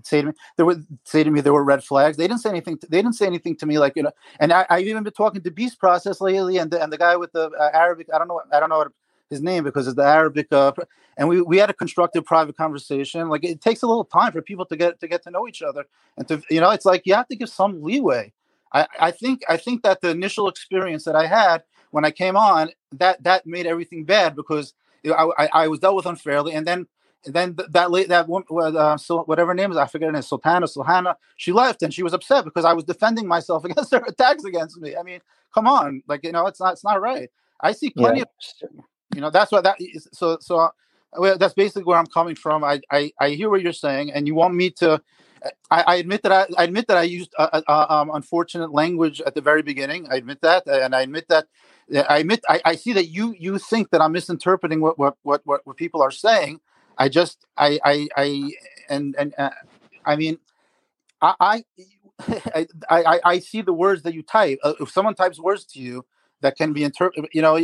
say to me there were say to me there were red flags. They didn't say anything. To, they didn't say anything to me like you know. And I, I've even been talking to Beast Process lately, and the, and the guy with the uh, Arabic. I don't know. I don't know. What it, his name because it's the Arabic uh, and we, we had a constructive private conversation. Like it takes a little time for people to get to get to know each other and to you know it's like you have to give some leeway. I, I think I think that the initial experience that I had when I came on that that made everything bad because I, I, I was dealt with unfairly and then and then that late that woman uh, so whatever her name is I forget her name Sultana Sulhana she left and she was upset because I was defending myself against her attacks against me. I mean come on like you know it's not it's not right. I see plenty yeah. of You know, that's what that is. So, so well, that's basically where I'm coming from. I, I, I hear what you're saying, and you want me to. I, I admit that I, I admit that I used uh, uh, um, unfortunate language at the very beginning. I admit that, and I admit that. I admit I, I see that you you think that I'm misinterpreting what what what, what, what people are saying. I just I I, I and and uh, I mean I I, I I see the words that you type. Uh, if someone types words to you that can be interpreted, you know.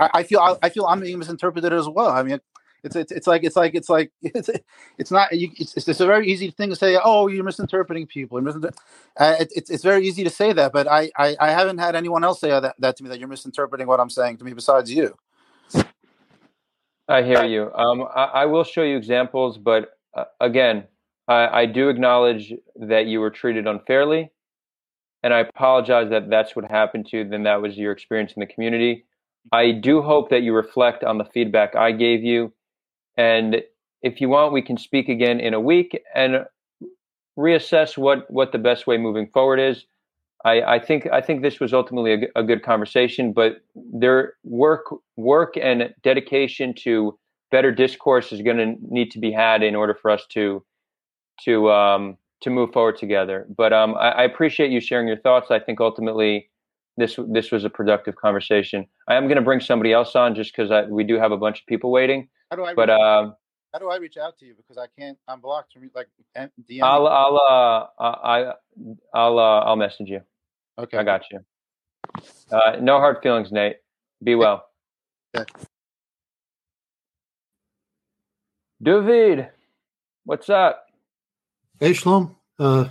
I feel I feel I'm being misinterpreted as well. I mean, it's it's it's like it's like it's like it's it's not you, it's it's a very easy thing to say. Oh, you're misinterpreting people. You're misinterpreting. Uh, it, it's it's very easy to say that, but I, I, I haven't had anyone else say that, that to me that you're misinterpreting what I'm saying to me besides you. I hear you. Um, I, I will show you examples, but uh, again, I, I do acknowledge that you were treated unfairly, and I apologize that that's what happened to you. Then that was your experience in the community. I do hope that you reflect on the feedback I gave you. And if you want, we can speak again in a week and reassess what, what the best way moving forward is. I, I think I think this was ultimately a, a good conversation, but their work, work and dedication to better discourse is going to need to be had in order for us to to um, to move forward together. But um, I, I appreciate you sharing your thoughts. I think ultimately this this was a productive conversation. I am going to bring somebody else on just because we do have a bunch of people waiting. How do I? But um, how do I reach out to you, because I can't? I'm blocked from like D M. I'll I'll uh, I I'll uh, I'll message you. Okay, I got you. Uh, no hard feelings, Nate. Be well. Okay. David, what's up? Hey, Shlom. Uh,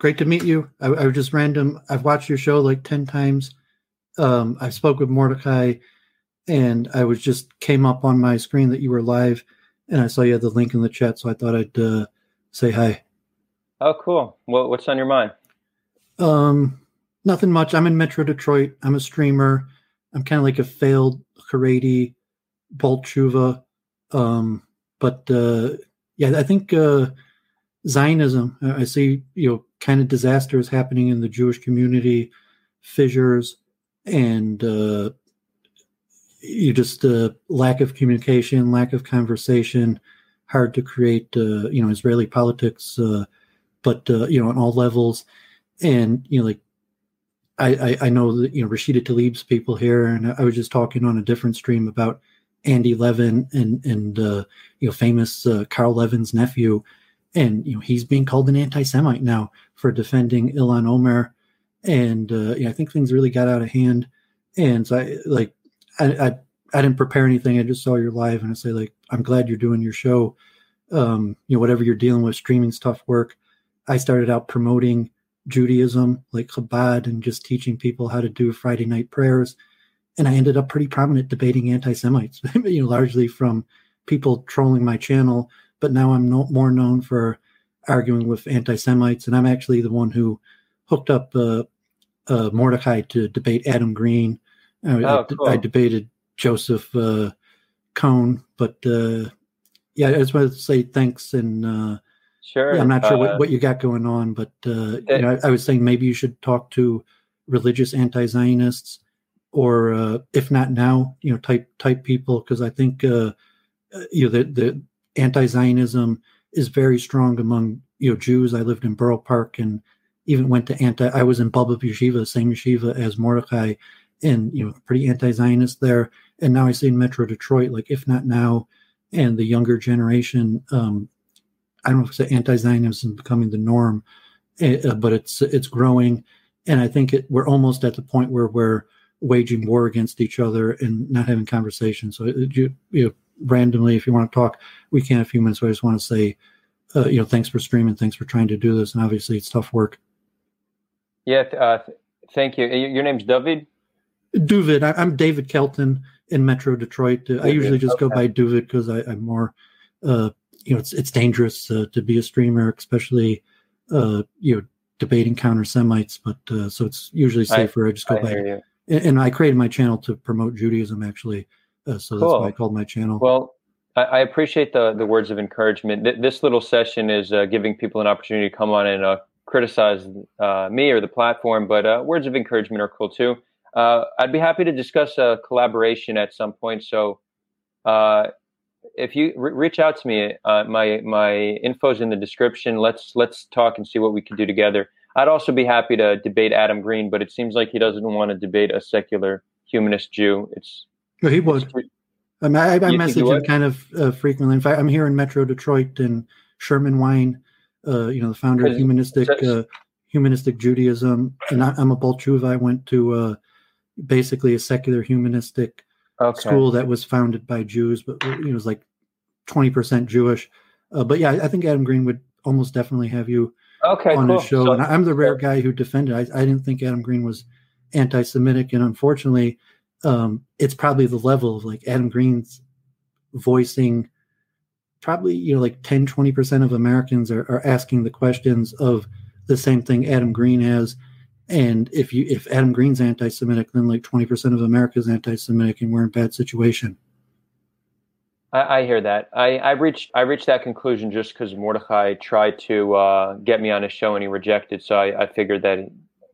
great to meet you. I, I was just random. I've watched your show like ten times. Um, I spoke with Mordecai, and I was just came up on my screen that you were live, and I saw you had the link in the chat, so I thought I'd uh, say hi. Oh, cool. Well, what's on your mind? Um, nothing much. I'm in Metro Detroit. I'm a streamer. I'm kind of like a failed Haredi, Bolshuva. Um, but uh, yeah, I think uh, Zionism. I see, you know, kind of disasters happening in the Jewish community, fissures, and uh, you just uh, lack of communication, lack of conversation. Hard to create, uh, you know, Israeli politics, uh, but uh, you know, on all levels. And you know, like I, I, I know that you know Rashida Tlaib's people here, and I was just talking on a different stream about Andy Levin and and uh, you know famous uh, Carl Levin's nephew, and you know he's being called an anti-Semite now for defending Ilhan Omar, and uh, you know, I think things really got out of hand, and so I like I, I I didn't prepare anything. I just saw your live, and I say like I'm glad you're doing your show, um, you know whatever you're dealing with, streaming's tough work. I started out promoting Judaism, like Chabad, and just teaching people how to do Friday night prayers. And I ended up pretty prominent debating anti-Semites, you know, largely from people trolling my channel. But now I'm no, more known for arguing with anti-Semites. And I'm actually the one who hooked up uh, uh, Mordecai to debate Adam Green. I, oh, cool. I, I debated Joseph uh, Cohn. But uh, yeah, I just want to say thanks and uh, sure. Yeah, I'm not sure uh, what, what you got going on, but uh, it, you know, I, I was saying maybe you should talk to religious anti-Zionists, or uh, if not now, you know, type type people, because I think uh, you know the, the anti-Zionism is very strong among you know Jews. I lived in Borough Park and even went to anti. I was in Bubba Yeshiva, same yeshiva as Mordecai, and you know, pretty anti-Zionist there. And now I see in Metro Detroit, like If Not Now, and the younger generation. Um, I don't know if it's the anti-Zionism becoming the norm, uh, but it's it's growing, and I think it, we're almost at the point where we're waging war against each other and not having conversations. So, it, you, you know, randomly, if you want to talk, we can in a few minutes. But I just want to say, uh, you know, thanks for streaming, thanks for trying to do this, and obviously it's tough work. Yeah, uh, th- thank you. Your name's David? Duvid. I, I'm David Kelton in Metro Detroit. Uh, I usually just okay. go by Duvid because I'm more. Uh, You know, it's it's dangerous uh, to be a streamer, especially uh, you know debating counter Semites. But uh, so it's usually safer. I, I just go I back, and, and I created my channel to promote Judaism, actually. Uh, so cool. That's why I called my channel. Well, I, I appreciate the the words of encouragement. Th- this little session is uh, giving people an opportunity to come on and uh, criticize uh, me or the platform. But uh, words of encouragement are cool too. Uh, I'd be happy to discuss a collaboration at some point. So. Uh, If you re- reach out to me, uh, my my info's in the description. Let's let's talk and see what we can do together. I'd also be happy to debate Adam Green, but it seems like he doesn't want to debate a secular humanist Jew. It's no, he would. It's, I mean, I, I message him kind of uh, frequently. In fact, I'm here in Metro Detroit, and Sherman Wein, uh, you know, the founder of humanistic uh, humanistic Judaism, and I, I'm a Bolshuva. I went to uh, basically a secular humanistic. Okay. School that was founded by Jews, but it was like twenty percent Jewish. Uh, but yeah, I think Adam Green would almost definitely have you okay, on cool. his show. So, and I'm the rare guy who defended. I, I didn't think Adam Green was anti-Semitic, and unfortunately, um, it's probably the level of like Adam Green's voicing. Probably you know like ten, twenty percent of Americans are, are asking the questions of the same thing Adam Green has. And if you if Adam Green's anti-Semitic, then like twenty percent of America is anti-Semitic, and we're in a bad situation. I, I hear that. I, I reached I reached that conclusion just because Mordecai tried to uh, get me on his show, and he rejected. So I, I figured that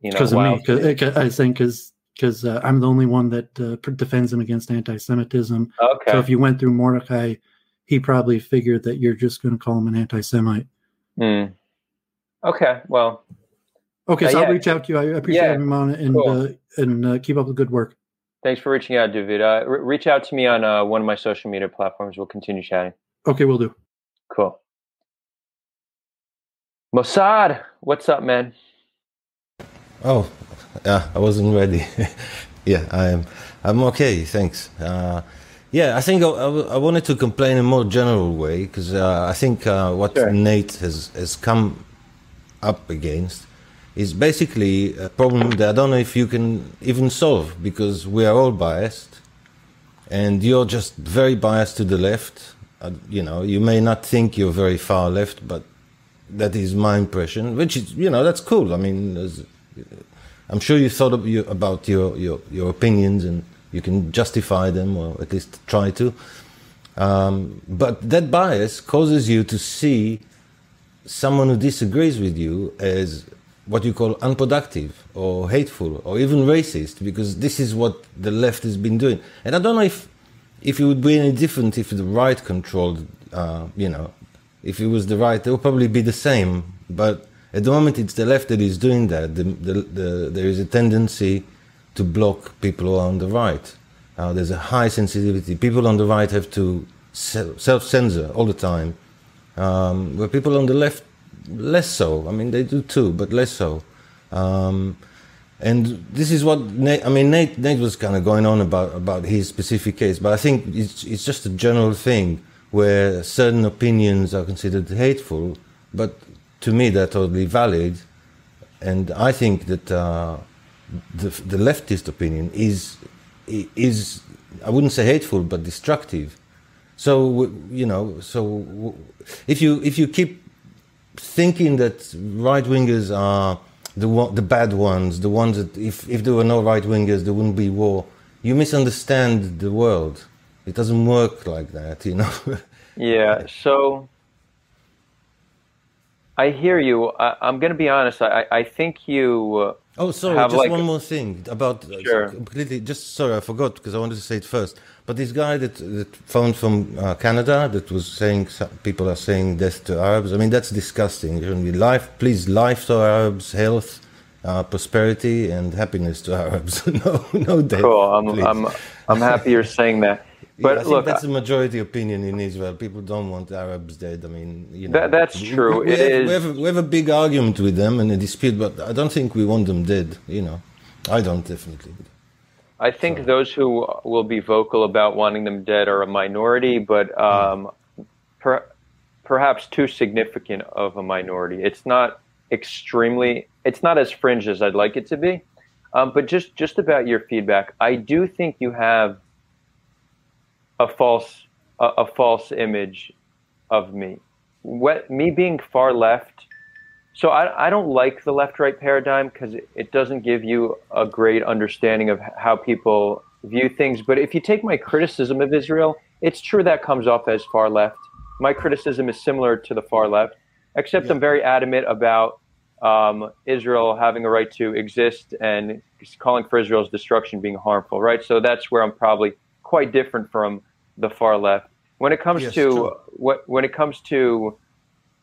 you know because of wow. me. Cause, cause, I think because because uh, I'm the only one that uh, defends him against anti-Semitism. Okay. So if you went through Mordecai, he probably figured that you're just going to call him an anti-Semite. Mm. Okay. Well. Okay, uh, so yeah. I'll reach out to you. I appreciate yeah, having me on, and cool. uh, and uh, keep up the good work. Thanks for reaching out, David. Uh, re- reach out to me on uh, one of my social media platforms. We'll continue chatting. Okay, we'll do. Cool. Mossad, what's up, man? Oh, uh, I wasn't ready. yeah, I'm. I'm okay, thanks. Uh, yeah, I think I, I, I wanted to complain in a more general way because uh, I think uh, what sure. Nate has has come up against is basically a problem that I don't know if you can even solve because we are all biased, and you're just very biased to the left. Uh, you know, you may not think you're very far left, but that is my impression, which is, you know, that's cool. I mean, I'm sure you thought of you, about your, your, your opinions and you can justify them or at least try to. Um, but that bias causes you to see someone who disagrees with you as what you call unproductive or hateful or even racist, because this is what the left has been doing. And I don't know if, if it would be any different if the right controlled, uh, you know, if it was the right, it would probably be the same. But at the moment, it's the left that is doing that. The, the, the, there is a tendency to block people who are on the right. Uh, there's a high sensitivity. People on the right have to self-censor all the time. Um, where people on the left, less so. I mean, they do too, but less so. Um, and this is what Nate, I mean, Nate, Nate was kind of going on about, about his specific case, but I think it's, it's just a general thing where certain opinions are considered hateful, but to me they're totally valid. And I think that uh, the, the leftist opinion is, is, I wouldn't say hateful, but destructive. So, you know, so if you, if you keep thinking that right-wingers are the one, the bad ones, the ones that if, if there were no right-wingers, there wouldn't be war, you misunderstand the world. It doesn't work like that, you know? yeah, so I hear you. I, I'm going to be honest. I, I think you... Uh, oh, sorry, just like one more thing about... Sure. Uh, completely. Just, sorry, I forgot because I wanted to say it first. But this guy that, that phoned from uh, Canada that was saying people are saying death to Arabs, I mean, that's disgusting. Life, please, life to Arabs, health, uh, prosperity, and happiness to Arabs. no, no death, Cool, I'm, I'm, I'm happy you're saying that. But yeah, I think look, that's the majority opinion in Israel. People don't want Arabs dead. I mean, you know, that, that's true. We, it have, is... we, have a, we have a big argument with them and a dispute, but I don't think we want them dead. You know, I don't definitely. I think so. Those who will be vocal about wanting them dead are a minority, but um, mm. per, perhaps too significant of a minority. It's not extremely. It's not as fringe as I'd like it to be. Um, but just just about your feedback, I do think you have. A false, a, a false image of me. What, me being far left. So I, I don't like the left-right paradigm because it, it doesn't give you a great understanding of how people view things. But if you take my criticism of Israel, it's true that comes off as far left. My criticism is similar to the far left, except yeah. I'm very adamant about um, Israel having a right to exist and calling for Israel's destruction being harmful, right? So that's where I'm probably quite different from the far left. When it comes yes, to true. what when it comes to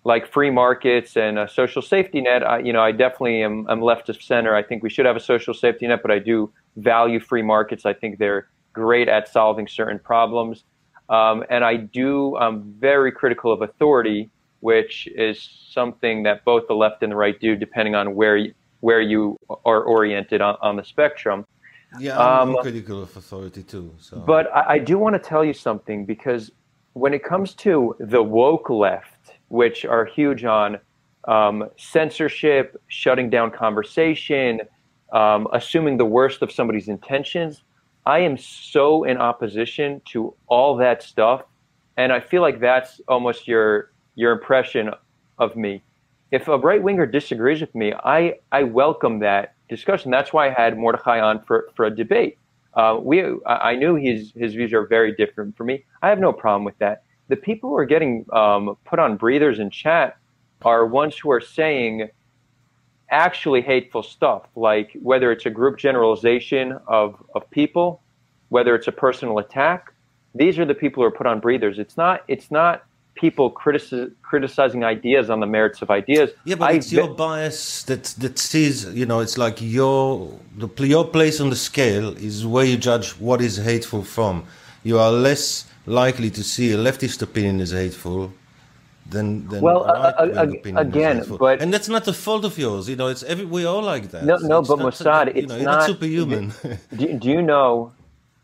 like free markets and a social safety net, I, you know, I definitely am I'm left of center. I think we should have a social safety net, but I do value free markets. I think they're great at solving certain problems. Um, and I do I'm very critical of authority, which is something that both the left and the right do, depending on where you, where you are oriented on, on the spectrum. Yeah, I'm um, critical of authority too. So. But I, I do want to tell you something, because when it comes to the woke left, which are huge on um, censorship, shutting down conversation, um, assuming the worst of somebody's intentions, I am so in opposition to all that stuff. And I feel like that's almost your your impression of me. If a right-winger disagrees with me, I, I welcome that discussion. That's why I had Mordechai on for, for a debate. Uh, we, I knew his, his views are very different from me. I have no problem with that. The people who are getting um, put on breathers in chat are ones who are saying actually hateful stuff, like whether it's a group generalization of, of people, whether it's a personal attack. These are the people who are put on breathers. It's not, it's not people critici- criticizing ideas on the merits of ideas. Yeah, but I, it's your bias that that sees, you know, it's like your the your place on the scale is where you judge what is hateful from. You are less likely to see a leftist opinion as hateful than, than well, right uh, uh, opinion again, is hateful. But and that's not the fault of yours. You know, it's every, we all like that. No, so no, but not, Mossad, it's, you know, not, not superhuman. Do, do you know?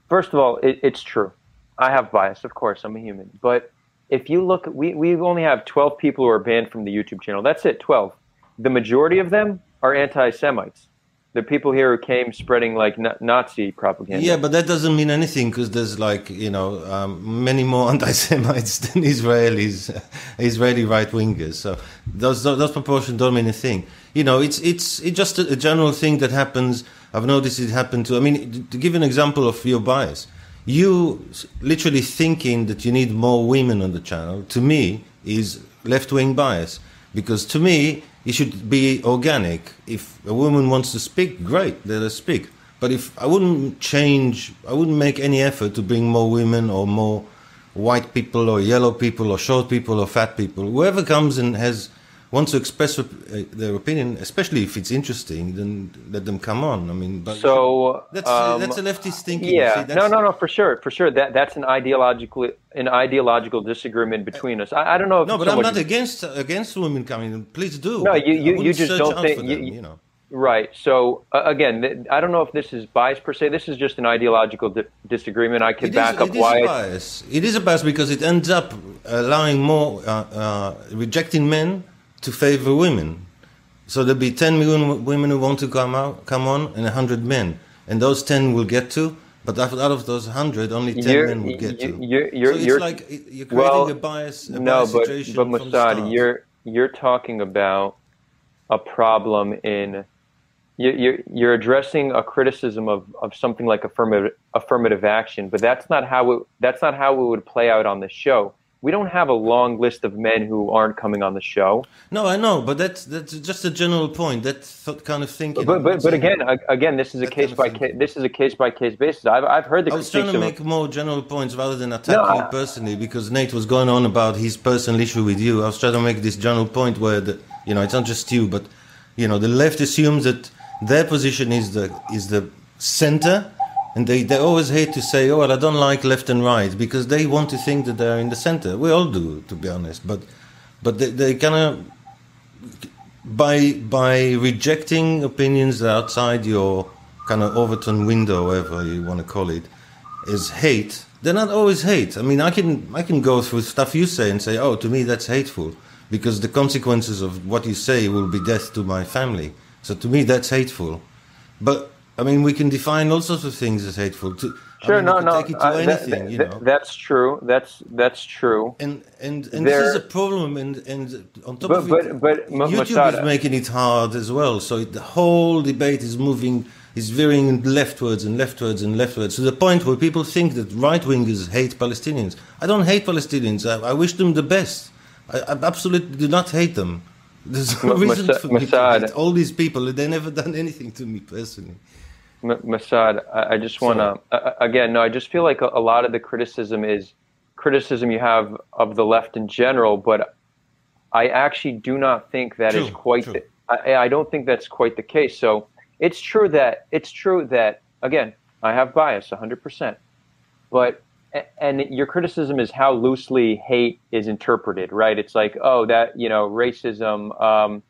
First of all, it, it's true. I have bias, of course. I'm a human, but if you look, we, we only have twelve people who are banned from the YouTube channel. That's it, twelve. The majority of them are anti-Semites. They're people here who came spreading, like, Nazi propaganda. Yeah, but that doesn't mean anything because there's, like, you know, um, many more anti-Semites than Israelis, Israeli right-wingers. So those, those, those proportions don't mean a thing. You know, it's, it's, it's just a, a general thing that happens. I've noticed it happen to, I mean, to give an example of your bias. You literally thinking that you need more women on the channel, to me, is left-wing bias. Because to me, it should be organic. If a woman wants to speak, great, let her speak. But if I wouldn't change, I wouldn't make any effort to bring more women or more white people or yellow people or short people or fat people. Whoever comes and has wants to express their opinion, especially if it's interesting, then let them come on. I mean, but so that's um, that's a leftist thinking. Yeah, see, no, no, no, for sure, for sure. That that's an ideological an ideological disagreement between us. I, I don't know. If no, but I'm not against against women coming. Please do. No, you you, you just don't think. Them, you, you know. Right. So uh, again, th- I don't know if this is bias per se. This is just an ideological di- disagreement. I could back is, up it why. It is a bias. It is a bias because it ends up allowing more uh, uh, rejecting men to favor women. So there'll be ten million women who want to come out, come on, and one hundred men. And those ten will get to, but out of those one hundred, only ten you're, men will get you're, to. You're, you're, so it's you're, like you're creating well, a bias, a no, bias but, situation but Mossad, from the start. You're, you're talking about a problem in... You're, you're addressing a criticism of, of something like affirmative, affirmative action, but that's not how it, that's not how it would play out on this show. We don't have a long list of men who aren't coming on the show. No, I know, but that's that's just a general point. That kind of thinking. But but, but again, again, this is a case by case, this is a case by case basis. I've I've heard the. I was trying to make more general points rather than attacking you personally, because Nate was going on about his personal issue with you. I was trying to make this general point where the, you know, it's not just you, but you know, the left assumes that their position is the is the center. And they, they always hate to say, oh, well, I don't like left and right, because they want to think that they're in the center. We all do, to be honest. But but they, they kind of, by by rejecting opinions that are outside your kind of Overton window, whatever you want to call it, is hate. They're not always hate. I mean, I can I can go through stuff you say and say, oh, to me that's hateful, because the consequences of what you say will be death to my family. So to me that's hateful. But... I mean, we can define all sorts of things as hateful. To, sure, I mean, no, no, take it to uh, anything, that, that, you know. That's true. That's that's true. And and, and there, this is a problem. And, and on top but, of but, it, but, YouTube Mossad, is making it hard as well. So it, the whole debate is moving, is veering leftwards and leftwards and leftwards to the point where people think that right-wingers hate Palestinians. I don't hate Palestinians. I, I wish them the best. I, I absolutely do not hate them. There's no M- reason Mossad, for me Mossad. to hate all these people. They've never done anything to me personally. M- Mossad, I, I just want to, uh, again, no, I just feel like a, a lot of the criticism is criticism you have of the left in general, but I actually do not think that true, is quite, the, I, I don't think that's quite the case. So it's true that, it's true that, again, I have bias one hundred percent, but, and your criticism is how loosely hate is interpreted, right? It's like, oh, that, you know, racism, um,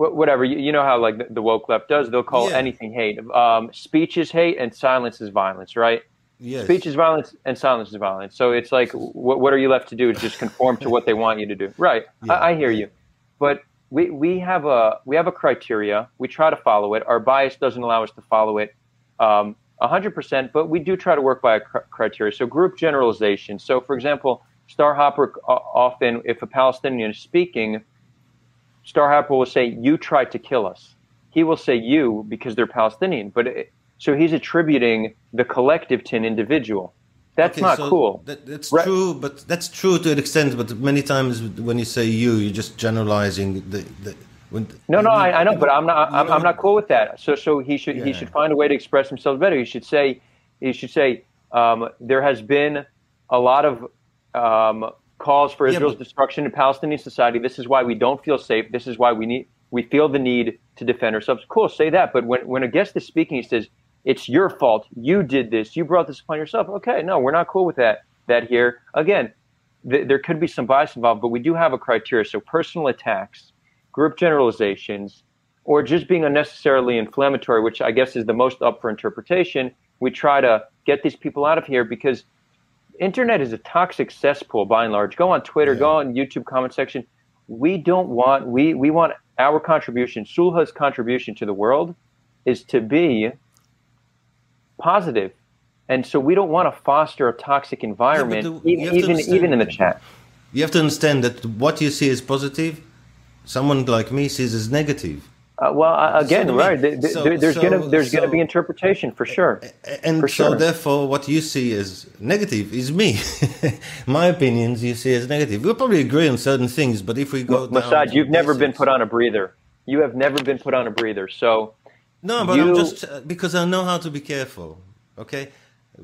whatever, you, you know how like the, the woke left does, they'll call yeah. anything hate. Um, speech is hate and silence is violence, right? Yes. Speech is violence and silence is violence. So it's like, what, what are you left to do is just conform to what they want you to do. Right, yeah. I, I hear you. But we, we, have a, we have a criteria, we try to follow it, our bias doesn't allow us to follow it um, one hundred percent, but we do try to work by a cr- criteria. So group generalization. So for example, Starhopper uh, often, if a Palestinian is speaking, Starhopper will say, you tried to kill us. He will say you because they're Palestinian. But it, so he's attributing the collective to an individual. That's okay, not so cool. That, that's right. true, but that's true to an extent. But many times when you say you, you're just generalizing. The, the when, no, no, you, I, I know, but I'm not. I'm, I'm not cool with that. So, so he should yeah. he should find a way to express himself better. He should say, he should say, um, there has been a lot of um, calls for Israel's yeah, but, destruction in Palestinian society. This is why we don't feel safe. This is why we need we feel the need to defend ourselves. Cool, say that. But when, when a guest is speaking, he says, it's your fault. You did this. You brought this upon yourself. Okay, no, we're not cool with that, that here. Again, th- there could be some bias involved, but we do have a criteria. So personal attacks, group generalizations, or just being unnecessarily inflammatory, which I guess is the most up for interpretation. We try to get these people out of here because internet is a toxic cesspool by and large. Go on Twitter, yeah. go on YouTube comment section. We don't want, we, we want our contribution, Sulha's contribution to the world is to be positive. And so we don't want to foster a toxic environment, yeah, the, even even, even in the chat. You have to understand that what you see as positive, someone like me sees as negative. Uh, well, uh, again, so, right? Th- th- so, there's so, gonna there's so, gonna be interpretation for sure. And for so, sure. therefore, what you see as negative is me. My opinions you see as negative. We'll probably agree on certain things, but if we go well, down, Masad, you've never been put on a breather. You have never been put on a breather. So no, but you, I'm just uh, because I know how to be careful. Okay.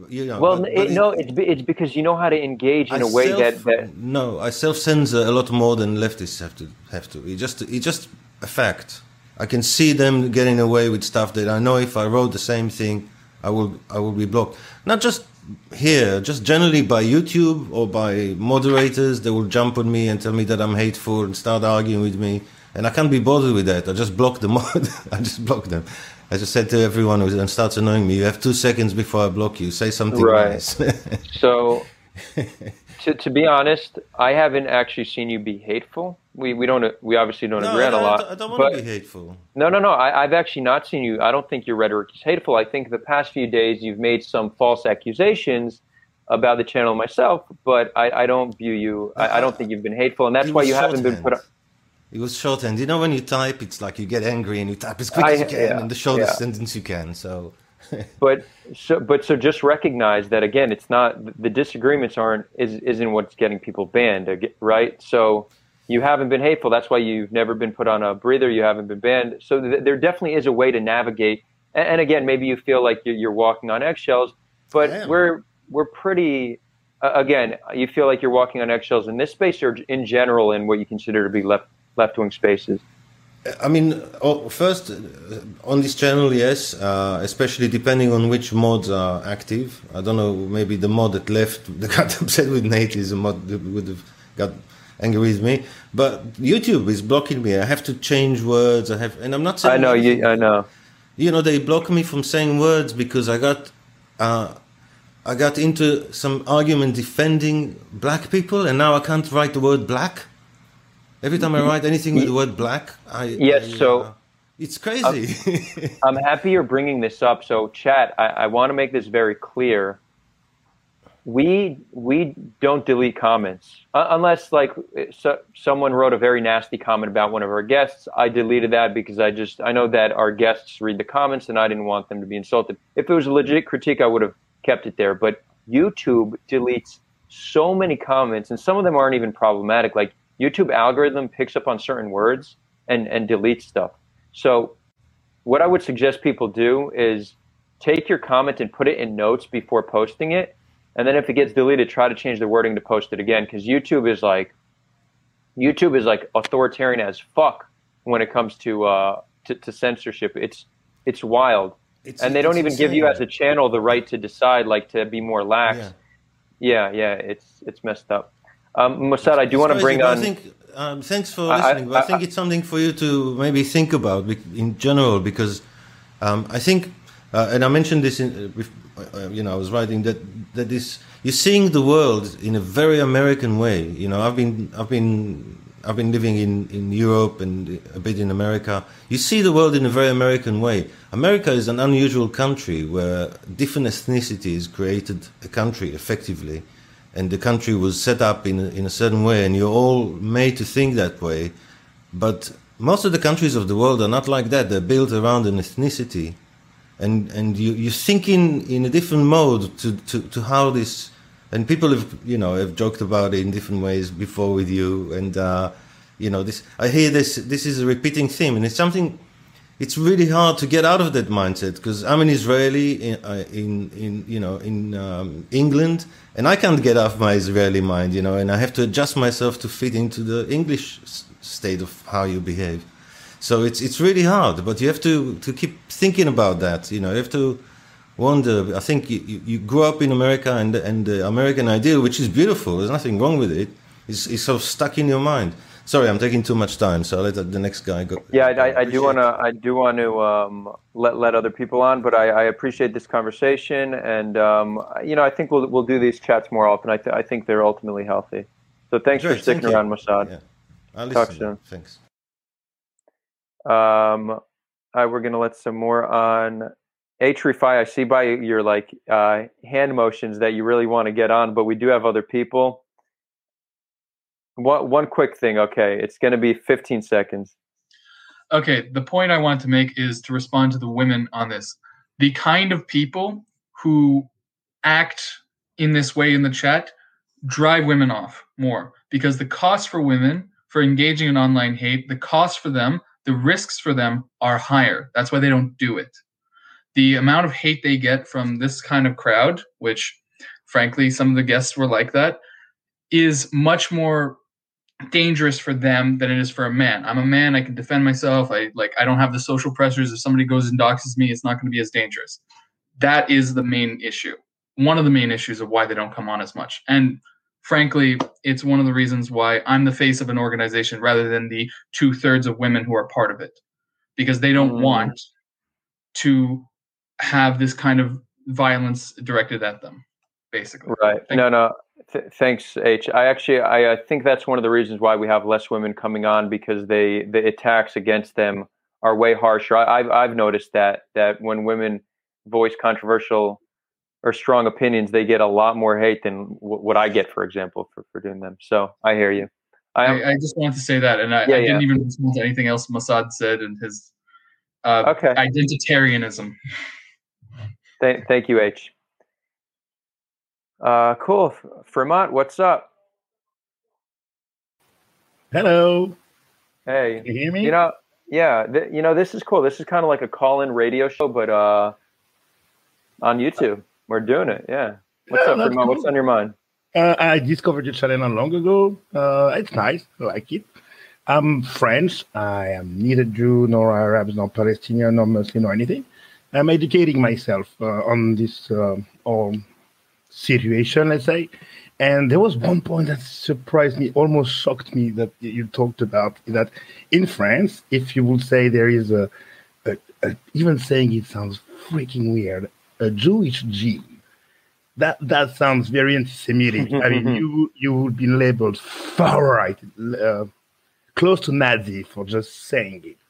You know, well, but, it, but it, no, it's it's because you know how to engage in I a way self, that, that no, I self-censor a lot more than leftists have to have to. It just it's just a fact. I can see them getting away with stuff that I know if I wrote the same thing, I will I will be blocked. Not just here, just generally by YouTube or by moderators. They will jump on me and tell me that I'm hateful and start arguing with me, and I can't be bothered with that. I just block them. I just block them. I just said to everyone who starts annoying me, you have two seconds before I block you. Say something nice. Right. So, to to be honest, I haven't actually seen you be hateful. We we don't we obviously don't no, agree on a lot. I don't want to be hateful. No, no, no. I, I've actually not seen you. I don't think your rhetoric is hateful. I think the past few days you've made some false accusations about the channel and myself, but I, I don't view you. I, I don't think you've been hateful, and that's why you haven't been put on. It was shorthand. You know, when you type, it's like you get angry and you type as quick I, as you can yeah, in the shortest yeah. sentence you can. So, but so, but so just recognize that again, it's not the disagreements aren't is isn't what's getting people banned, right? So you haven't been hateful. That's why you've never been put on a breather. You haven't been banned. So th- there definitely is a way to navigate. And, and again, maybe you feel like you're, you're walking on eggshells, but Damn. we're we're pretty. Uh, again, you feel like you're walking on eggshells in this space, or in general, in what you consider to be left. left-wing spaces? I mean, oh, first, on this channel, yes, uh, especially depending on which mods are active. I don't know, maybe the mod that left, that got upset with Nate is a mod that would have got angry with me. But YouTube is blocking me. I have to change words. I have, and I'm not saying... I know, you, I know. You know, they block me from saying words because I got... Uh, I got into some argument defending black people, and now I can't write the word black. Every time I write anything with the word black, I... Yes, I, so... Uh, it's crazy. I'm, I'm happy you're bringing this up. So, chat, I, I want to make this very clear. We we don't delete comments. Uh, unless, like, so, someone wrote a very nasty comment about one of our guests. I deleted that because I just... I know that our guests read the comments, and I didn't want them to be insulted. If it was a legit critique, I would have kept it there. But YouTube deletes so many comments, and some of them aren't even problematic, like... YouTube algorithm picks up on certain words and, and deletes stuff. So what I would suggest people do is take your comment and put it in notes before posting it. And then if it gets deleted, try to change the wording to post it again. Because YouTube is like YouTube is like authoritarian as fuck when it comes to uh, to, to censorship. It's it's wild. It's, and they don't even insane. give you as a channel the right to decide, like to be more lax. Yeah, yeah, yeah it's it's messed up. Um, Mossad, I do it's want to bring on... I think, um, thanks for listening, I, I, but I think I, it's something for you to maybe think about in general, because um, I think, uh, and I mentioned this, in, uh, you know, I was writing that that this, you're seeing the world in a very American way. You know, I've been, I've been, I've been living in, in Europe and a bit in America. You see the world in a very American way. America is an unusual country where different ethnicities created a country effectively. And the country was set up in a, in a certain way, and you're all made to think that way. But most of the countries of the world are not like that. They're built around an ethnicity, and and you you think in, in a different mode to, to, to how this. And people have you know have joked about it in different ways before with you, and uh, you know this. I hear this. This is a repeating theme, and it's something. it's really hard to get out of that mindset, because I'm an Israeli in, uh, in, in you know, in um, England, and I can't get off my Israeli mind, you know, and I have to adjust myself to fit into the English state of how you behave. So it's it's really hard, but you have to, to keep thinking about that, you know, you have to wonder. I think you, you grew up in America, and, and the American ideal, which is beautiful, there's nothing wrong with it, is, is so stuck in your mind. Sorry, I'm taking too much time, so I'll let the next guy go. Yeah, I, I do want to. I do want to um, let let other people on, but I, I appreciate this conversation, and um, you know, I think we'll we'll do these chats more often. I th I think they're ultimately healthy. So thanks Great, for sticking thank around, Mossad. Yeah. I'll Talk listen. soon. Thanks. Um, I, we're gonna let some more on. H R I F I, I see by your like uh, hand motions that you really want to get on, but we do have other people. One, one quick thing, okay, it's going to be fifteen seconds. Okay, the point I want to make is to respond to the women on this. The kind of people who act in this way in the chat drive women off more, because the cost for women for engaging in online hate, the cost for them, the risks for them are higher. That's why they don't do it. The amount of hate they get from this kind of crowd, which frankly some of the guests were like that, is much more dangerous for them than it is for a man. I'm a man, I can defend myself. I like I don't have the social pressures. If somebody goes and doxes me, it's not going to be as dangerous. That is the main issue. One of the main issues of why they don't come on as much. And frankly, it's one of the reasons why I'm the face of an organization rather than the two-thirds of women who are part of it. Because they don't mm-hmm. want to have this kind of violence directed at them, basically. Right. Thank no, no. Th thanks, H. I actually, I, I think that's one of the reasons why we have less women coming on, because they the attacks against them are way harsher. I, I've I've noticed that that when women voice controversial or strong opinions, they get a lot more hate than w what I get, for example, for for doing them. So I hear you. I am, I, I just wanted to say that, and I, yeah, I didn't yeah. even respond to anything else Mossad said and his uh, okay. identitarianism. Th thank you, H. Uh, cool. Fremont, what's up? Hello. Hey. Can you hear me? You know, yeah, th you know, this is cool. This is kind of like a call-in radio show, but uh, on YouTube. We're doing it, yeah. What's yeah, up, Fremont? Cool. What's on your mind? Uh, I discovered your channel not long ago. Uh, it's nice. I like it. I'm French. I am neither Jew, nor Arab, nor Palestinian, nor Muslim, nor anything. I'm educating myself uh, on this uh, all situation, let's say, and there was one point that surprised me, almost shocked me, that you talked about, that in France, if you would say there is a, a, a even saying it sounds freaking weird, a Jewish Jew, that that sounds very anti-Semitic. I mean, you you would be labeled far right, uh, close to Nazi for just saying it,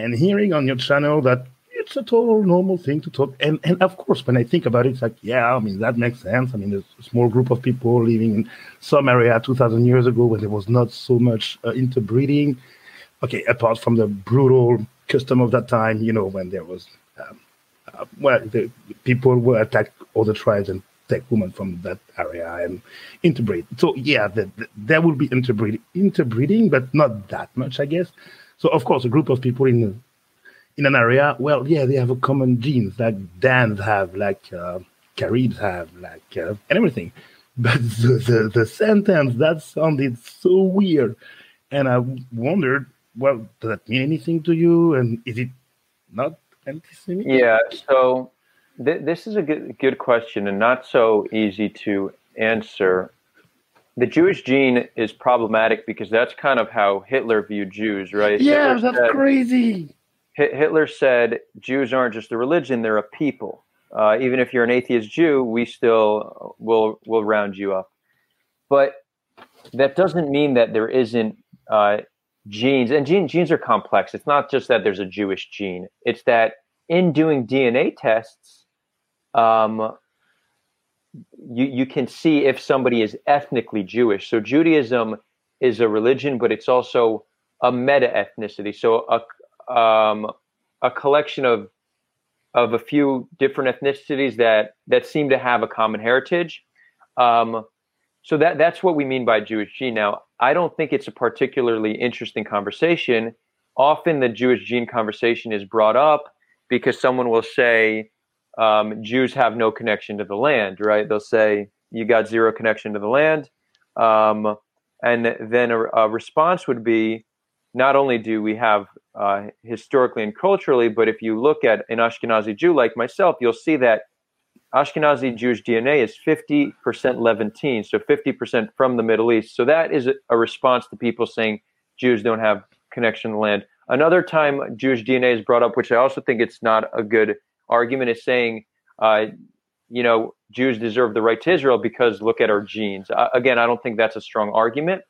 and hearing on your channel that it's a total normal thing to talk. And, and of course, when I think about it, it's like, yeah, I mean, that makes sense. I mean, there's a small group of people living in some area two thousand years ago when there was not so much uh, interbreeding. Okay, apart from the brutal custom of that time, you know, when there was, um, uh, well, the people were attacked, all the tribes, and take women from that area and interbreed. So, yeah, the, the, there will be interbreed, interbreeding, but not that much, I guess. So, of course, a group of people in the in an area, well, yeah, they have a common genes, like Dans have, like uh, Caribs have, like uh, and everything. But the, the, the sentence, that sounded so weird. And I wondered, well, does that mean anything to you? And is it not anti-Semitic? Yeah, so th this is a good, good question and not so easy to answer. The Jewish gene is problematic because that's kind of how Hitler viewed Jews, right? Yeah, Hitler that's said, crazy. Hitler said Jews aren't just a religion, they're a people. Uh, even if you're an atheist Jew, we still will will round you up. But that doesn't mean that there isn't uh, genes. And gene, genes are complex. It's not just that there's a Jewish gene. It's that in doing D N A tests, um, you, you can see if somebody is ethnically Jewish. So Judaism is a religion, but it's also a meta-ethnicity. So a Um, a collection of of a few different ethnicities that that seem to have a common heritage. Um, so that that's what we mean by Jewish gene. Now, I don't think it's a particularly interesting conversation often the Jewish gene conversation is brought up because someone will say, um, Jews have no connection to the land, right? They'll say, you got zero connection to the land. Um, and then a, a response would be, not only do we have uh, historically and culturally, but if you look at an Ashkenazi Jew like myself, you'll see that Ashkenazi Jewish D N A is fifty percent Levantine, so fifty percent from the Middle East. So that is a response to people saying Jews don't have connection to the land. Another time Jewish D N A is brought up, which I also think it's not a good argument, is saying, uh, you know, Jews deserve the right to Israel because look at our genes. Uh, again, I don't think that's a strong argument.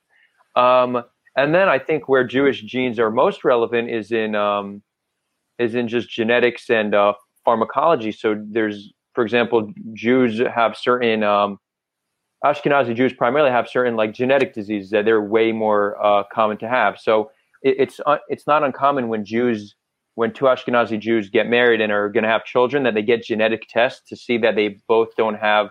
Um, and then I think where Jewish genes are most relevant is in um, is in just genetics and uh, pharmacology. So there's, for example, Jews have certain, um, Ashkenazi Jews primarily have certain like genetic diseases that they're way more uh, common to have. So it, it's uh, it's not uncommon when Jews, when two Ashkenazi Jews get married and are going to have children, that they get genetic tests to see that they both don't have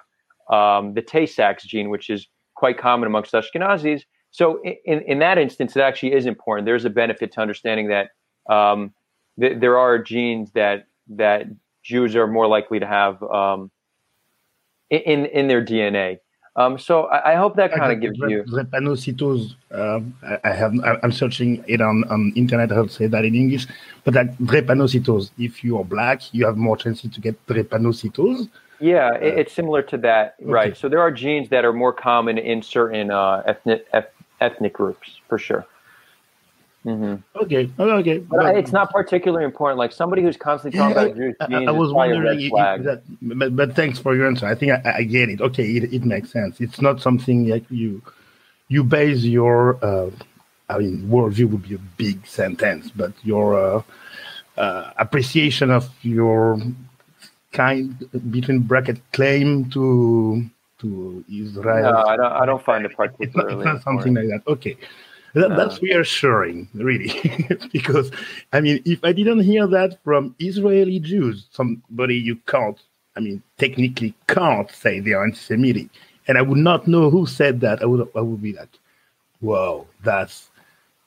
um, the Tay-Sachs gene, which is quite common amongst Ashkenazis. So in, in that instance, it actually is important. There's a benefit to understanding that um, th- there are genes that that Jews are more likely to have um, in in their D N A. Um, so I, I hope that kind of gives rep, you. Drepanocytosis. Uh, I have. I'm searching it on, on internet. I'll say that in English. But like drepanocytosis. If you are black, you have more chances to get drepanocytosis. Yeah, uh, it, it's similar to that, okay. Right? So there are genes that are more common in certain uh, ethnic ethnic groups, for sure. Mm-hmm. Okay. Okay. But but, it's not particularly important. Like somebody who's constantly talking yeah, about Jewish genes. I, I was wondering. If, if that, but, but thanks for your answer. I think I, I get it. Okay, it, it makes sense. It's not something like you you base your. Uh, I mean, worldview would be a big sentence, but your uh, uh, appreciation of your kind between bracket claim to to Israel. No, I don't. I don't find it particularly. It's not, it's not something like that. Okay. That, that's reassuring, really, because, I mean, if I didn't hear that from Israeli Jews, somebody you can't, I mean, technically can't say they are anti-Semitic, and I would not know who said that, I would I would be like, whoa, that's,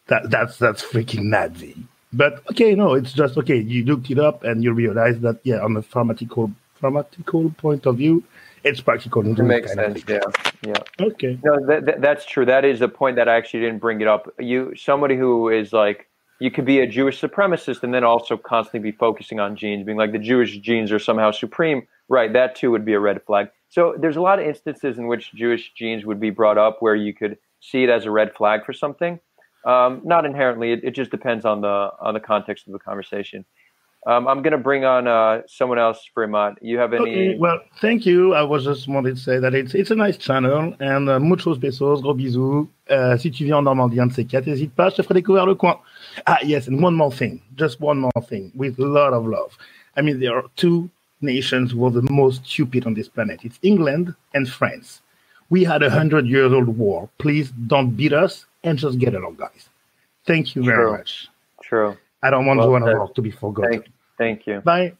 that, that's, that's freaking Nazi. But, okay, no, it's just, okay, you looked it up and you realize that, yeah, on a pharmaceutical, pharmaceutical point of view, it's practical. It makes sense. Yeah, yeah. Okay. No, that, that, that's true. That is a point that I actually didn't bring it up. You, somebody who is like, you could be a Jewish supremacist and then also constantly be focusing on genes, being like the Jewish genes are somehow supreme. Right. That too would be a red flag. So there's a lot of instances in which Jewish genes would be brought up where you could see it as a red flag for something. Um, not inherently. It, it just depends on the on the context of the conversation. Um, I'm going to bring on uh, someone else, Fremont. You have any? Okay, well, thank you. I was just wanted to say that it's it's a nice channel and uh, muchos besos, gros bisous. Uh, si tu viens en Normandie, un de ces quatre, n'hésite pas, je te ferai découvrir le coin. Ah, yes, and one more thing, just one more thing, with a lot of love. I mean, there are two nations who are the most stupid on this planet. It's England and France. We had a hundred years old war. Please don't beat us and just get along, guys. Thank you very True. much. True. I don't want well, one of to be forgotten. Thank you. Thank you. Bye.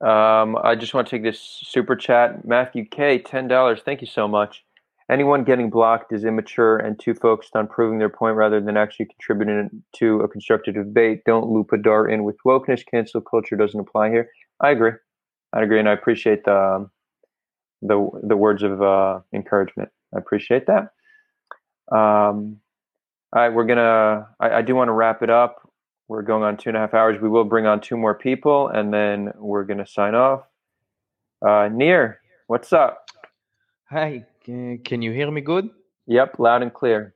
Um, I just want to take this super chat. Matthew K, ten dollars. Thank you so much. Anyone getting blocked is immature and too focused on proving their point rather than actually contributing to a constructive debate. Don't loop a dart in with wokeness. Cancel culture doesn't apply here. I agree. I agree, and I appreciate the the, the words of uh, encouragement. I appreciate that. Um. All right, we're going to, I do want to wrap it up. We're going on two and a half hours. We will bring on two more people and then we're going to sign off. Uh, Nir, what's up? Hi, can you hear me good? Yep, loud and clear.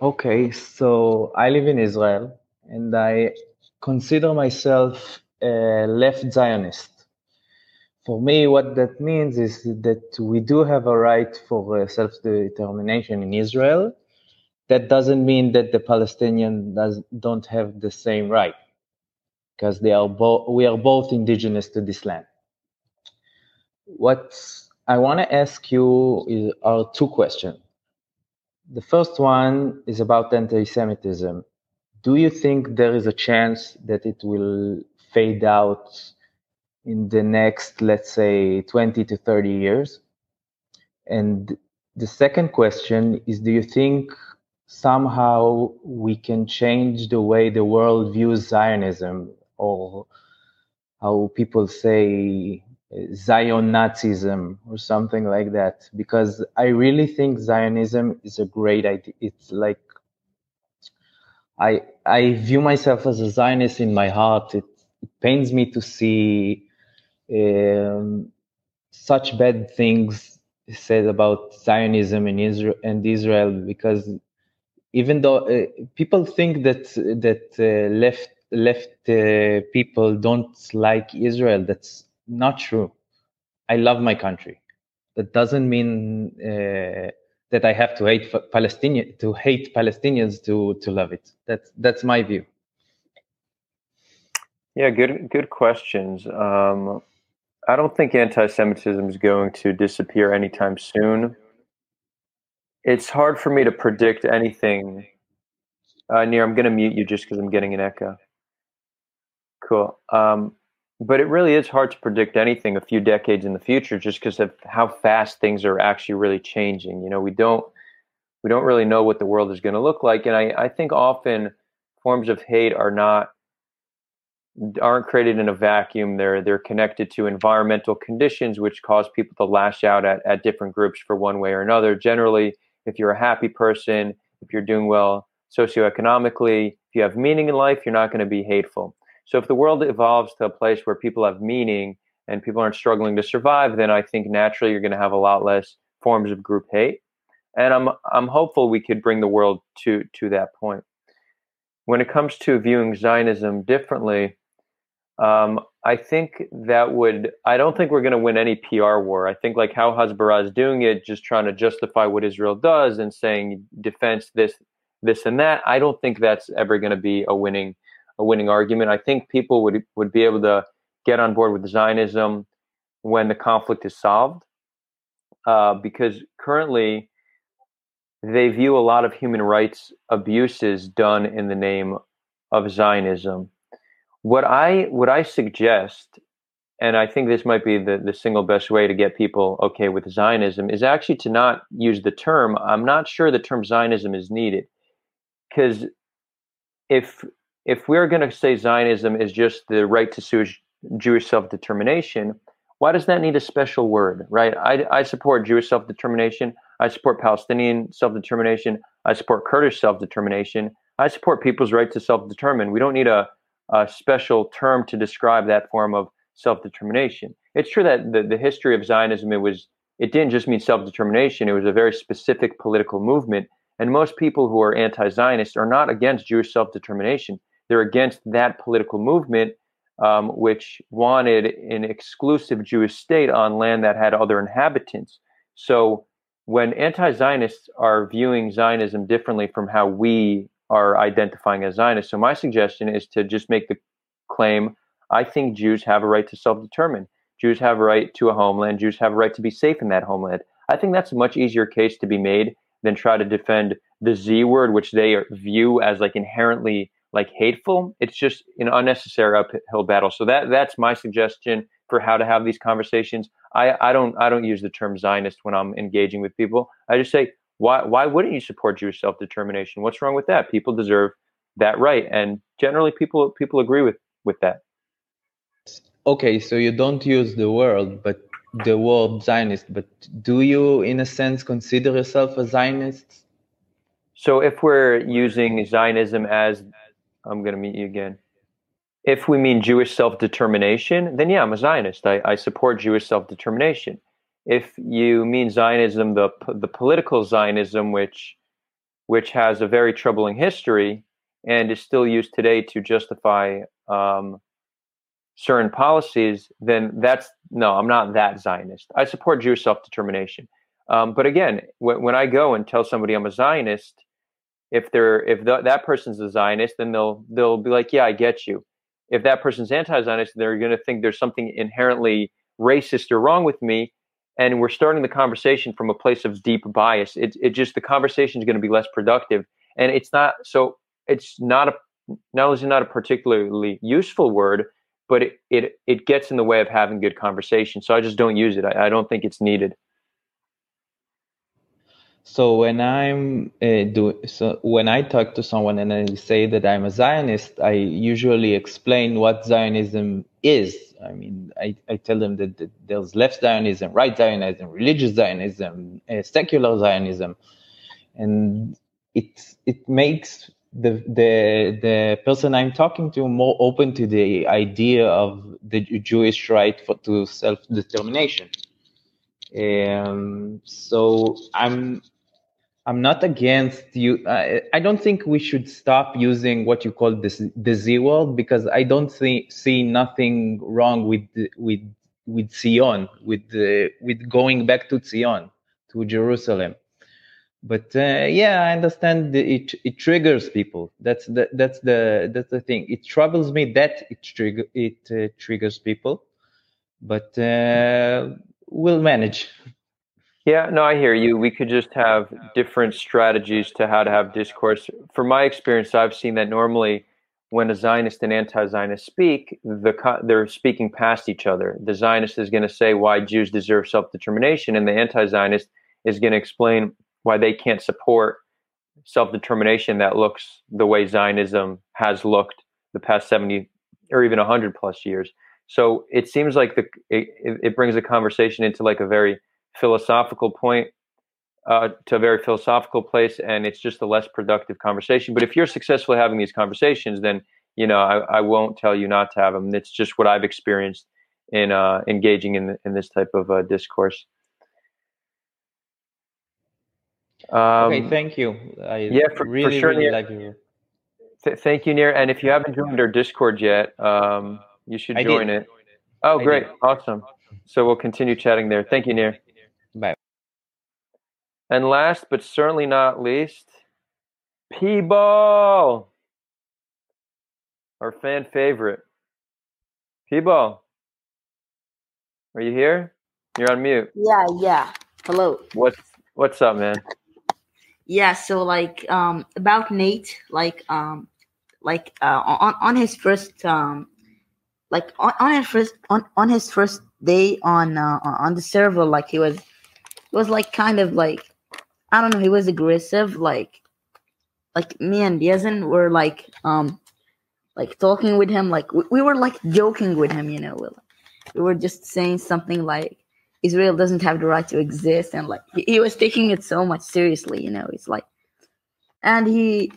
Okay, so I live in Israel and I consider myself a left Zionist. For me, what that means is that we do have a right for self-determination in Israel. That doesn't mean that the Palestinians does, don't have the same right, because they are bo- we are both indigenous to this land. What I want to ask you is, are two questions. The first one is about anti-Semitism. Do you think there is a chance that it will fade out in the next, let's say, twenty to thirty years? And The second question is, do you think somehow we can change the way the world views Zionism, or how people say Zion-Nazism or something like that? Because I really think Zionism is a great idea. It's like, I I view myself as a Zionist in my heart. It, it pains me to see um, such bad things said about Zionism in Israel and Israel, because even though uh, people think that that uh, left left uh, people don't like Israel, that's not true. I love my country. That doesn't mean uh, that I have to hate Palestinian to hate Palestinians to to love it. That's that's my view. Yeah, good good questions. Um, I don't think anti-Semitism is going to disappear anytime soon. It's hard for me to predict anything. Uh, Nir, I'm going to mute you just because I'm getting an echo. Cool. Um, but it really is hard to predict anything a few decades in the future, just because of how fast things are actually really changing. You know, we don't we don't really know what the world is going to look like, and I, I think often forms of hate are not aren't created in a vacuum. They're they're connected to environmental conditions, which cause people to lash out at at different groups for one way or another. Generally, if you're a happy person, if you're doing well socioeconomically, if you have meaning in life, you're not going to be hateful. So if the world evolves to a place where people have meaning and people aren't struggling to survive, then I think naturally you're going to have a lot less forms of group hate. And I'm I'm hopeful we could bring the world to to that point. When it comes to viewing Zionism differently, Um, I think that would, I don't think we're going to win any P R war. I think like how Hasbara is doing it, just trying to justify what Israel does and saying defense this, this and that. I don't think that's ever going to be a winning, a winning argument. I think people would, would be able to get on board with Zionism when the conflict is solved, uh, because currently they view a lot of human rights abuses done in the name of Zionism. What I what I suggest, and I think this might be the, the single best way to get people okay with Zionism, is actually to not use the term. I'm not sure the term Zionism is needed, because if if we're going to say Zionism is just the right to Jewish self-determination, why does that need a special word, right? I, I support Jewish self-determination. I support Palestinian self-determination. I support Kurdish self-determination. I support people's right to self-determine. We don't need a a special term to describe that form of self-determination. It's true that the, the history of Zionism, it was it didn't just mean self-determination. It was a very specific political movement. And most people who are anti-Zionist are not against Jewish self-determination. They're against that political movement, um, which wanted an exclusive Jewish state on land that had other inhabitants. So when anti-Zionists are viewing Zionism differently from how we are identifying as Zionists. So my suggestion is to just make the claim, I think Jews have a right to self-determine. Jews have a right to a homeland. Jews have a right to be safe in that homeland. I think that's a much easier case to be made than try to defend the Z word, which they view as like inherently like hateful. It's just an unnecessary uphill battle. So that that's my suggestion for how to have these conversations. I, I don't I don't use the term Zionist when I'm engaging with people. I just say, Why, why wouldn't you support Jewish self-determination? What's wrong with that? People deserve that right. And generally, people people agree with, with that. Okay, so you don't use the word, but the word Zionist, but do you, in a sense, consider yourself a Zionist? So if we're using Zionism as, I'm going to meet you again, if we mean Jewish self-determination, then yeah, I'm a Zionist. I, I support Jewish self-determination. If you mean Zionism, the the political Zionism, which which has a very troubling history and is still used today to justify um, certain policies, then that's, no, I'm not that Zionist. I support Jewish self-determination. Um, but again, when, when I go and tell somebody I'm a Zionist, if they're if the, that person's a Zionist, then they'll they'll be like, yeah, I get you. If that person's anti-Zionist, they're going to think there's something inherently racist or wrong with me. And we're starting the conversation from a place of deep bias. It, it just, the conversation is going to be less productive. And it's not, so it's not a, not only is it not a particularly useful word, but it, it, it gets in the way of having good conversation. So I just don't use it. I, I don't think it's needed. So when I'm uh, do so when I talk to someone and I say that I'm a Zionist, I usually explain what Zionism is. I mean, I, I tell them that, that there's left Zionism, right Zionism, religious Zionism, uh, secular Zionism, and it it makes the the the person I'm talking to more open to the idea of the Jewish right for, to self-determination. Um, so I'm. I'm not against you. I, I don't think we should stop using what you call this, the Z word, because I don't see, see nothing wrong with with with Zion, with uh, with going back to Zion, to Jerusalem. But uh, yeah, I understand that it it triggers people. That's the, that's the that's the thing. It troubles me that it trigger it uh, triggers people, but uh, we'll manage. Yeah, no, I hear you. We could just have different strategies to how to have discourse. From my experience, I've seen that normally when a Zionist and anti-Zionist speak, the they're speaking past each other. The Zionist is going to say why Jews deserve self-determination, and the anti-Zionist is going to explain why they can't support self-determination that looks the way Zionism has looked the past seventy or even one hundred plus years. So it seems like the it, it brings the conversation into like a very philosophical point uh, to a very philosophical place, and it's just a less productive conversation. But if you're successfully having these conversations, then you know I, I won't tell you not to have them. It's just what I've experienced in uh, engaging in in this type of uh, discourse. Um, okay, thank you. I yeah, for, really, for sure, really like you. Th thank you, Nir. And if you haven't joined our Discord yet, um, you should I join did. it. Oh, I great, did. awesome. So we'll continue chatting there. Thank you, Nir. Bye. And last but certainly not least, P-Ball, our fan favorite. P-Ball, are you here? You're on mute. Yeah, yeah. Hello. What's what's up, man? Yeah. So, like, um, about Nate, like, um, like uh, on on his first, um, like on, on his first on on his first day on uh, on the server, like he was. was like kind of like I don't know, he was aggressive, like like me and Yazin were like um like talking with him, like we, we were like joking with him, you know, we, we were just saying something like Israel doesn't have the right to exist, and like he, he was taking it so much seriously, you know. It's like, and he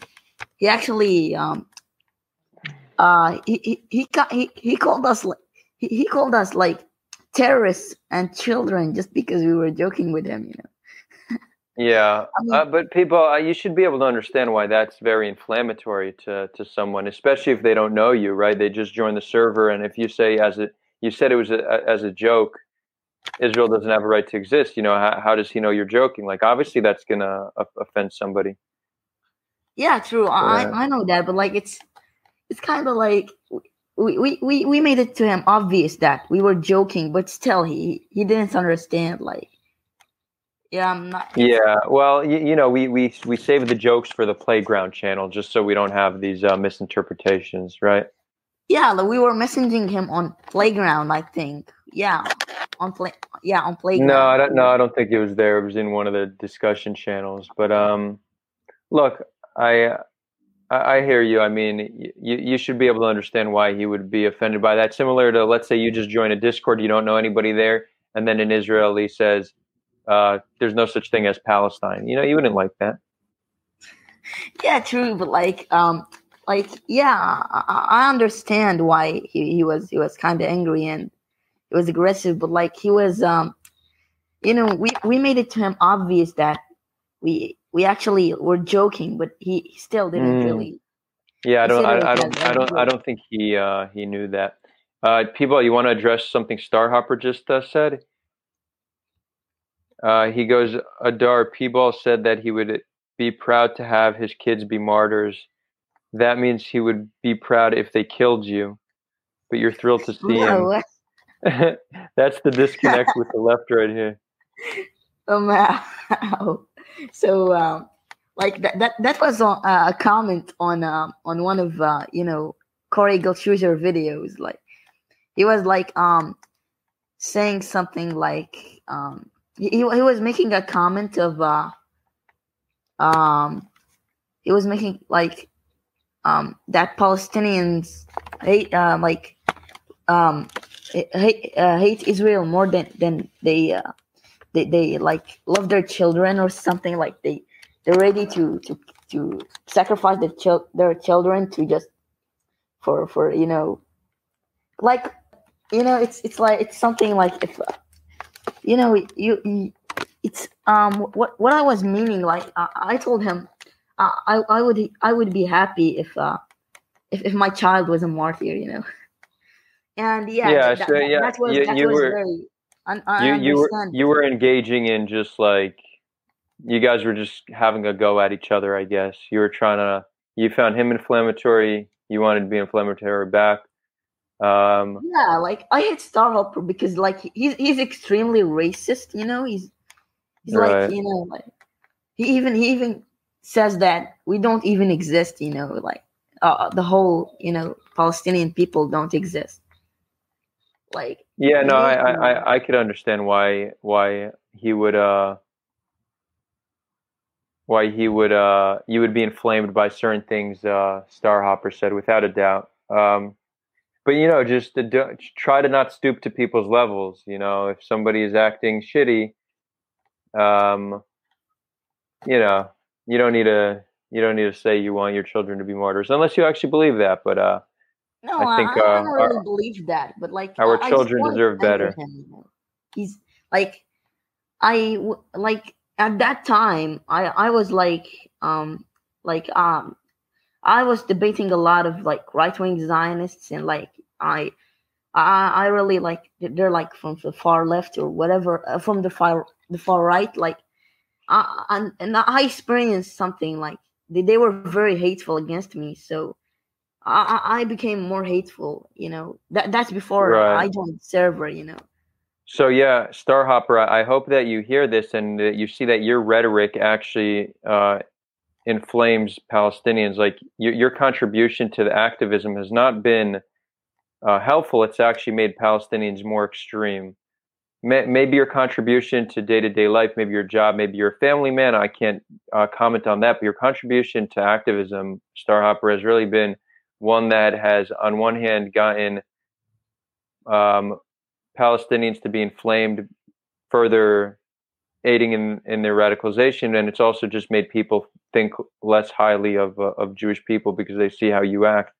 he actually um uh he he he, he called us like he, he called us like terrorists and children just because we were joking with him, you know. Yeah, I mean, uh, but people, uh, you should be able to understand why that's very inflammatory to to someone, especially if they don't know you, right? They just join the server, and if you say as a you said it was a, a, as a joke, Israel doesn't have a right to exist. You know, how, how does he know you're joking? Like, obviously, that's gonna uh, offend somebody. Yeah, true. Yeah. I I know that, but like, it's it's kind of like. We, we we made it to him obvious that we were joking, but still he he didn't understand. Like, yeah, I'm not. Yeah, well, you, you know, we we we save the jokes for the playground channel just so we don't have these uh, misinterpretations, right? Yeah, like we were messaging him on playground, I think. Yeah, on play. Yeah, on playground. No, I don't. No, I don't think it was there. It was in one of the discussion channels. But um, look, I. I hear you. I mean, you, you should be able to understand why he would be offended by that. Similar to, let's say you just join a Discord, you don't know anybody there, and then an Israeli says, uh, there's no such thing as Palestine. You know, you wouldn't like that. Yeah, true. But like, um, like, yeah, I, I understand why he, he was, he was kind of angry and it was aggressive, but like he was, um, you know, we, we made it to him obvious that we, We actually were joking, but he still didn't mm. really. Yeah, I don't, I, I don't, I don't, I don't think he uh, he knew that. Uh, people, you want to address something Starhopper just uh, said? Uh, he goes, Adar P-Ball said that he would be proud to have his kids be martyrs. That means he would be proud if they killed you, but you're thrilled to see no. him. That's the disconnect with the left right here. Oh wow. So, um, like that, that, that was on, uh, a comment on, um, on one of, uh, you know, Corey Goldschusser videos. Like he was like, um, saying something like, um, he, he was making a comment of, uh, um, it was making like um, that Palestinians hate uh, like um, hate, uh, hate Israel more than than they uh, they they like love their children or something, like they they're ready to to, to sacrifice their chil- their children to just for for you know like you know it's it's like it's something like if uh, you know you. you It's um what what I was meaning. Like uh, I told him, uh, I I would I would be happy if uh if, if my child was a martyr, you know. And yeah, yeah, that, sure, that, yeah. that was you, that you was were, very. I, I you you were, you were engaging in just like you guys were just having a go at each other. I guess you were trying to. You found him inflammatory. You wanted to be inflammatory back. Um, yeah, like I hate Starhopper because like he's he's extremely racist. You know, he's. He's right. Like, you know, like he even he even says that we don't even exist, you know, like uh, the whole, you know, Palestinian people don't exist. Like yeah, no, I, I, I, I could understand why why he would uh why he would uh you would be inflamed by certain things uh, Starhopper said, without a doubt. Um, but you know, just to, try to not stoop to people's levels. You know, if somebody is acting shitty. Um, you know, you don't need to, you don't need to say you want your children to be martyrs unless you actually believe that. But, uh, no, I think, I, I don't uh, really our, believe that, but like our I, children I deserve better. Him. He's like, I like at that time, I, I was like, um, like, um, I was debating a lot of like right-wing Zionists and like, I, I, I really like, they're like from the far left or whatever, uh, from the far the far right, like, I, I, and I experienced something, like, they, they were very hateful against me, so I, I became more hateful, you know, that that's before right. I joined the server, you know. So, yeah, Starhopper, I, I hope that you hear this and that you see that your rhetoric actually uh, inflames Palestinians. Like, your, your contribution to the activism has not been uh, helpful. It's actually made Palestinians more extreme. Maybe your contribution to day-to-day life, maybe your job, maybe your family man, I can't uh, comment on that, but your contribution to activism, Starhopper, has really been one that has, on one hand, gotten um, Palestinians to be inflamed, further aiding in, in their radicalization, and it's also just made people think less highly of uh, of Jewish people because they see how you act.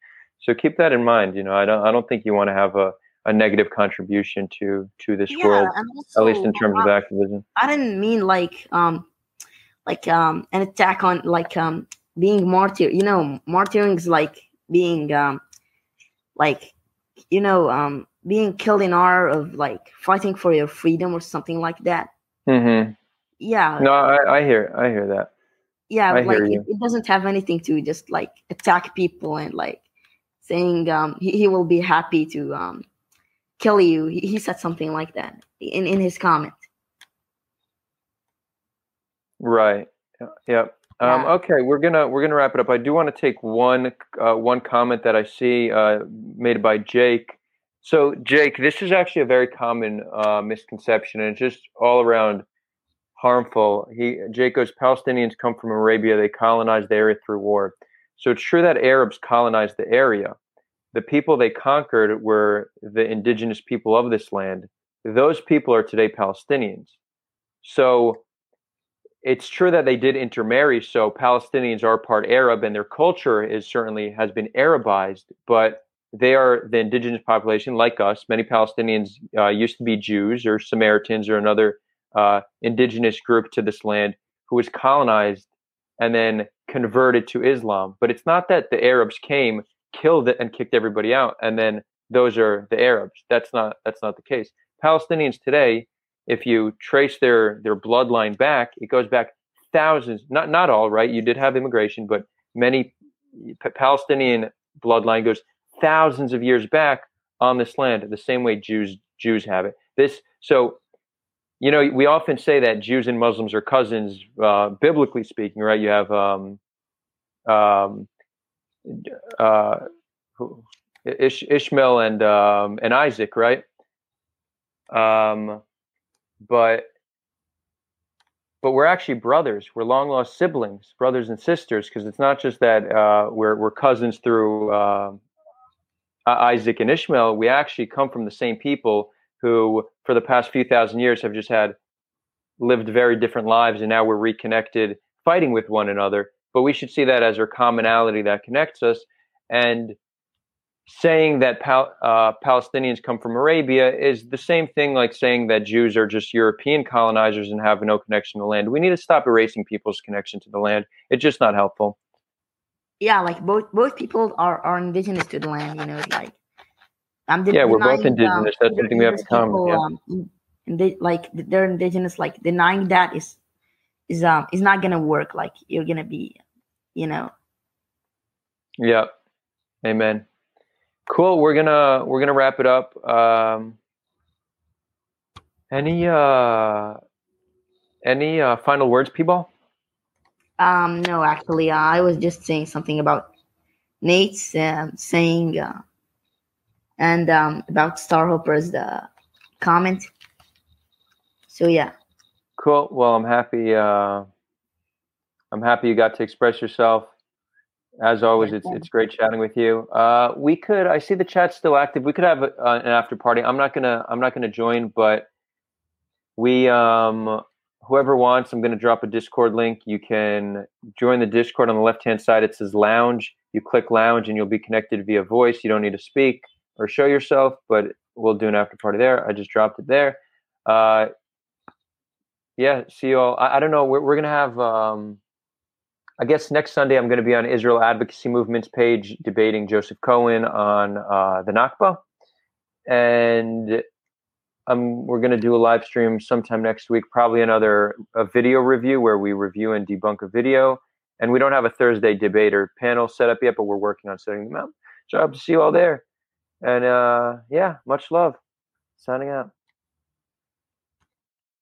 So keep that in mind. You know, I don't I don't think you want to have a a negative contribution to, to this yeah, world, also, at least in terms I, of activism. I didn't mean like, um, like, um, an attack on like, um, being martyr, you know, martyring is like being, um, like, you know, um, being killed in honor of like fighting for your freedom or something like that. Mm-hmm. Yeah. No, I, I hear, I hear that. Yeah. I like it, it doesn't have anything to just like attack people and like saying, um, he, he will be happy to, um, kill you. He said something like that in, in his comment. Right. Yep. Um, yeah. Okay. We're gonna we're gonna wrap it up. I do want to take one uh, one comment that I see uh, made by Jake. So Jake, this is actually a very common uh, misconception and it's just all around harmful. He Jake goes, Palestinians come from Arabia. They colonized the area through war. So it's true that Arabs colonized the area. The people they conquered were the indigenous people of this land. Those people are today Palestinians. So it's true that they did intermarry. So Palestinians are part Arab and their culture is certainly has been Arabized, but they are the indigenous population like us. Many Palestinians uh, used to be Jews or Samaritans or another uh, indigenous group to this land who was colonized and then converted to Islam. But it's not that the Arabs came, killed it and kicked everybody out, and then those are the Arabs. That's not that's not the case. Palestinians today, if you trace their their bloodline back, it goes back thousands. Not not all, right? You did have immigration, but many P- Palestinian bloodline goes thousands of years back on this land, the same way Jews Jews have it. This so, you know, we often say that Jews and Muslims are cousins, uh, biblically speaking, right? You have um, um. Uh, Ish, Ishmael and um, and Isaac, right? Um, but but we're actually brothers. We're long lost siblings, brothers and sisters, because it's not just that uh, we're we're cousins through uh, Isaac and Ishmael. We actually come from the same people who, for the past few thousand years, have just had lived very different lives, and now we're reconnected, fighting with one another. But we should see that as our commonality that connects us. And saying that Pal- uh, Palestinians come from Arabia is the same thing like saying that Jews are just European colonizers and have no connection to the land. We need to stop erasing people's connection to the land. It's just not helpful. Yeah, like both both people are, are indigenous to the land, you know, like I'm de- yeah, we're denying, both indigenous. Um, That's something we have in common. People, yeah. um, in, in the, like they're indigenous. Like denying that is is um is not gonna work. Like you're gonna be, you know. Yeah. Amen. Cool. We're gonna we're gonna wrap it up. Um, any uh, any uh, final words, P-Ball? Um, no, actually, uh, I was just saying something about Nate's uh, saying uh, and um, about Starhopper's uh, comment. So yeah. Cool. Well, I'm happy. Uh, I'm happy you got to express yourself. As always, it's it's great chatting with you. Uh, we could, I see the chat's still active. We could have a, uh, an after party. I'm not gonna I'm not gonna join, but we um, whoever wants, I'm gonna drop a Discord link. You can join the Discord on the left hand side. It says Lounge. You click Lounge, and you'll be connected via voice. You don't need to speak or show yourself, but we'll do an after party there. I just dropped it there. Uh, yeah, see you all. I, I don't know. We're we're gonna have. Um, I guess next Sunday I'm going to be on Israel Advocacy Movement's page debating Joseph Cohen on uh, the Nakba, and um, we're going to do a live stream sometime next week, probably another a video review where we review and debunk a video, and we don't have a Thursday debate or panel set up yet, but we're working on setting them up. So I hope to see you all there, and uh, yeah, much love. Signing out.